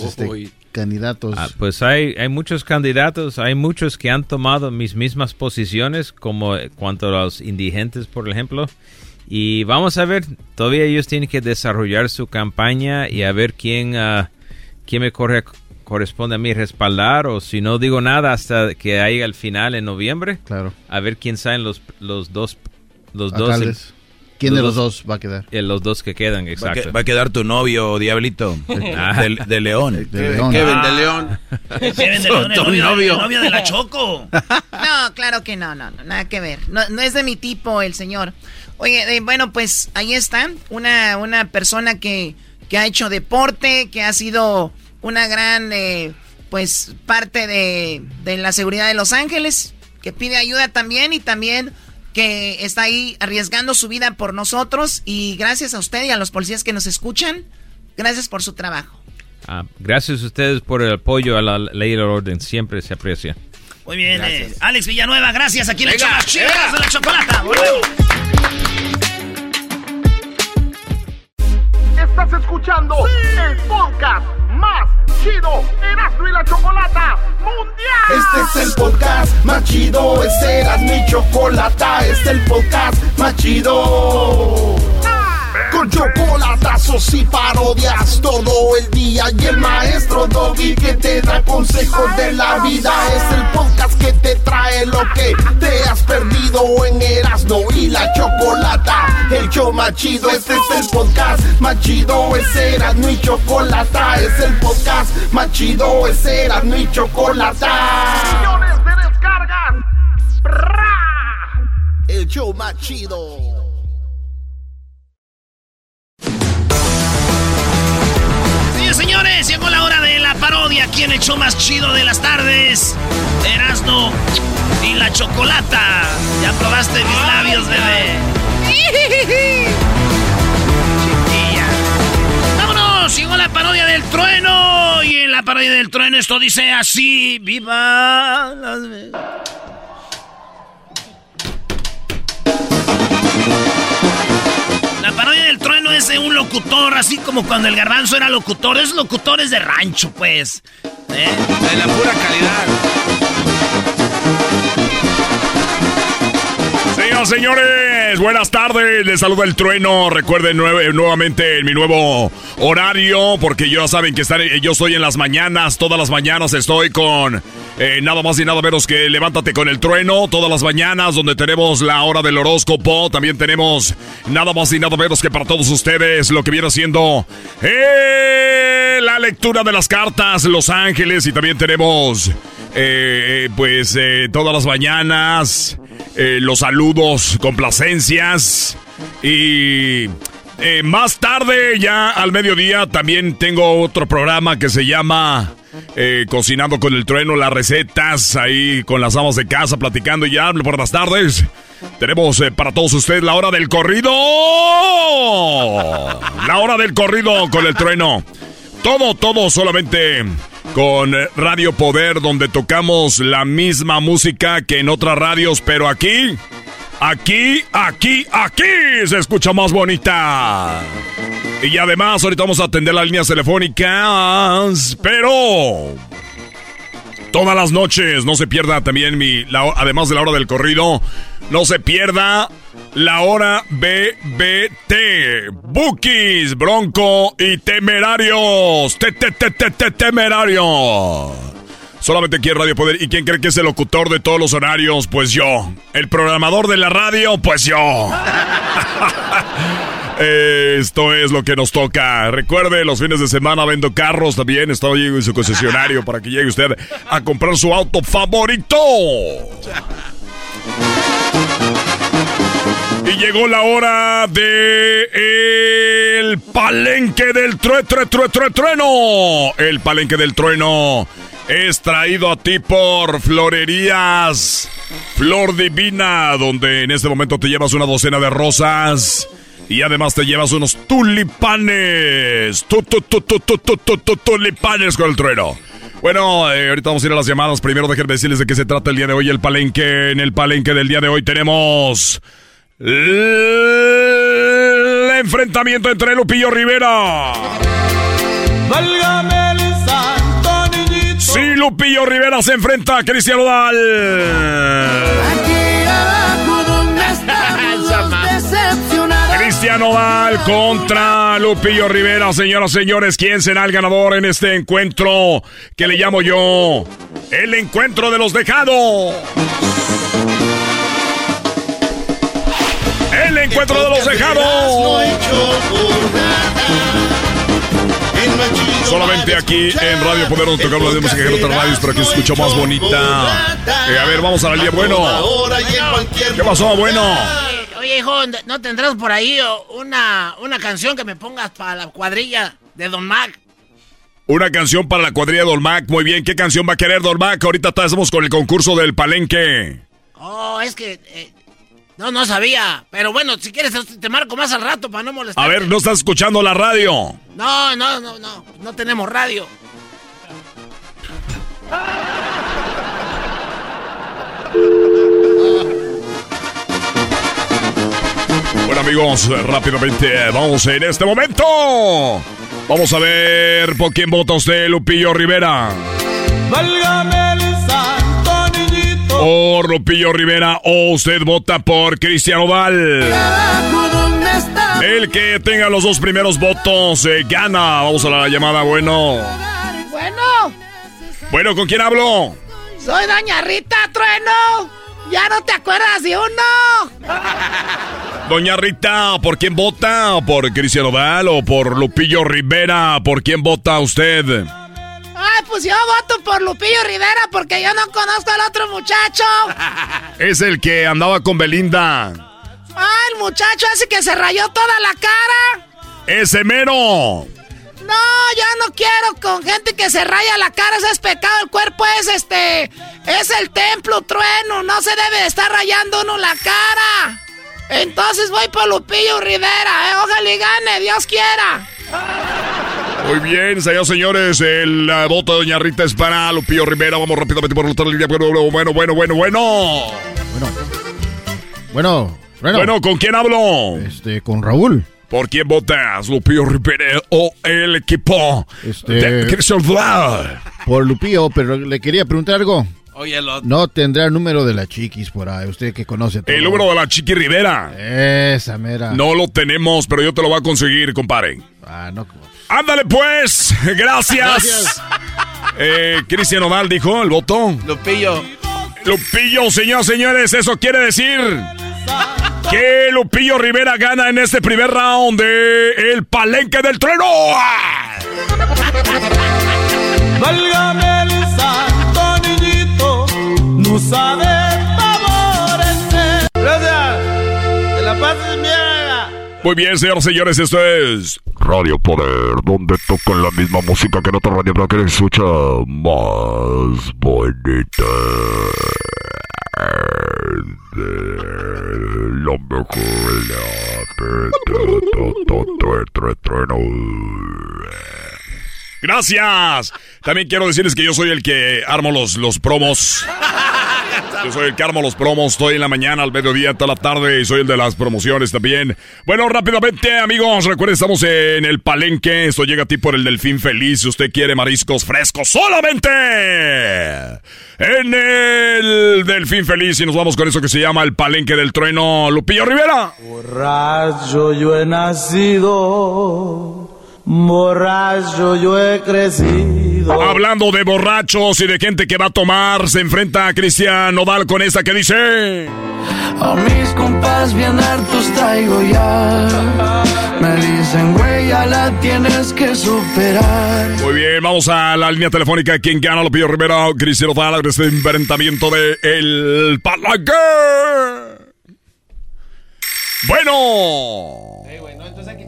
candidatos. Pues hay muchos candidatos, hay muchos que han tomado mis mismas posiciones, como cuanto a los indigentes, por ejemplo, y vamos a ver, todavía ellos tienen que desarrollar su campaña y a ver quién me corresponde a mí respaldar, o si no digo nada hasta que haya el final en noviembre. Claro. A ver quién salen los dos. ¿Quién de los dos va a quedar? Los dos que quedan, exacto. Va a quedar tu novio, Diablito, de León. Kevin de León. Kevin de León, el novio de la Choco. No, claro que no, nada que ver. No es de mi tipo el señor. Oye, bueno, pues ahí está, una persona que ha hecho deporte, que ha sido... una gran parte de la seguridad de Los Ángeles, que pide ayuda también que está ahí arriesgando su vida por nosotros, y gracias a usted y a los policías que nos escuchan, gracias por su trabajo. Gracias a ustedes por el apoyo a la ley y el orden, siempre se aprecia. Muy bien, Alex Villanueva, gracias, aquí venga, la Chivas de la Chocolata. Estás escuchando el podcast más chido, Erasmo y la Chocolata Mundial. Este es el podcast más chido, es Erasmo y Chocolata, este es el podcast más chido. Con chocolatazos y parodias todo el día, y el maestro Doggy que te da consejos de la vida. Es el podcast que te trae lo que te has perdido en Erasmo y la Chocolata, el show más chido. Este es el podcast más chido, es Erasmo y Chocolata, es el podcast más chido, es Erasmo y Chocolata. Millones de descargas, el show más chido. Señores, llegó la hora de la parodia. ¿Quién echó más chido de las tardes? Erasmo y la Chocolata. Ya probaste mis labios, bebé. Chiquilla. ¡Vámonos! Llegó la parodia del trueno. Y en la parodia del trueno esto dice así. ¡Viva las Vegas! La parodia del trueno es de un locutor, así como cuando el Garbanzo era locutor. Es locutores de rancho, pues. De la pura calidad. Señoras, señores, buenas tardes. Les saluda el trueno. Recuerden nuevamente mi nuevo horario, porque ya saben que yo estoy en las mañanas. Todas las mañanas estoy con... nada más y nada menos que Levántate con el Trueno, todas las mañanas, donde tenemos la hora del horóscopo. También tenemos nada más y nada menos que para todos ustedes lo que viene siendo la lectura de las cartas, los ángeles. Y también tenemos todas las mañanas los saludos, complacencias. Y más tarde, ya al mediodía, también tengo otro programa que se llama... Cocinando con el Trueno, las recetas ahí con las amas de casa, platicando. Ya por las tardes tenemos para todos ustedes la hora del corrido. La hora del corrido con el Trueno. Todo solamente con Radio Poder, donde tocamos la misma música que en otras radios, pero aquí se escucha más bonita. Y además, ahorita vamos a atender las líneas telefónicas, pero todas las noches no se pierda también además de la hora del corrido, no se pierda la hora BBT, Bukis, Bronco y Temerarios, Temerario. Solamente aquí en Radio Poder. ¿Y quién cree que es el locutor de todos los horarios? Pues yo. ¿El programador de la radio? Pues yo. Esto es lo que nos toca. Recuerde, los fines de semana vendo carros también. Estoy en su concesionario para que llegue usted a comprar su auto favorito. Y llegó la hora de el palenque del trueno. El palenque del trueno es traído a ti por Florerías Flor Divina, donde en este momento te llevas una docena de rosas y además te llevas unos tulipanes. Tulipanes con el trueno. Bueno, ahorita vamos a ir a las llamadas. Primero déjenme decirles de qué se trata el día de hoy el palenque. En el palenque del día de hoy tenemos el enfrentamiento entre Lupillo Rivera. ¡Válgame! Sí, Lupillo Rivera se enfrenta a Cristian Nodal. Cristian Nodal contra Lupillo Rivera. Señoras y señores, ¿quién será el ganador en este encuentro que le llamo yo el encuentro de los dejados? El encuentro de los dejados. Solamente aquí en Radio Poder nos tocamos la de música que en otras radios, pero que se escucha más bonita. A ver, vamos a la línea. Bueno, ¿qué pasó, bueno? Oye, hijo, ¿no tendrás por ahí una canción que me pongas para la cuadrilla de Don Mac? Una canción para la cuadrilla de Don Mac. Muy bien, ¿qué canción va a querer Don Mac? Ahorita estamos con el concurso del palenque. Oh, es que... no sabía. Pero bueno, si quieres te marco más al rato para no molestar. A ver, ¿no estás escuchando la radio? No. No tenemos radio. Bueno, amigos, rápidamente vamos en este momento. Vamos a ver por quién vota usted, Lupillo Rivera. Válgame el santo niñito. Por Lupillo Rivera o usted vota por Cristian Nodal. El que tenga los dos primeros votos gana. Vamos a la llamada, Bueno, ¿con quién hablo? Soy Doña Rita, Trueno. Ya no te acuerdas de uno. Doña Rita, ¿por quién vota? ¿Por Cristian Nodal o por Lupillo Rivera? ¿Por quién vota usted? Ay, pues yo voto por Lupillo Rivera porque yo no conozco al otro muchacho. Es el que andaba con Belinda. Ah, el muchacho ese que se rayó toda la cara. ¡Ese mero! No, yo no quiero con gente que se raya la cara, eso es pecado, el cuerpo es es el templo, trueno, no se debe de estar rayando uno la cara. Entonces voy por Lupillo Rivera, ojalá y gane, Dios quiera. Muy bien, señores, la voto de Doña Rita es para Lupillo Rivera. Vamos rápidamente por la otra línea. Bueno, ¿con quién hablo? Con Raúl. ¿Por quién votas, Lupillo Rivera o el equipo de Cristian Nodal? Por Lupillo, pero le quería preguntar algo. Oye, no tendrá el número de la chiquis por ahí, usted que conoce todo. El número de la chiqui Rivera. Esa mera. No lo tenemos, pero yo te lo voy a conseguir, compadre. Ah, no. Ándale pues, gracias. Cristian Nodal dijo el voto. Lupillo, señores, eso quiere decir que Lupillo Rivera gana en este primer round de El Palenque del Trueno. ¡Válgame el santo niñito! No sabe favorecer. Gracias. Te la pases bien. Muy bien, señores, esto es Radio Poder, donde tocan la misma música que en otra radio, pero que la escucha más bonita. La mejor. Gracias. También quiero decirles que yo soy el que armo los promos. Yo soy el que armo los promos. Estoy en la mañana, al mediodía, hasta la tarde. Y soy el de las promociones también. Bueno, rápidamente, amigos. Recuerden, estamos en El Palenque. Esto llega a ti por el Delfín Feliz. Si usted quiere mariscos frescos, solamente en el Delfín Feliz. Y nos vamos con eso que se llama El Palenque del Trueno. Lupillo Rivera. Borracho yo he nacido, borracho yo he crecido. Hablando de borrachos y de gente que va a tomar, se enfrenta a Cristian Nodal con esta que dice: a mis compas bien hartos traigo ya, me dicen güey, ya la tienes que superar. Muy bien, vamos a la línea telefónica. ¿Quién gana, Lupillo Rivera o Cristian Nodal, en este enfrentamiento de El Palenque? Bueno. Bueno, entonces hay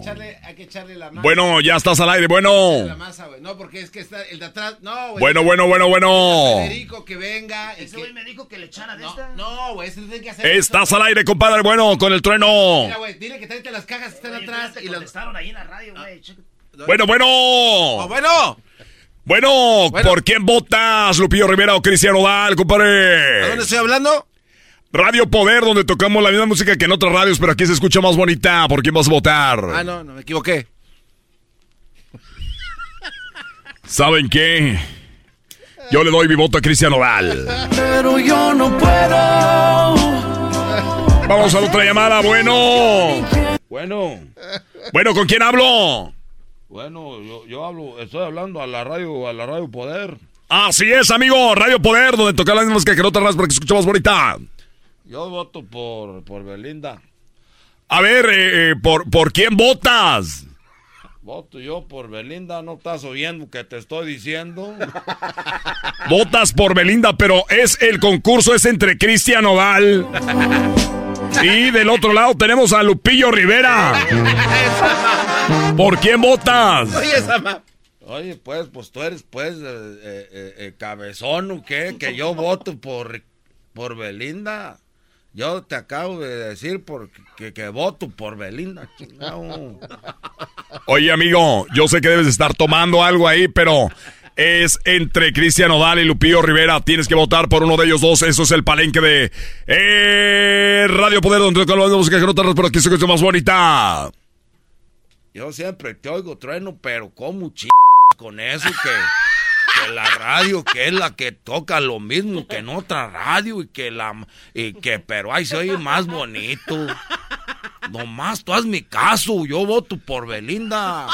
que echarle la masa. Bueno, ya estás al aire, bueno. La masa, güey. No, porque es que está el de atrás. No, güey. Bueno. Federico, que venga. Ese güey me dijo que le echara de esta. No, güey, ese tiene que hacer. Estás al aire, compadre, bueno, con el trueno. Mira, güey, dile que tráete las cajas que están atrás. Y las estaron ahí en la radio, güey. Bueno. Oh, bueno. Bueno, ¿por quién votas, Lupillo Rivera o Cristian Nodal, compadre? ¿A dónde estoy hablando? Radio Poder, donde tocamos la misma música que en otras radios, pero aquí se escucha más bonita. ¿Por quién vas a votar? Ah, no, me equivoqué. ¿Saben qué? Yo le doy mi voto a Cristian Nodal. Pero yo no puedo. Vamos a otra llamada, bueno. Bueno, ¿con quién hablo? Bueno, estoy hablando a la radio Poder. Así es, amigo, Radio Poder, donde toca la misma música que en otras radios, porque escucha más bonita. Yo voto por Belinda. A ver, ¿por quién votas? Voto yo por Belinda, ¿no estás oyendo que te estoy diciendo? Votas por Belinda, pero el concurso es entre Cristian Nodal. Y del otro lado tenemos a Lupillo Rivera. ¿Por quién votas? Oye, Oye, pues tú eres, cabezón, ¿o qué? Que yo voto por Belinda. Yo te acabo de decir que voto por Belinda, chingado. Oye, amigo, yo sé que debes estar tomando algo ahí, pero es entre Cristian Nodal y Lupillo Rivera. Tienes que votar por uno de ellos dos. Eso es El Palenque de Radio Poder, donde tocan la música que no te arras, pero aquí se escucha más bonita. Yo siempre te oigo, trueno, pero como chido con eso que la radio que es la que toca lo mismo que en otra radio pero ahí se oye más bonito. Nomás tú haz mi caso, yo voto por Belinda.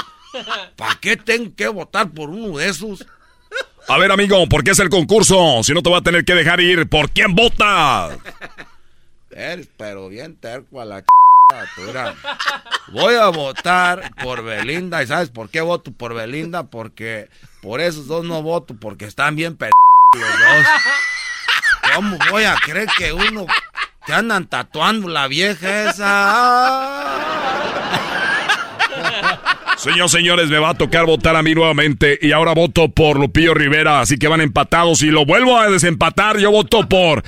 ¿Para qué tengo que votar por uno de esos? A ver, amigo, ¿por qué es el concurso? Si no te voy a tener que dejar ir. ¿Por quién votas? Eres pero bien terco a la c***. Voy a votar por Belinda. ¿Y sabes por qué voto por Belinda? Porque por esos dos no voto, porque están bien p*** los dos. ¿Cómo voy a creer que uno te andan tatuando la vieja esa? Señor, señores, me va a tocar votar a mí nuevamente y ahora voto por Lupillo Rivera, así que van empatados y lo vuelvo a desempatar. Yo voto por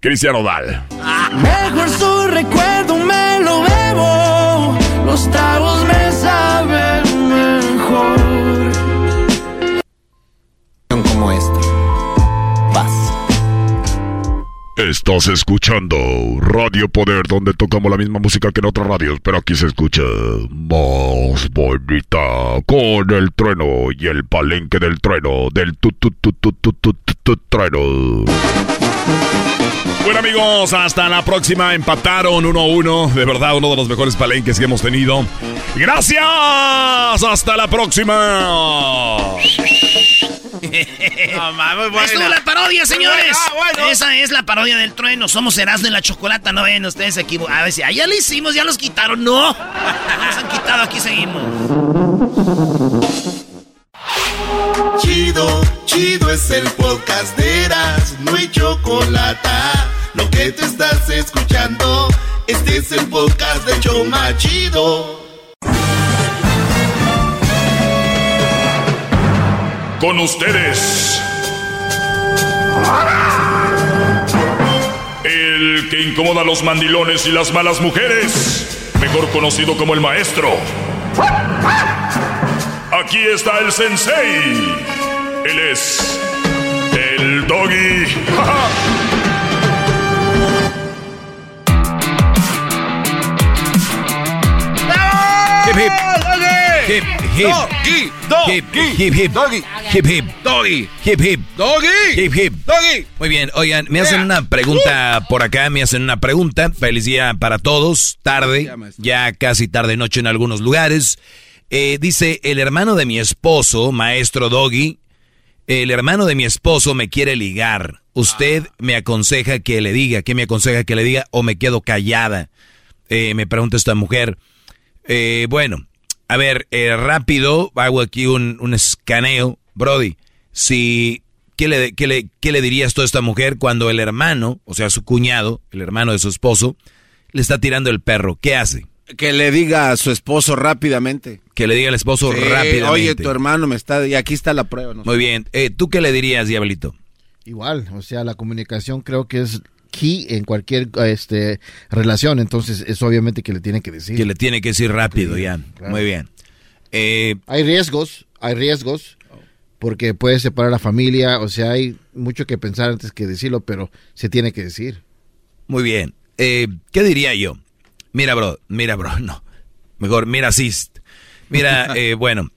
Cristian Nodal. Mejor su recuerdo me lo bebo, los tragos me saben mejor. Como este. Paz. Estás escuchando Radio Poder, donde tocamos la misma música que en otras radios, pero aquí se escucha más bonita, con el trueno y el palenque del trueno, del trueno. Bueno, amigos, hasta la próxima. Empataron 1-1. De verdad, uno de los mejores palenques que hemos tenido. ¡Gracias! ¡Hasta la próxima! Esto es la parodia, señores. Bueno. Esa es la parodia del trueno. Somos Erasmo y la Chocolata. No ven ustedes aquí. A ver si ya lo hicimos, ya los quitaron. No, nos han quitado. Aquí seguimos. Chido, chido es el podcast de Erasmo y Chocolata. Lo que te estás escuchando, este es el podcast de Choma Chido. Con ustedes, el que incomoda a los mandilones y las malas mujeres, mejor conocido como el maestro. Aquí está el sensei. Él es el Doggy. ¡Ja, ja! ¡Hip, hip! ¡Doggy! ¡Hip, hip! ¡Doggy! ¡Doggy! ¡Hip, hip! ¡Doggy! ¡Hip, hip! ¡Doggy! ¡Hip, hip! ¡Doggy! ¡Hip, hip! ¡Doggy! Muy bien, oigan, me hacen una pregunta por acá, me hacen una pregunta. Feliz día para todos. Tarde, ya casi tarde noche en algunos lugares. Dice, el hermano de mi esposo, maestro Doggy, el hermano de mi esposo me quiere ligar. Usted me aconseja que le diga, ¿qué me aconseja que le diga o me quedo callada? Me pregunta esta mujer. Bueno, a ver, rápido, hago aquí un escaneo. Brody, si, ¿qué le dirías tú a esta mujer cuando el hermano, o sea, su cuñado, el hermano de su esposo, le está tirando el perro? ¿Qué hace? Que le diga a su esposo rápidamente. Que le diga al esposo rápidamente. Oye, tu hermano me está... Y aquí está la prueba. ¿No? Muy bien. ¿Tú qué le dirías, Diablito? Igual. O sea, la comunicación creo que es key en cualquier relación. Entonces, es obviamente que le tiene que decir. Que le tiene que decir rápido, sí, ya. Claro. Muy bien. Hay riesgos. Porque puede separar a la familia. O sea, hay mucho que pensar antes que decirlo, pero se tiene que decir. Muy bien. ¿Qué diría yo? Mira, bro, no. Mejor, mira, Sist. Mira, bueno.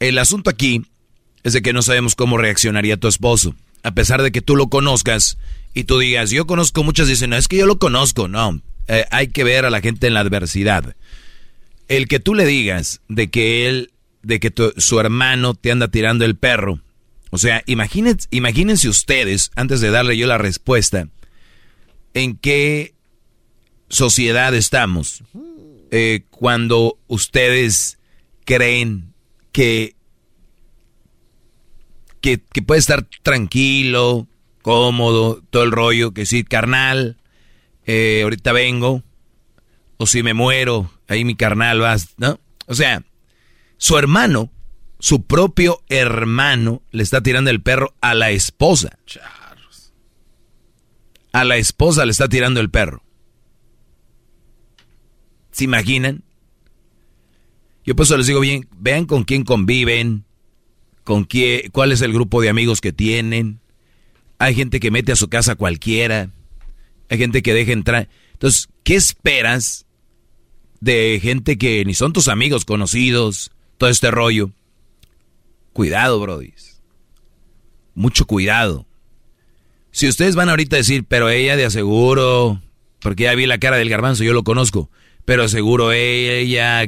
El asunto aquí es de que no sabemos cómo reaccionaría tu esposo. A pesar de que tú lo conozcas y tú digas, yo conozco, muchas dicen, no, es que yo lo conozco. No, hay que ver a la gente en la adversidad. El que tú le digas de que su hermano te anda tirando el perro. O sea, imagínense ustedes, antes de darle yo la respuesta, en qué sociedad estamos cuando ustedes creen que puede estar tranquilo, cómodo, todo el rollo, que sí, carnal, ahorita vengo, o si me muero, ahí mi carnal vas, ¿no? O sea, su hermano, su propio hermano, le está tirando el perro a la esposa. Charles. A la esposa le está tirando el perro. ¿Se imaginan? Yo por eso les digo bien, vean con quién conviven, cuál es el grupo de amigos que tienen. Hay gente que mete a su casa cualquiera, hay gente que deja entrar. Entonces, ¿qué esperas de gente que ni son tus amigos conocidos, todo este rollo? Cuidado, brodis. Mucho cuidado. Si ustedes van ahorita a decir, pero ella de aseguro, porque ya vi la cara del garbanzo, yo lo conozco. Pero seguro ella...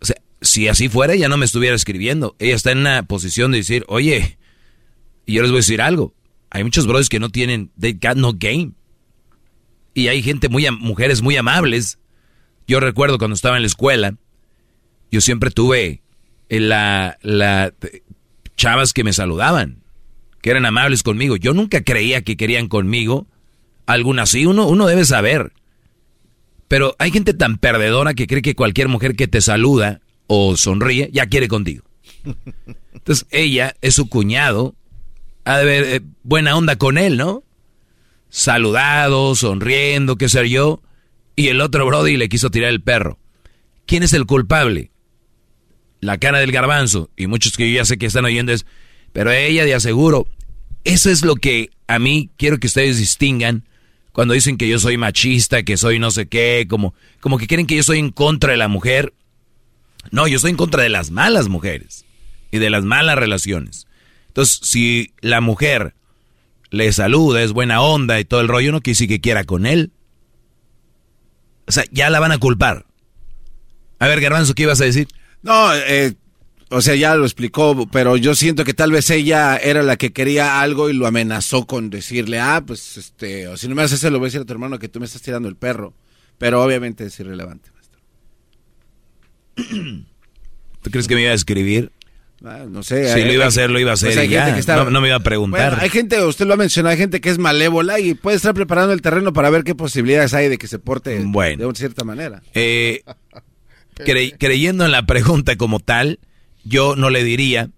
O sea, si así fuera, ella no me estuviera escribiendo. Ella está en una posición de decir, oye, y yo les voy a decir algo. Hay muchos brothers que no tienen... They got no game. Y hay gente, mujeres muy amables. Yo recuerdo cuando estaba en la escuela, yo siempre tuve chavas que me saludaban, que eran amables conmigo. Yo nunca creía que querían conmigo. Algunas sí, uno debe saber. Pero hay gente tan perdedora que cree que cualquier mujer que te saluda o sonríe ya quiere contigo. Entonces ella es su cuñado, ha de ver buena onda con él, ¿no? Saludado, sonriendo, qué sé yo. Y el otro brody le quiso tirar el perro. ¿Quién es el culpable? La cara del garbanzo. Y muchos que yo ya sé que están oyendo es, pero ella de aseguro. Eso es lo que a mí quiero que ustedes distingan cuando dicen que yo soy machista, que soy no sé qué, como que quieren que yo soy en contra de la mujer. No, yo soy en contra de las malas mujeres y de las malas relaciones. Entonces, si la mujer le saluda, es buena onda y todo el rollo, no quiere decir que quiera con él. O sea, ya la van a culpar. A ver, Garbanzo, ¿qué ibas a decir? No, o sea, ya lo explicó, pero yo siento que tal vez ella era la que quería algo y lo amenazó con decirle, pues, o si no me haces eso, lo voy a decir a tu hermano que tú me estás tirando el perro. Pero obviamente es irrelevante, maestro. ¿Tú crees que me iba a escribir? No sé. Si lo iba a hacer, lo iba a hacer. Pues no me iba a preguntar. Bueno, hay gente, usted lo ha mencionado, hay gente que es malévola y puede estar preparando el terreno para ver qué posibilidades hay de que se porte de una cierta manera. Creyendo en la pregunta como tal, yo no le diría.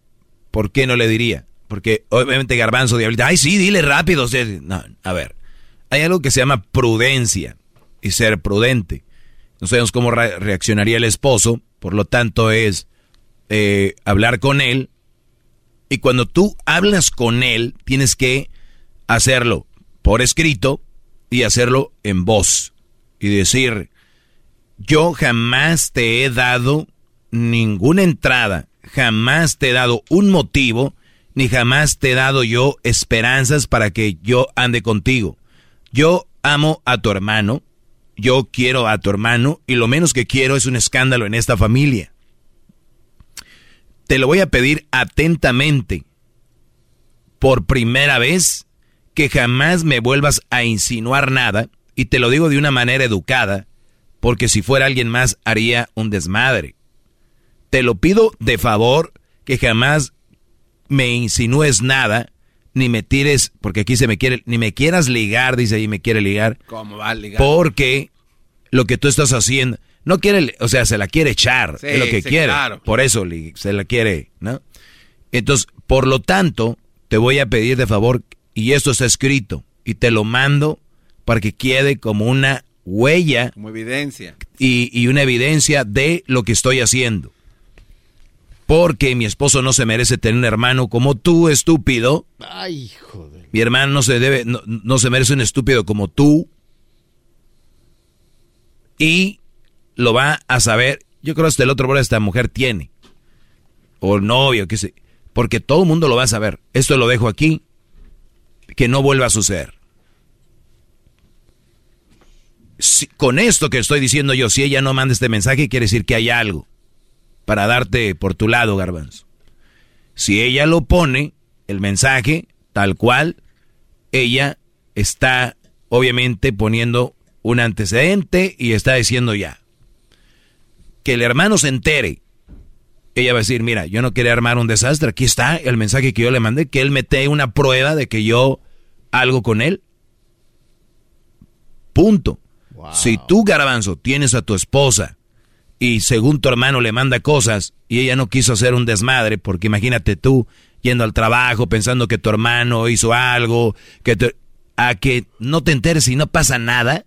¿Por qué no le diría? Porque obviamente Garbanzo, Diablita, ay sí, dile rápido. No, a ver, hay algo que se llama prudencia y ser prudente. No sabemos cómo reaccionaría el esposo, por lo tanto es hablar con él, y cuando tú hablas con él tienes que hacerlo por escrito y hacerlo en voz y decir, yo jamás te he dado ninguna entrada, jamás te he dado un motivo, ni jamás te he dado yo esperanzas para que yo ande contigo. Yo amo a tu hermano, yo quiero a tu hermano y lo menos que quiero es un escándalo en esta familia. Te lo voy a pedir atentamente, por primera vez, que jamás me vuelvas a insinuar nada, y te lo digo de una manera educada, porque si fuera alguien más haría un desmadre. Te lo pido de favor que jamás me insinúes nada, ni me tires, porque aquí se me quiere, ni me quieras ligar, dice ahí, me quiere ligar. ¿Cómo va a ligar? Porque lo que tú estás haciendo... No quiere, o sea, se la quiere echar, sí, es lo que quiere, claro. Por eso se la quiere, ¿no? Entonces, por lo tanto, te voy a pedir de favor, y esto está escrito, y te lo mando para que quede como una huella. Como evidencia. Y una evidencia de lo que estoy haciendo. Porque mi esposo no se merece tener un hermano como tú, estúpido. Ay, joder. Mi hermano no se merece un estúpido como tú. Y... lo va a saber, yo creo hasta el otro brother esta mujer tiene, o novio, qué sé, porque todo el mundo lo va a saber. Esto lo dejo aquí, que no vuelva a suceder. Si, con esto que estoy diciendo yo, si ella no manda este mensaje, quiere decir que hay algo para darte por tu lado, Garbanzo. Si ella lo pone, el mensaje, tal cual, ella está obviamente poniendo un antecedente y está diciendo ya. Que el hermano se entere, ella va a decir, mira, yo no quería armar un desastre, aquí está el mensaje que yo le mandé, que él me dé una prueba de que yo algo con él. Punto. Wow. Si tú, Garbanzo, tienes a tu esposa y según tu hermano le manda cosas y ella no quiso hacer un desmadre, porque imagínate tú yendo al trabajo pensando que tu hermano hizo algo, a que no te enteres y no pasa nada,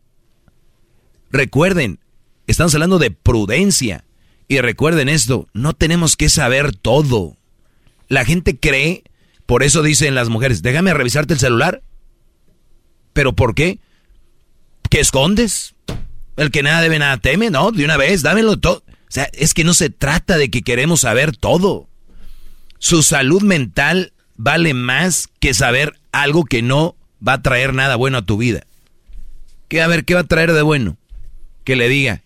recuerden, estamos hablando de prudencia. Y recuerden esto, no tenemos que saber todo. La gente cree, por eso dicen las mujeres, déjame revisarte el celular. ¿Pero por qué? ¿Qué escondes? El que nada debe, nada teme, ¿no? De una vez, dámelo todo. O sea, es que no se trata de que queremos saber todo. Su salud mental vale más que saber algo que no va a traer nada bueno a tu vida. ¿Qué va a traer de bueno? Que le diga,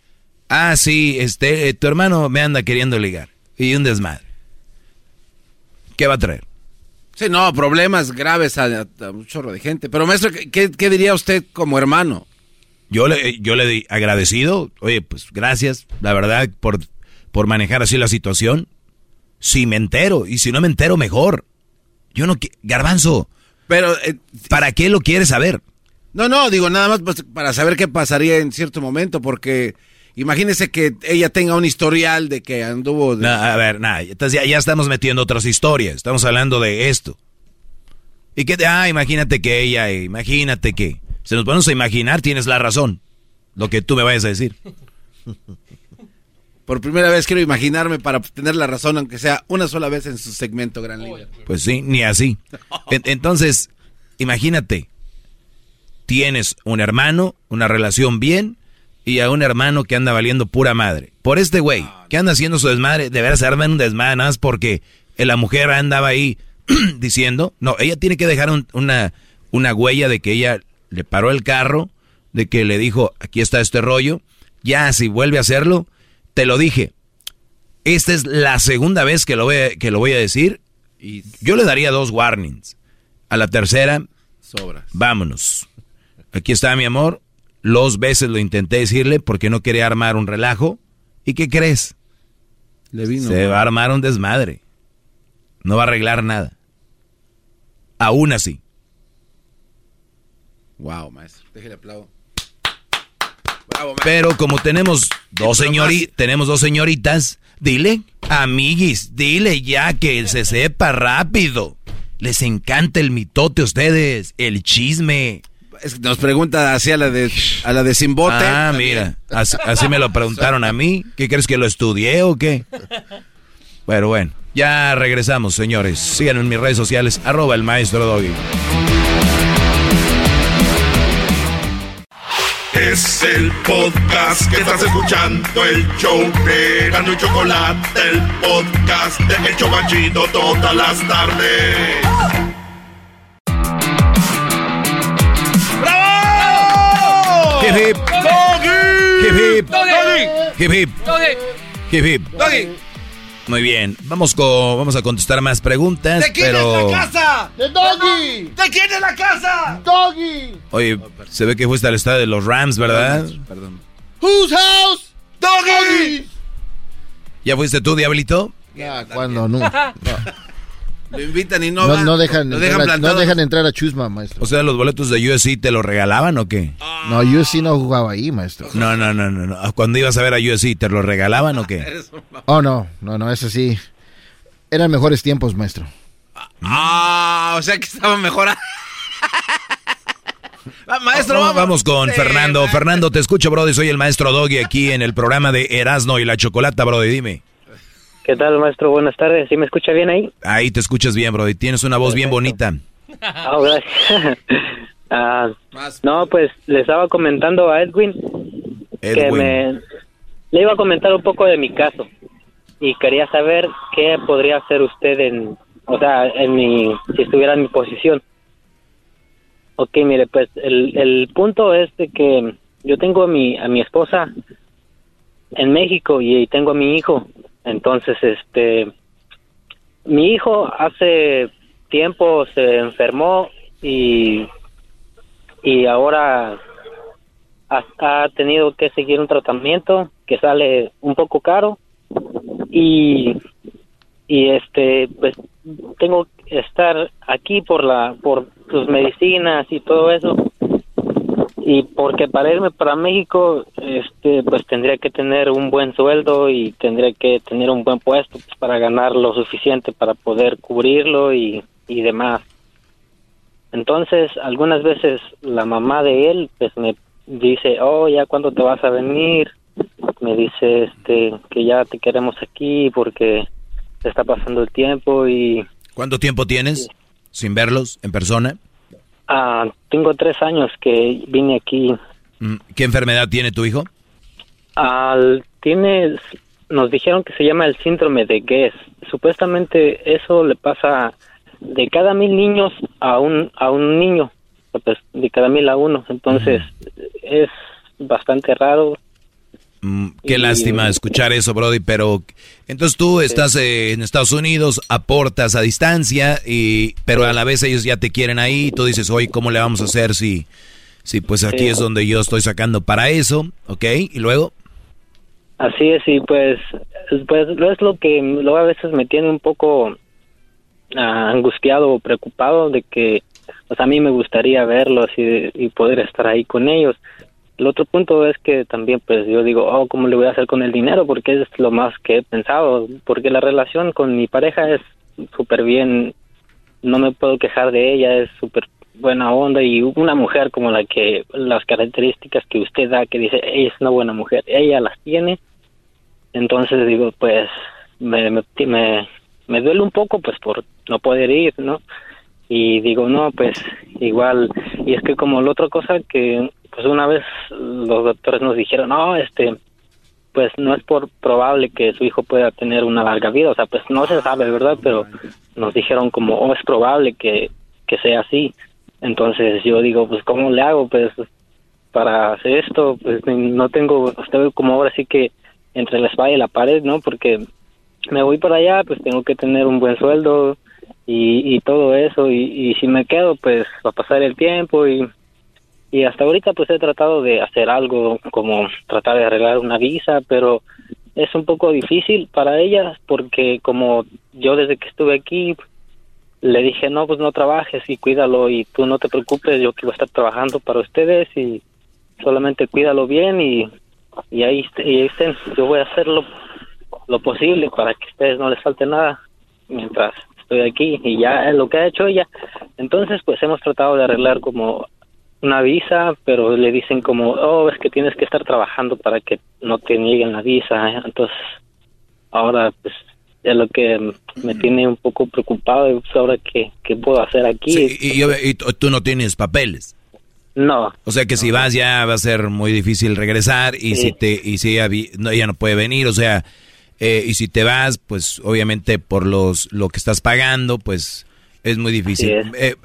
sí, tu hermano me anda queriendo ligar. Y un desmadre. ¿Qué va a traer? Sí, no, problemas graves a un chorro de gente. Pero maestro, ¿qué diría usted como hermano? Yo le di agradecido. Oye, pues gracias, la verdad, por manejar así la situación. Si me entero, y si no me entero, mejor. Garbanzo, pero ¿para qué lo quieres saber? No, no, digo, nada más para saber qué pasaría en cierto momento, porque imagínese que ella tenga un historial de que anduvo... De... No, a ver, nada, entonces ya estamos metiendo otras historias, estamos hablando de esto. Y que, imagínate que ella, imagínate que... Si nos ponemos a imaginar, tienes la razón, lo que tú me vayas a decir. Por primera vez quiero imaginarme para tener la razón, aunque sea una sola vez en su segmento, gran líder. Pues sí, ni así. Entonces, imagínate, tienes un hermano, una relación bien, y a un hermano que anda valiendo pura madre. Por este güey, que anda haciendo su desmadre, de veras se arma en un desmadre, nada más porque la mujer andaba ahí diciendo, no, ella tiene que dejar una huella de que ella le paró el carro, de que le dijo, aquí está este rollo, ya si vuelve a hacerlo... Te lo dije, esta es la segunda vez que lo voy a decir. Yo le daría 2 warnings. A la tercera, sobras. Vámonos. Aquí está mi amor. 2 veces lo intenté decirle porque no quería armar un relajo. ¿Y qué crees? Le vino, Se va a armar un desmadre. No va a arreglar nada. Aún así. Wow, maestro. Déjale aplauso. Pero como tenemos 2 señoritas, dile, amiguis, dile ya que se sepa rápido. Les encanta el mitote a ustedes, el chisme. Nos pregunta así a la de sin bote. Ah, también. Mira, así me lo preguntaron a mí. ¿Qué crees, que lo estudié o qué? Pero bueno, ya regresamos, señores. Síganme en mis redes sociales, @elmaestrodoggy. Es el podcast que estás escuchando, el show de Erasmo y Chocolata, el podcast de El Chobachito todas las tardes. ¡Bravo! ¡Hip, hip! ¡Doggy! ¡Hip, hip! ¡Doggy! ¡Hip, hip! ¡Doggy! ¡Hip, hip! ¡Doggy! Muy bien, vamos a contestar más preguntas. ¿De quién es la casa? ¡De Doggy! ¿De quién es la casa? ¡Doggy! Oye, se ve que fuiste al estadio de los Rams, ¿verdad? Perdón. ¿Whose house? ¡Doggy! ¿Ya fuiste tú, Diablito? Ya, cuando no. Lo invitan y no van. No dejan entrar a Chusma, maestro. O sea, ¿los boletos de USC te los regalaban o qué? No, USC no jugaba ahí, maestro. No. Cuando ibas a ver a USC, ¿te los regalaban o qué? Oh, no, eso sí. Eran mejores tiempos, maestro. Ah, o sea que estaban mejorando. Maestro, vamos con Fernando. Maestro. Fernando, te escucho, brody. Soy el maestro Doggy aquí en el programa de Erasmo y la Chocolata, brody. Dime. ¿Qué tal, maestro? Buenas tardes. ¿Sí me escucha bien ahí? Ahí te escuchas bien, bro. Y tienes una voz bien bonita. Ah, gracias. No, pues, le estaba comentando a Edwin. Que le iba a comentar un poco de mi caso. Y quería saber qué podría hacer usted si estuviera en mi posición. Ok, mire, pues, el punto es de que yo tengo a mi esposa en México y tengo a mi hijo. Entonces, mi hijo hace tiempo se enfermó y ahora ha tenido que seguir un tratamiento que sale un poco caro y pues tengo que estar aquí por sus medicinas y todo eso, y porque para irme para México pues tendría que tener un buen sueldo y tendría que tener un buen puesto, pues, para ganar lo suficiente para poder cubrirlo y demás. Entonces, algunas veces la mamá de él pues me dice, "Oh, ya cuándo te vas a venir?" Me dice que ya te queremos aquí porque te está pasando el tiempo. Y ¿cuánto tiempo tienes sin verlos en persona? Tengo 3 años que vine aquí. ¿Qué enfermedad tiene tu hijo? Nos dijeron que se llama el síndrome de Guess. Supuestamente eso le pasa de cada 1,000 niños a un niño, pues de cada 1,000 a uno. Entonces es bastante raro. Qué lástima escuchar eso, brody, pero entonces tú estás en Estados Unidos, aportas a distancia, pero a la vez ellos ya te quieren ahí, y tú dices, oye, ¿cómo le vamos a hacer si pues aquí es donde yo estoy sacando para eso? ¿Ok? ¿Y luego? Así es, y pues es lo que luego a veces me tiene un poco angustiado o preocupado de que pues a mí me gustaría verlos y poder estar ahí con ellos. El otro punto es que también pues yo digo, oh, ¿cómo le voy a hacer con el dinero? Porque es lo más que he pensado, porque la relación con mi pareja es súper bien, no me puedo quejar de ella, es súper buena onda y una mujer como la que, las características que usted da, que dice, ella es una buena mujer, ella las tiene. Entonces digo, pues me duele un poco pues por no poder ir, ¿no? Y digo, no, pues igual, y es que como la otra cosa que pues una vez los doctores nos dijeron, no, pues no es por probable que su hijo pueda tener una larga vida, o sea, pues no se sabe, ¿verdad? Pero nos dijeron como, oh, es probable que sea así. Entonces yo digo, pues ¿cómo le hago? Pues para hacer esto, pues no tengo, estoy como ahora sí que entre la espalda y la pared, ¿no? Porque me voy para allá, pues tengo que tener un buen sueldo y todo eso, y si me quedo, pues va a pasar el tiempo, y hasta ahorita pues he tratado de hacer algo como tratar de arreglar una visa, pero es un poco difícil para ellas, porque como yo desde que estuve aquí le dije, no, pues no trabajes y cuídalo, y tú no te preocupes, yo que voy a estar trabajando para ustedes, y solamente cuídalo bien, y ahí estén, yo voy a hacerlo lo posible para que a ustedes no les falte nada mientras estoy aquí, y ya es lo que ha hecho ella. Entonces pues hemos tratado de arreglar como una visa, pero le dicen como, oh, es que tienes que estar trabajando para que no te nieguen la visa, ¿eh? Entonces ahora pues es lo que me tiene un poco preocupado, pues ahora qué puedo hacer aquí. Sí, y tú no tienes papeles. No. O sea que no. Si vas ya va a ser muy difícil regresar, y sí. si ella no puede venir, o sea, y si te vas, pues obviamente por lo que estás pagando, pues es muy difícil. Así es.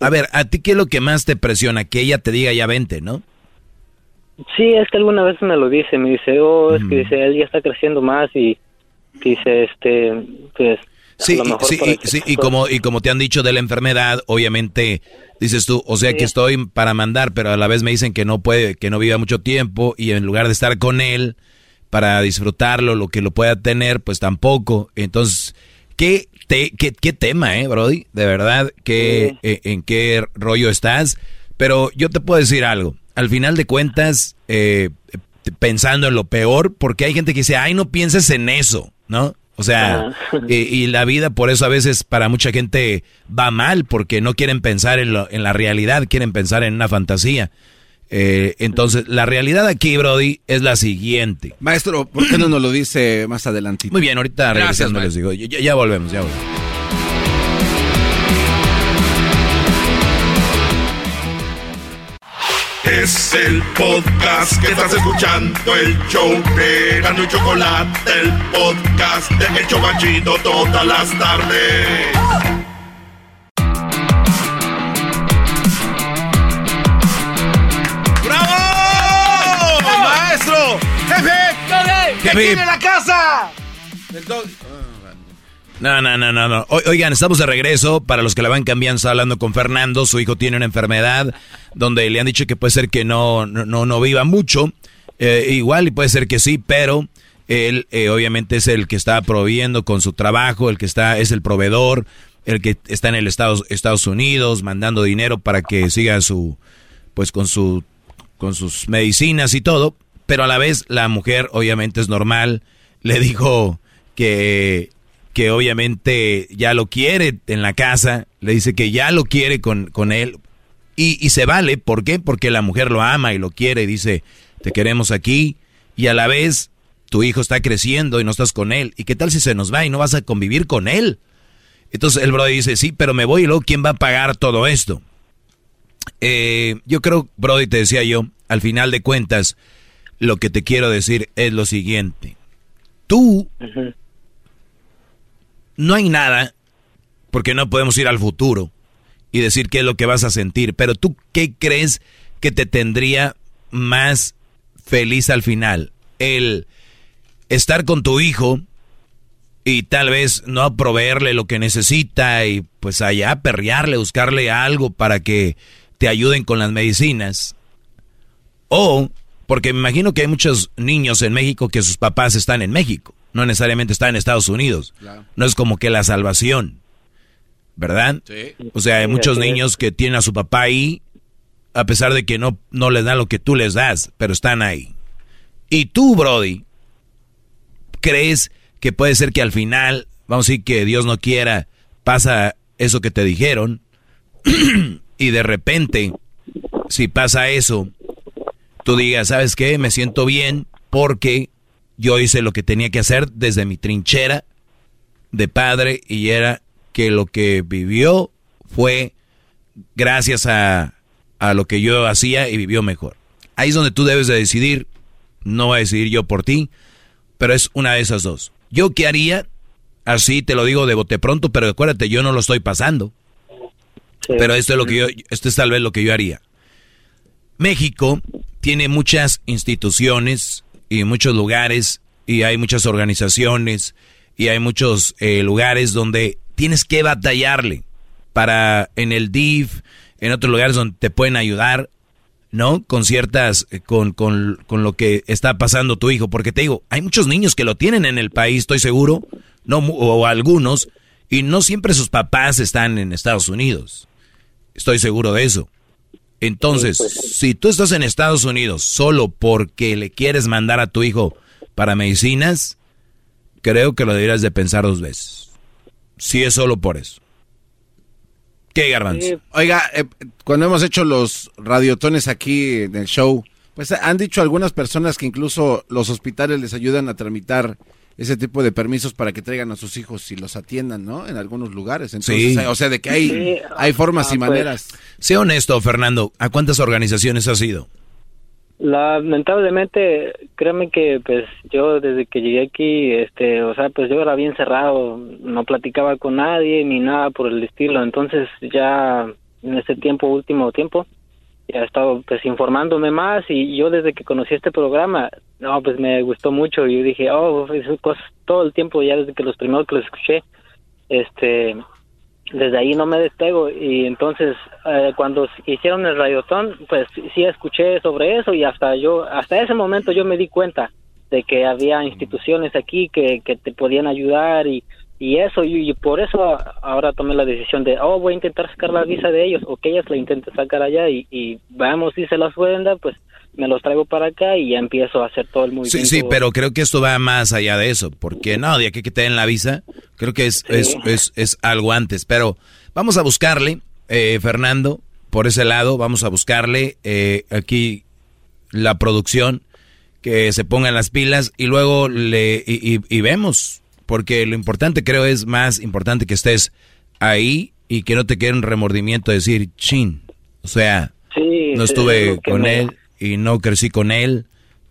A ver, ¿a ti qué es lo que más te presiona? Que ella te diga ya vente, ¿no? Sí, es que alguna vez me lo dice, me dice, oh, es que dice, él ya está creciendo más y dice, pues... Sí, a lo mejor y como te han dicho de la enfermedad, obviamente, dices tú, o sea sí, que estoy para mandar, pero a la vez me dicen que no puede, que no viva mucho tiempo, y en lugar de estar con él para disfrutarlo, lo que lo pueda tener, pues tampoco. Entonces, ¿Qué tema, Brody? De verdad, ¿en qué rollo estás? Pero yo te puedo decir algo. Al final de cuentas, pensando en lo peor, porque hay gente que dice, ay, no pienses en eso, ¿no? O sea, y la vida por eso a veces para mucha gente va mal, porque no quieren pensar en la realidad, quieren pensar en una fantasía. Entonces, la realidad aquí, Brody, es la siguiente. Maestro, ¿por qué no nos lo dice más adelantito? Muy bien, ahorita regresando les digo. Ya volvemos, ya volvemos. Es el podcast que estás escuchando, el show de Erasmo y Chocolata, el podcast de El Chobachito todas las tardes. ¡Que tiene la casa! Del Doggy. No. Oigan, estamos de regreso. Para los que la van cambiando, está hablando con Fernando. Su hijo tiene una enfermedad donde le han dicho que puede ser que no viva mucho. Igual, y puede ser que sí, pero él obviamente es el que está proviendo con su trabajo, es el proveedor, el que está en el Estados Unidos mandando dinero para que siga con sus medicinas y todo. Pero a la vez la mujer obviamente es normal, le dijo que obviamente ya lo quiere en la casa, le dice que ya lo quiere con él y se vale, ¿por qué? Porque la mujer lo ama y lo quiere y dice, te queremos aquí, y a la vez tu hijo está creciendo y no estás con él, ¿y qué tal si se nos va y no vas a convivir con él? Entonces el Brody dice, sí, pero me voy y luego ¿quién va a pagar todo esto? Yo creo, Brody, te decía yo, al final de cuentas, lo que te quiero decir es lo siguiente. Tú, no hay nada, porque no podemos ir al futuro y decir qué es lo que vas a sentir, pero tú, ¿qué crees que te tendría más feliz al final? El estar con tu hijo y tal vez no proveerle lo que necesita y pues allá perrearle, buscarle algo para que te ayuden con las medicinas. O... porque me imagino que hay muchos niños en México que sus papás están en México, no necesariamente están en Estados Unidos. Claro. No es como que la salvación. ¿verdad? Sí. O sea, hay muchos niños que tienen a su papá ahí, a pesar de que no les dan lo que tú les das, pero están ahí. Y tú, Brody, ¿crees que puede ser que al final, vamos a decir que Dios no quiera, pasa eso que te dijeron, y de repente, si pasa eso, tú digas, ¿sabes qué? Me siento bien porque yo hice lo que tenía que hacer desde mi trinchera de padre, y era que lo que vivió fue gracias a lo que yo hacía, y vivió mejor. Ahí es donde tú debes de decidir, no voy a decidir yo por ti, pero es una de esas dos. ¿Yo qué haría? Así te lo digo de bote pronto, pero acuérdate, yo no lo estoy pasando. Sí. Pero esto es tal vez lo que yo haría. México tiene muchas instituciones y muchos lugares, y hay muchas organizaciones, y hay muchos lugares donde tienes que batallarle para, en el DIF, en otros lugares donde te pueden ayudar, ¿no? Con ciertas, con lo que está pasando tu hijo. Porque te digo, hay muchos niños que lo tienen en el país, estoy seguro, no, o algunos, y no siempre sus papás están en Estados Unidos. Estoy seguro de eso. Entonces, si tú estás en Estados Unidos solo porque le quieres mandar a tu hijo para medicinas, creo que lo deberías de pensar dos veces. Si es solo por eso. ¿Qué, Garbanzo? Oiga, cuando hemos hecho los radiotones aquí en el show, pues han dicho algunas personas que incluso los hospitales les ayudan a tramitar ese tipo de permisos para que traigan a sus hijos y los atiendan, ¿no? En algunos lugares. Entonces, sí. O sea, de que hay formas y maneras. Pues, sea honesto, Fernando, ¿a cuántas organizaciones has ido? Lamentablemente, créanme que pues yo desde que llegué aquí, o sea, pues yo era bien cerrado, no platicaba con nadie ni nada por el estilo. Entonces ya en este último tiempo, ya he estado pues informándome más, y yo desde que conocí este programa, no, pues me gustó mucho, y dije, todo el tiempo, ya desde que los primeros que los escuché, desde ahí no me despego. Y entonces cuando hicieron el radiotón, pues sí escuché sobre eso, y hasta ese momento yo me di cuenta de que había instituciones aquí que te podían ayudar y eso, y por eso ahora tomé la decisión de, voy a intentar sacar la visa de ellos, o que ellas la intenten sacar allá, y vamos, si se las pueden dar, pues me los traigo para acá y ya empiezo a hacer todo el movimiento. Sí, pero creo que esto va más allá de eso, porque no, de aquí que te den la visa, creo que es algo antes, pero vamos a buscarle, Fernando, por ese lado, vamos a buscarle aquí la producción, que se pongan las pilas, y luego y vemos, porque lo importante creo es más importante que estés ahí y que no te quede un remordimiento de decir, chin, o sea, sí, no estuve con él, y no crecí con él,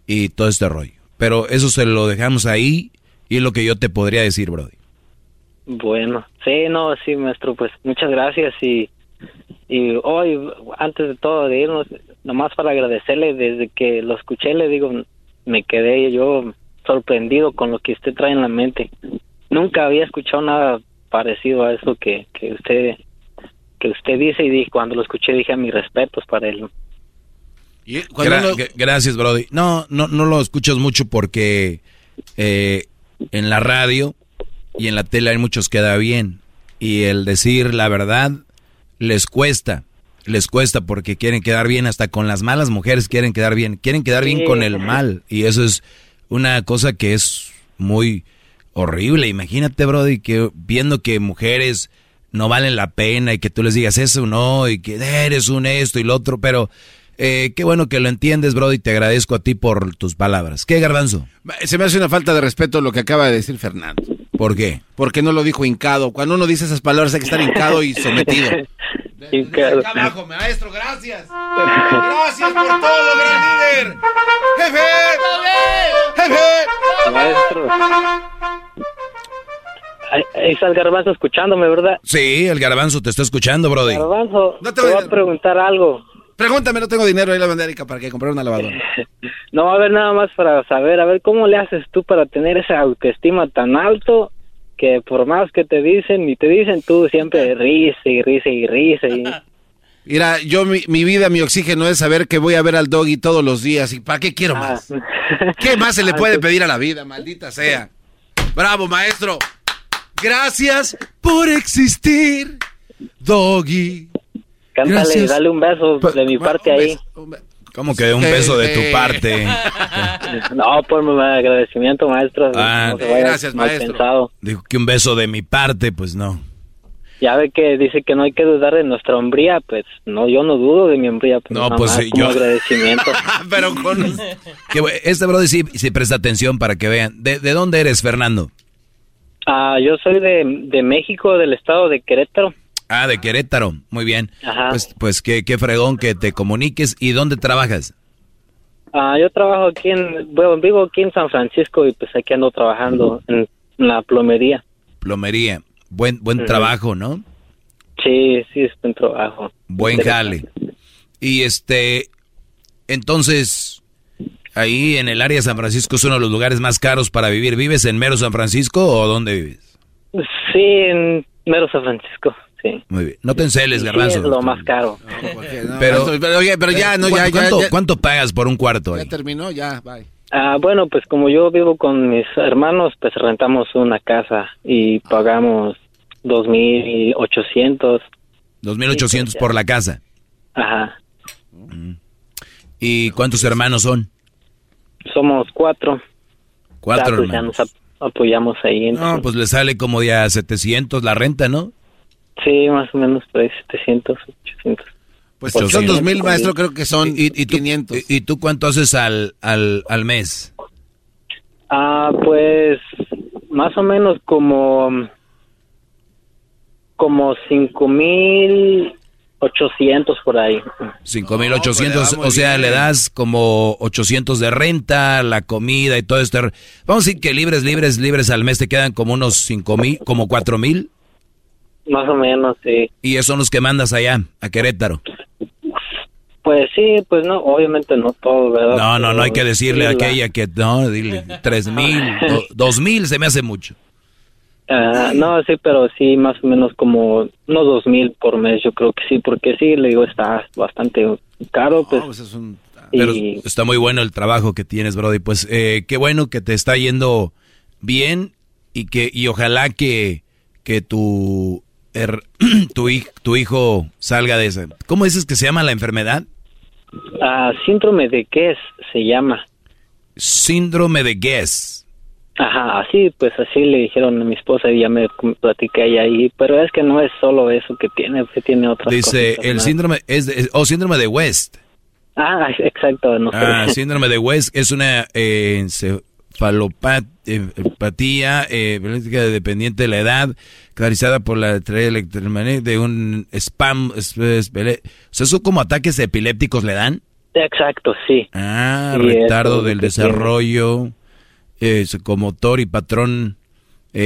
y todo este rollo. Pero eso se lo dejamos ahí, y es lo que yo te podría decir, Brody. Bueno, sí, maestro, pues muchas gracias, y hoy, antes de todo, de irnos, nomás para agradecerle, desde que lo escuché, le digo, me quedé yo sorprendido con lo que usted trae en la mente. Nunca había escuchado nada parecido a eso que usted dice, y cuando lo escuché dije, a mis respetos para él. Gracias, Brody. No lo escuchas mucho porque en la radio y en la tele hay muchos que da bien, y el decir la verdad les cuesta porque quieren quedar bien, hasta con las malas mujeres quieren quedar bien con el mal, y eso es una cosa que es muy horrible. Imagínate, Brody, que viendo que mujeres no valen la pena y que tú les digas eso, no, y que eres un esto y lo otro, pero... qué bueno que lo entiendes, Brody, te agradezco a ti por tus palabras. ¿Qué, Garbanzo? Se me hace una falta de respeto lo que acaba de decir Fernando. ¿Por qué? Porque no lo dijo hincado. Cuando uno dice esas palabras hay que estar hincado y sometido. Hincado. Acá abajo, maestro, gracias. Gracias por todo, gran líder. ¡Jefe! Maestro. Ahí está el Garbanzo escuchándome, ¿verdad? Sí, el Garbanzo te está escuchando, Brody. Garbanzo, no te voy a preguntar algo. Pregúntame, no tengo dinero ahí la banderica para que comprar una lavadora. No, a ver, nada más para saber, a ver, ¿cómo le haces tú para tener esa autoestima tan alto que por más que te dicen y te dicen, tú siempre ríes? Mira, yo mi vida, mi oxígeno es saber que voy a ver al Doggy todos los días, y ¿para qué quiero más? ¿Qué más se le puede pedir a la vida, maldita sea? Bravo, maestro. Gracias por existir. Doggy. Cántale, gracias. Dale un beso de mi parte ahí. ¿Cómo que de un beso de tu parte? No, por mi agradecimiento, maestro. Ah, no gracias, maestro. Pensado. Dijo que un beso de mi parte, pues no. Ya ve que dice que no hay que dudar de nuestra hombría, pues no, yo no dudo de mi hombría. Pues, no, pues sí, yo. Agradecimiento. Pero con... que, este brother sí presta atención para que vean. ¿De dónde eres, Fernando? Ah, yo soy de México, del estado de Querétaro. Ah, de Querétaro, muy bien. Ajá. Pues qué fregón que te comuniques. ¿Y dónde trabajas? Ah, yo trabajo aquí vivo aquí en San Francisco y pues aquí ando trabajando en la plomería. Plomería, buen trabajo, ¿no? Sí, es buen trabajo. Buen jale. Y entonces, ahí en el área de San Francisco es uno de los lugares más caros para vivir. ¿Vives en mero San Francisco o dónde vives? Sí, en mero San Francisco. Sí. Muy bien. No te enceles, Garbanzo. Sí, es lo más caro. No, ¿Cuánto pagas por un cuarto ahí? Ya terminó, ya, bye. Bueno, pues como yo vivo con mis hermanos, pues rentamos una casa y pagamos 2,800. 2,800 por la casa. Ajá. ¿Y cuántos hermanos son? Somos 4. 4 hermanos. Ya nos apoyamos ahí. Entonces. No, pues le sale como de a 700 la renta, ¿no? Sí, más o menos, pues, 700, 800. Pues 800, 2,000, maestro, creo que son 500. ¿Y tú cuánto haces al mes? Ah, pues, más o menos como 5,800 por ahí. 5,800, o sea, bien. Le das como 800 de renta, la comida y todo esto. Vamos a decir que libres al mes te quedan como unos 5,000, como 4,000. Más o menos, sí. ¿Y esos son los que mandas allá, a Querétaro? Pues sí, pues no, obviamente no todo, ¿verdad? No hay que decirle a aquella que, no, dile, 3,000, 2,000 se me hace mucho. No, sí, pero sí, más o menos como unos 2,000 por mes, yo creo que sí, porque sí, le digo, está bastante caro, pues. Pues es pero está muy bueno el trabajo que tienes, brody, pues qué bueno que te está yendo bien y ojalá que tu hijo salga de esa. ¿Cómo dices que se llama la enfermedad? Síndrome de Guess se llama. Síndrome de Guess. Ajá, así, pues así le dijeron a mi esposa y ya me platicé ahí, pero es que no es solo eso que tiene otras cosas. Dice, el síndrome síndrome de West. Ah, exacto. No sé. Síndrome de West es una encefalopatía dependiente de la edad, caracterizada por la electromagnética de un spam. O sea, ¿son como ataques epilépticos le dan? Exacto, sí. Sí, retardo del desarrollo psicomotor y patrón. Que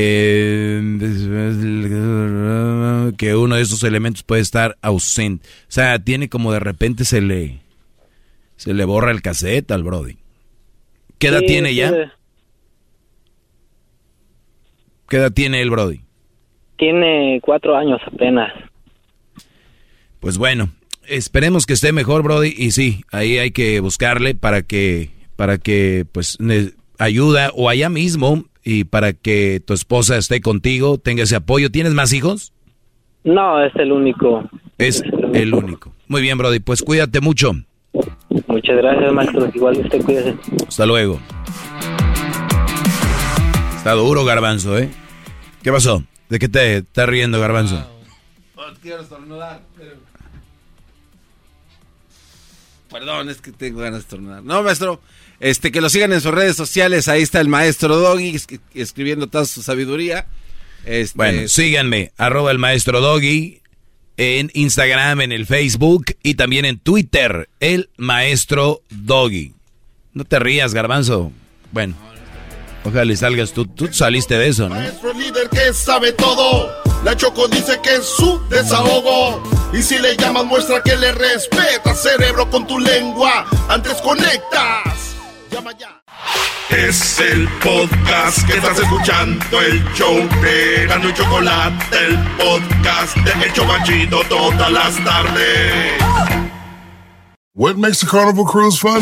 uno de esos elementos puede estar ausente. O sea, tiene como de repente se le borra el cassette al brody. ¿Qué edad tiene ya? ¿Qué edad tiene el brody? Tiene 4 años apenas. Pues bueno, esperemos que esté mejor, brody, y sí, ahí hay que buscarle para que pues ayuda o allá mismo y para que tu esposa esté contigo, tenga ese apoyo. ¿Tienes más hijos? No, es el único. Es el único. Muy bien, brody, pues cuídate mucho. Muchas gracias, maestro. Igual usted cuídese. Hasta luego. Está duro, Garbanzo, ¿eh? ¿Qué pasó? ¿De qué te estás riendo, Garbanzo? Quiero estornudar. Perdón, es que tengo ganas de estornudar. No, maestro, que lo sigan en sus redes sociales. Ahí está el maestro Doggy escribiendo toda su sabiduría. Bueno, síganme, @ el maestro Doggy. En Instagram, en el Facebook y también en Twitter, el maestro Doggy. No te rías, Garbanzo. Bueno, ojalá y salgas tú. Tú saliste de eso, ¿no? Maestro líder que sabe todo. La Choco dice que es su desahogo. Y si le llamas, muestra que le respeta, cerebro, con tu lengua. Antes conectas. Llama ya. Es el podcast que estás escuchando, el show de Erasmo y Chocolate, el podcast de El Chobachito todas las tardes. What makes the Carnival Cruise fun?